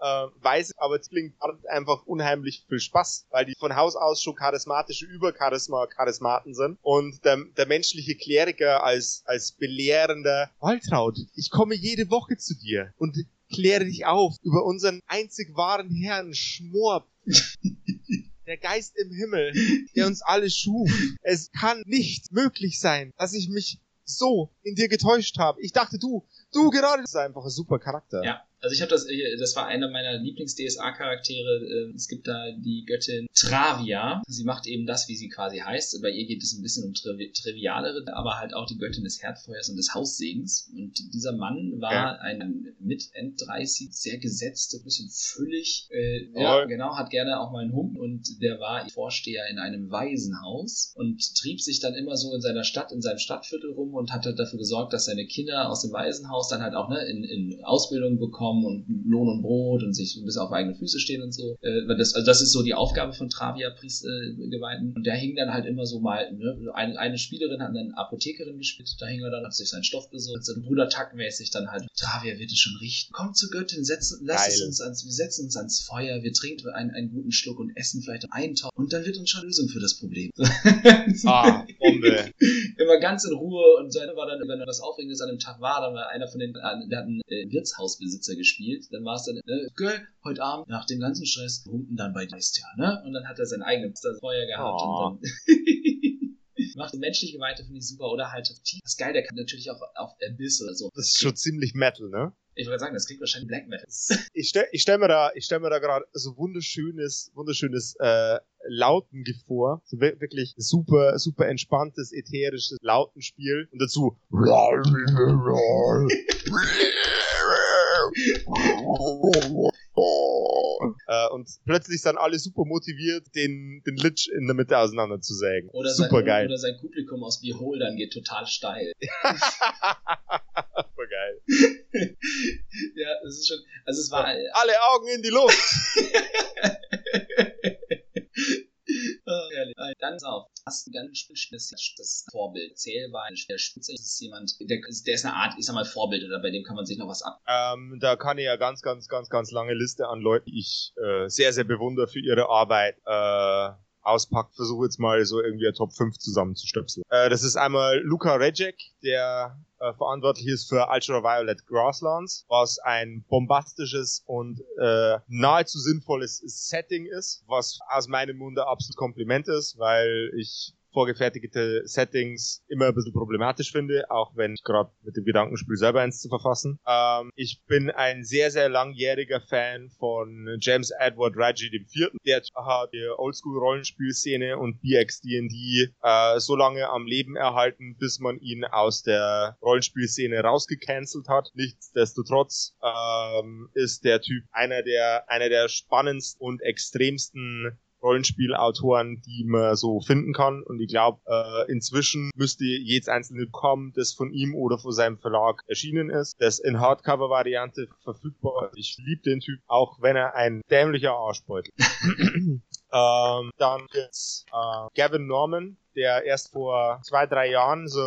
weiß, aber Tiefling Barde einfach unheimlich viel Spaß, weil die von Haus aus schon charismatische Übercharismaten sind und der menschliche Kleriker als belehrender Waltraud, ich komme jede Woche zu dir und kläre dich auf über unseren einzig wahren Herrn Schmorp. Der Geist im Himmel, der uns alle schuf. Es kann nicht möglich sein, dass ich mich so in dir getäuscht habe. Ich dachte, du gerade, das ist einfach ein super Charakter. Ja. Also ich habe das war einer meiner Lieblings-DSA-Charaktere. Es gibt da die Göttin Travia. Sie macht eben das, wie sie quasi heißt. Bei ihr geht es ein bisschen um trivialere, aber halt auch die Göttin des Herdfeuers und des Haussegens. Und dieser Mann war ein mit End-30 sehr gesetzt, ein bisschen füllig. Ja, genau, hat gerne auch mal einen Humpen. Und der war Vorsteher in einem Waisenhaus und trieb sich dann immer so in seiner Stadt, in seinem Stadtviertel rum und hat dafür gesorgt, dass seine Kinder aus dem Waisenhaus dann halt auch in Ausbildung bekommen und Lohn und Brot und sich ein bisschen auf eigene Füße stehen und so. Das ist so die Aufgabe von Travia-Geweihten. Und der hing dann halt immer so mal, ne? Eine Spielerin hat eine Apothekerin gespielt, da hing er dann, hat sich seinen Stoff besorgt, so brudertaktmäßig dann halt, Travia wird es schon richten. Komm zur Göttin, wir setzen uns ans Feuer, wir trinken einen guten Schluck und essen vielleicht einen Topf und dann wird uns schon Lösung für das Problem. Bombe. Immer ganz in Ruhe und dann war dann, wenn was Aufregendes an dem Tag war, dann war einer von den, der hat einen Wirtshausbesitzer gespielt, dann war es dann, Girl, heute Abend, nach dem ganzen Stress, humpen dann bei Dysons, ne? Und dann hat er sein eigenes Feuer gehabt und dann... Macht menschliche Weite, finde ich super, oder halt das Geil, der kann natürlich auch auf Abyss oder so. Das ist schon ziemlich Metal, ne? Ich würde sagen, das klingt wahrscheinlich Black Metal. Ich stell mir da gerade so wunderschönes Lautengift vor. So wirklich super, super entspanntes, ätherisches Lautenspiel. Und dazu... und plötzlich sind alle super motiviert, den Lich in der Mitte auseinanderzusägen. Super geil. Oder sein Publikum aus Beholdern geht total steil. Super geil. schon, also es war... Alle Augen in die Luft! Dann auf. Hast du ganz das Vorbild. Zählbar, der Spitze ist jemand, der ist eine Art, ich sag mal, Vorbild, oder bei dem kann man sich noch was ab. Da kann ich ja ganz lange Liste an Leuten, die ich sehr, sehr bewundere für ihre Arbeit, auspackt. Versuche jetzt mal so irgendwie eine Top 5 zusammenzustöpseln. Das ist einmal Luca Rejek, der verantwortlich ist für Ultraviolet Grasslands, was ein bombastisches und nahezu sinnvolles Setting ist, was aus meinem Munde absolut Kompliment ist, weil ich vorgefertigte Settings immer ein bisschen problematisch finde, auch wenn ich gerade mit dem Gedankenspiel selber eins zu verfassen. Ich bin ein sehr, sehr langjähriger Fan von James Edward Raggi IV. Der hat die Oldschool-Rollenspielszene und BX D&D so lange am Leben erhalten, bis man ihn aus der Rollenspielszene rausgecancelt hat. Nichtsdestotrotz ist der Typ einer der spannendsten und extremsten Rollenspielautoren, die man so finden kann, und ich glaube, inzwischen müsste jedes einzelne bekommen, das von ihm oder von seinem Verlag erschienen ist, das in Hardcover-Variante verfügbar ist. Ich liebe den Typ, auch wenn er ein dämlicher Arschbeutel ist. Dann gibt's Gavin Norman, der erst vor 2-3 Jahren so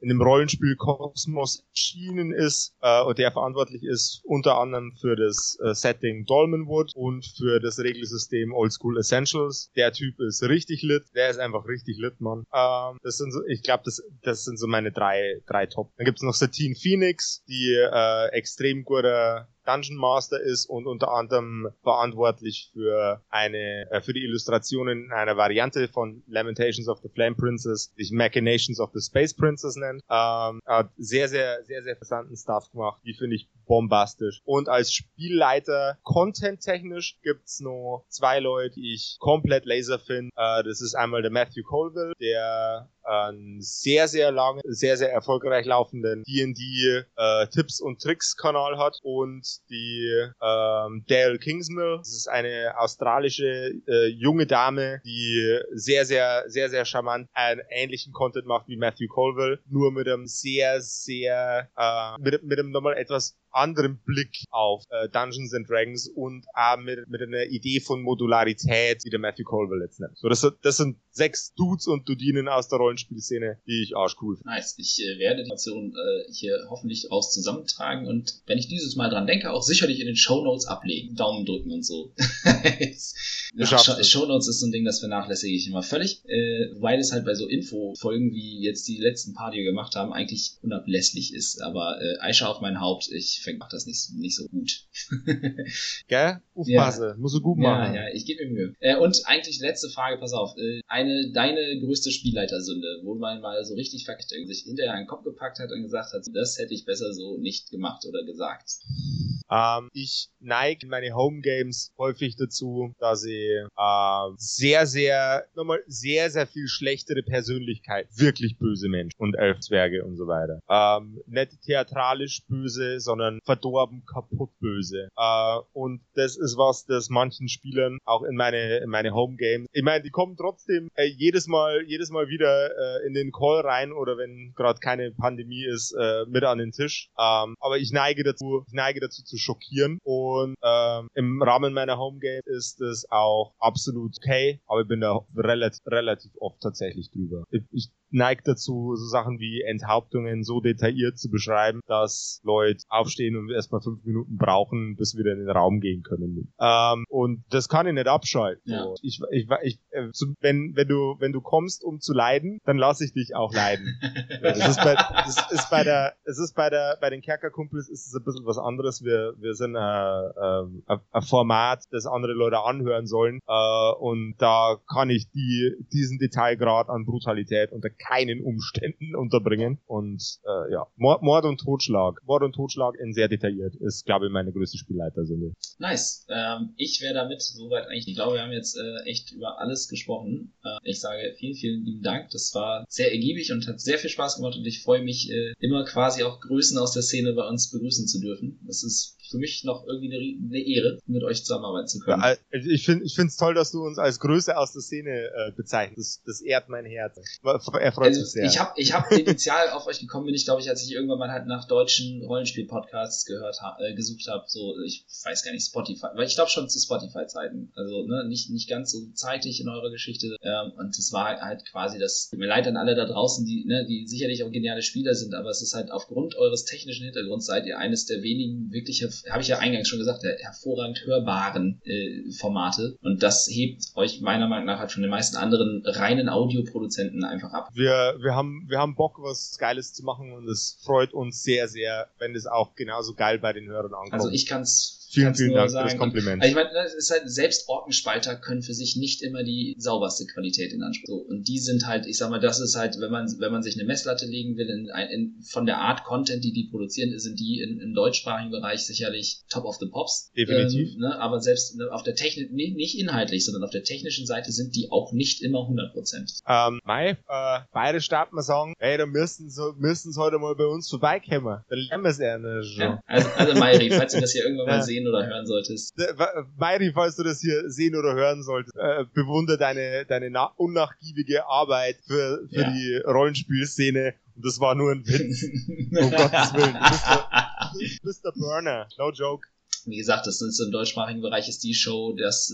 in dem Rollenspiel Kosmos erschienen ist, und der verantwortlich ist unter anderem für das Setting Dolmenwood und für das Regelsystem Old School Essentials. Der Typ ist richtig lit, der ist einfach richtig lit, Mann. Das sind so, ich glaube, das sind so meine drei Top. Dann gibt's noch Satine Phoenix, die extrem guter Dungeon Master ist und unter anderem verantwortlich für die Illustrationen in einer Variante von Lamentations of the Flame Princess, die Machinations of the Space Princess nennt. Hat sehr, sehr, sehr, sehr interessanten Stuff gemacht. Die finde ich bombastisch. Und als Spielleiter content-technisch gibt's noch 2 Leute, die ich komplett laser finde. Das ist einmal der Matthew Colville, der einen sehr, sehr langen, sehr, sehr erfolgreich laufenden D&D Tipps und Tricks Kanal hat, und die Dale Kingsmill. Das ist eine australische junge Dame, die sehr, sehr, sehr, sehr charmant einen ähnlichen Content macht wie Matthew Colville, nur mit einem sehr, sehr, mit einem nochmal etwas anderen Blick auf Dungeons and Dragons und auch mit einer Idee von Modularität, wie der Matthew Colville jetzt nennt. So, das sind 6 Dudes und Dudinen aus der Rollenspielszene, die ich arschcool finde. Nice. Ich werde die Aktion hier hoffentlich raus zusammentragen und, wenn ich dieses Mal dran denke, auch sicherlich in den Shownotes ablegen. Daumen drücken und so. Shownotes ist so ein Ding, das vernachlässige ich immer völlig, weil es halt bei so Infofolgen, wie jetzt die letzten paar, die wir gemacht haben, eigentlich unablässlich ist. Aber Eische auf mein Haupt, ich mache das nicht so gut. Gell? Aufpasse, ja. Musst du gut machen. Ja, ich gebe mir Mühe. Und eigentlich letzte Frage, pass auf. Deine größte Spielleitersünde, wo man mal so richtig sich hinterher einen Kopf gepackt hat und gesagt hat, das hätte ich besser so nicht gemacht oder gesagt. Ich neige in meine Homegames häufig dazu, dass ich sehr, sehr viel schlechtere Persönlichkeit, wirklich böse Menschen und Elfzwerge und so weiter. Nicht theatralisch böse, sondern verdorben, kaputt böse. Und das ist was, das manchen Spielern auch in meine Homegames, ich meine, die kommen trotzdem jedes Mal wieder in den Call rein, oder wenn gerade keine Pandemie ist, mit an den Tisch. Aber ich neige dazu zu schockieren, und im Rahmen meiner Homegame ist es auch absolut okay, aber ich bin da relativ oft tatsächlich drüber. Ich neige dazu, so Sachen wie Enthauptungen so detailliert zu beschreiben, dass Leute aufstehen und erstmal 5 Minuten brauchen, bis wir wieder in den Raum gehen können. Und das kann ich nicht abschalten. Ja. So. Wenn du kommst, um zu leiden, dann lasse ich dich auch leiden. Bei den Kerkerkumpels ist es ein bisschen was anderes. Wir sind ein Format, das andere Leute anhören sollen, und da kann ich diesen Detailgrad an Brutalität unter keinen Umständen unterbringen. Und ja, Mord und Totschlag in sehr detailliert ist, glaube ich, meine größte Spielleitersünde. Nice. Ich werde wäre damit soweit eigentlich. Ich glaube, wir haben jetzt echt über alles gesprochen. Ich sage vielen, vielen lieben Dank. Das war sehr ergiebig und hat sehr viel Spaß gemacht und ich freue mich immer quasi auch Größen aus der Szene bei uns begrüßen zu dürfen. Das ist für mich noch irgendwie eine Ehre, mit euch zusammenarbeiten zu können. Ja, ich finde es toll, dass du uns als Größe aus der Szene bezeichnest. Das ehrt mein Herz. Er freut sich sehr. Ich hab initial auf euch gekommen bin, ich glaube ich, als ich irgendwann mal halt nach deutschen Rollenspiel-Podcasts gesucht habe. So, ich weiß gar nicht, Spotify, weil ich glaube schon zu Spotify-Zeiten. Also ne, nicht ganz so zeitlich in eurer Geschichte. Und das war halt quasi das, mir leid an alle da draußen, die sicherlich auch geniale Spieler sind, aber es ist halt aufgrund eures technischen Hintergrunds seid ihr eines der wenigen wirklich habe ich ja eingangs schon gesagt, hervorragend hörbaren Formate. Und das hebt euch meiner Meinung nach halt von den meisten anderen reinen Audioproduzenten einfach ab. Wir haben Bock, was Geiles zu machen und es freut uns sehr, sehr, wenn das auch genauso geil bei den Hörern ankommt. Also ich kann's Vielen Dank für das Kompliment. Also ich meine, es ist halt, selbst Orkenspalter können für sich nicht immer die sauberste Qualität in Anspruch. So, und die sind halt, ich sag mal, das ist halt, wenn man sich eine Messlatte legen will, von der Art Content, die produzieren, sind die im deutschsprachigen Bereich sicherlich top of the pops. Definitiv. Aber selbst auf der Technik, nicht inhaltlich, sondern auf der technischen Seite sind die auch nicht immer 100%. Beide starten mal sagen, ey, da müssen sie heute mal bei uns vorbeikommen. Dann lernen wir es ja. Also Mayri, falls ihr das hier irgendwann mal sehen oder hören solltest. Mayri, falls du das hier sehen oder hören solltest, bewundere deine unnachgiebige Arbeit für die Rollenspielszene. Und das war nur ein Witz. Um Gottes Willen. Du bist der Burner. No joke. Wie gesagt, das ist im deutschsprachigen Bereich ist die Show, das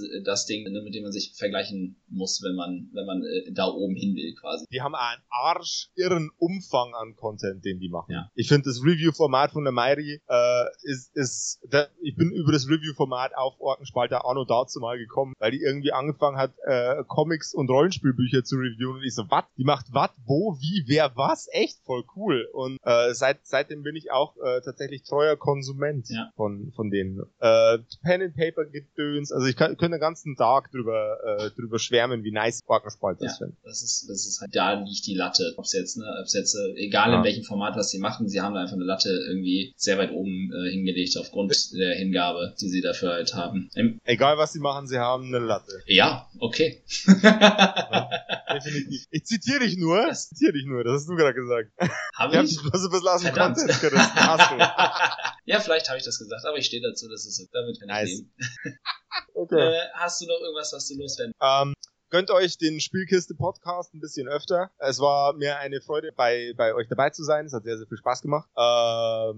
Ding, mit dem man sich vergleichen muss, wenn man da oben hin will quasi. Die haben einen arscherren Umfang an Content, den die machen. Ja. Ich finde das Review-Format von der Mayri ich bin über das Review-Format auf Orkenspalter anno dazu mal gekommen, weil die irgendwie angefangen hat, Comics und Rollenspielbücher zu reviewen und ich so, was? Die macht was, wo, wie, wer, was? Echt? Voll cool. Und seitdem bin ich auch tatsächlich treuer Konsument von denen. Pen and Paper Gedöns, also ich könnte den ganzen Tag drüber schwärmen, wie nice Orkenspalter ist. Ja, das ist halt, da liegt die Latte. Ob es jetzt, egal in welchem Format, was sie machen, sie haben da einfach eine Latte irgendwie sehr weit oben hingelegt, aufgrund der Hingabe, die sie dafür halt haben. Egal was sie machen, sie haben eine Latte. Ja, okay. Ja, definitiv. Ich zitiere dich nur, das hast du gerade gesagt. Ich hab dich bloß lassen. Verdammt. Ja, vielleicht habe ich das gesagt, aber ich stehe dazu, dass es so. Damit kann ich nice leben. Okay. Hast du noch irgendwas, was du loswerden? Gönnt euch den Spielkiste-Podcast ein bisschen öfter. Es war mir eine Freude, bei euch dabei zu sein. Es hat sehr, sehr viel Spaß gemacht.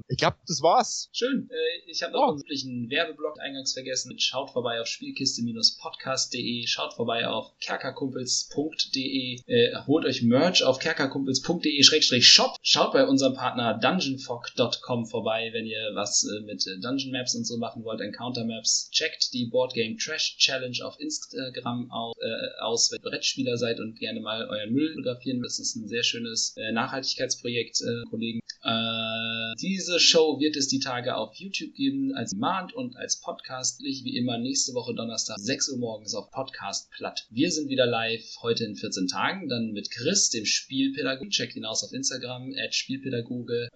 Ich glaube, das war's. Schön. Ich habe noch einen Werbeblock eingangs vergessen. Schaut vorbei auf spielkiste-podcast.de. Schaut vorbei auf kerkerkumpels.de. Holt euch Merch auf kerkerkumpels.de/shop. Schaut bei unserem Partner dungeonfog.com vorbei, wenn ihr was mit Dungeon Maps und so machen wollt, Encounter Maps. Checkt die Board Game Trash Challenge auf Instagram aus, wenn ihr Brettspieler seid und gerne mal euren Müll fotografieren. Das ist ein sehr schönes Nachhaltigkeitsprojekt, Kollegen. Diese Show wird es die Tage auf YouTube geben, als Demand und als Podcast. Wie immer nächste Woche Donnerstag, 6 Uhr morgens auf Podcast-Platt. Wir sind wieder live heute in 14 Tagen, dann mit Chris, dem Spielpädagogen. Checkt ihn aus auf Instagram, @Spielpädagoge.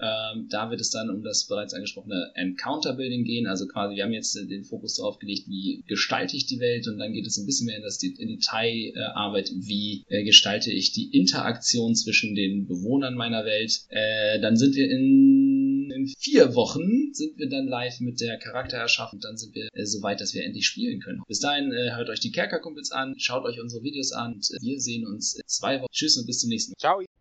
Da wird es dann um das bereits angesprochene Encounter-Building gehen. Also quasi, wir haben jetzt den Fokus darauf gelegt, wie gestalte ich die Welt, und dann geht es ein bisschen mehr in die Detailarbeit, wie gestalte ich die Interaktion zwischen den Bewohnern meiner Welt. Dann sind wir in 4 Wochen sind wir dann live mit der Charaktererschaffung. Dann sind wir so weit, dass wir endlich spielen können. Bis dahin hört euch die Kerkerkumpels an, schaut euch unsere Videos an und wir sehen uns in 2 Wochen. Tschüss und bis zum nächsten Mal. Ciao.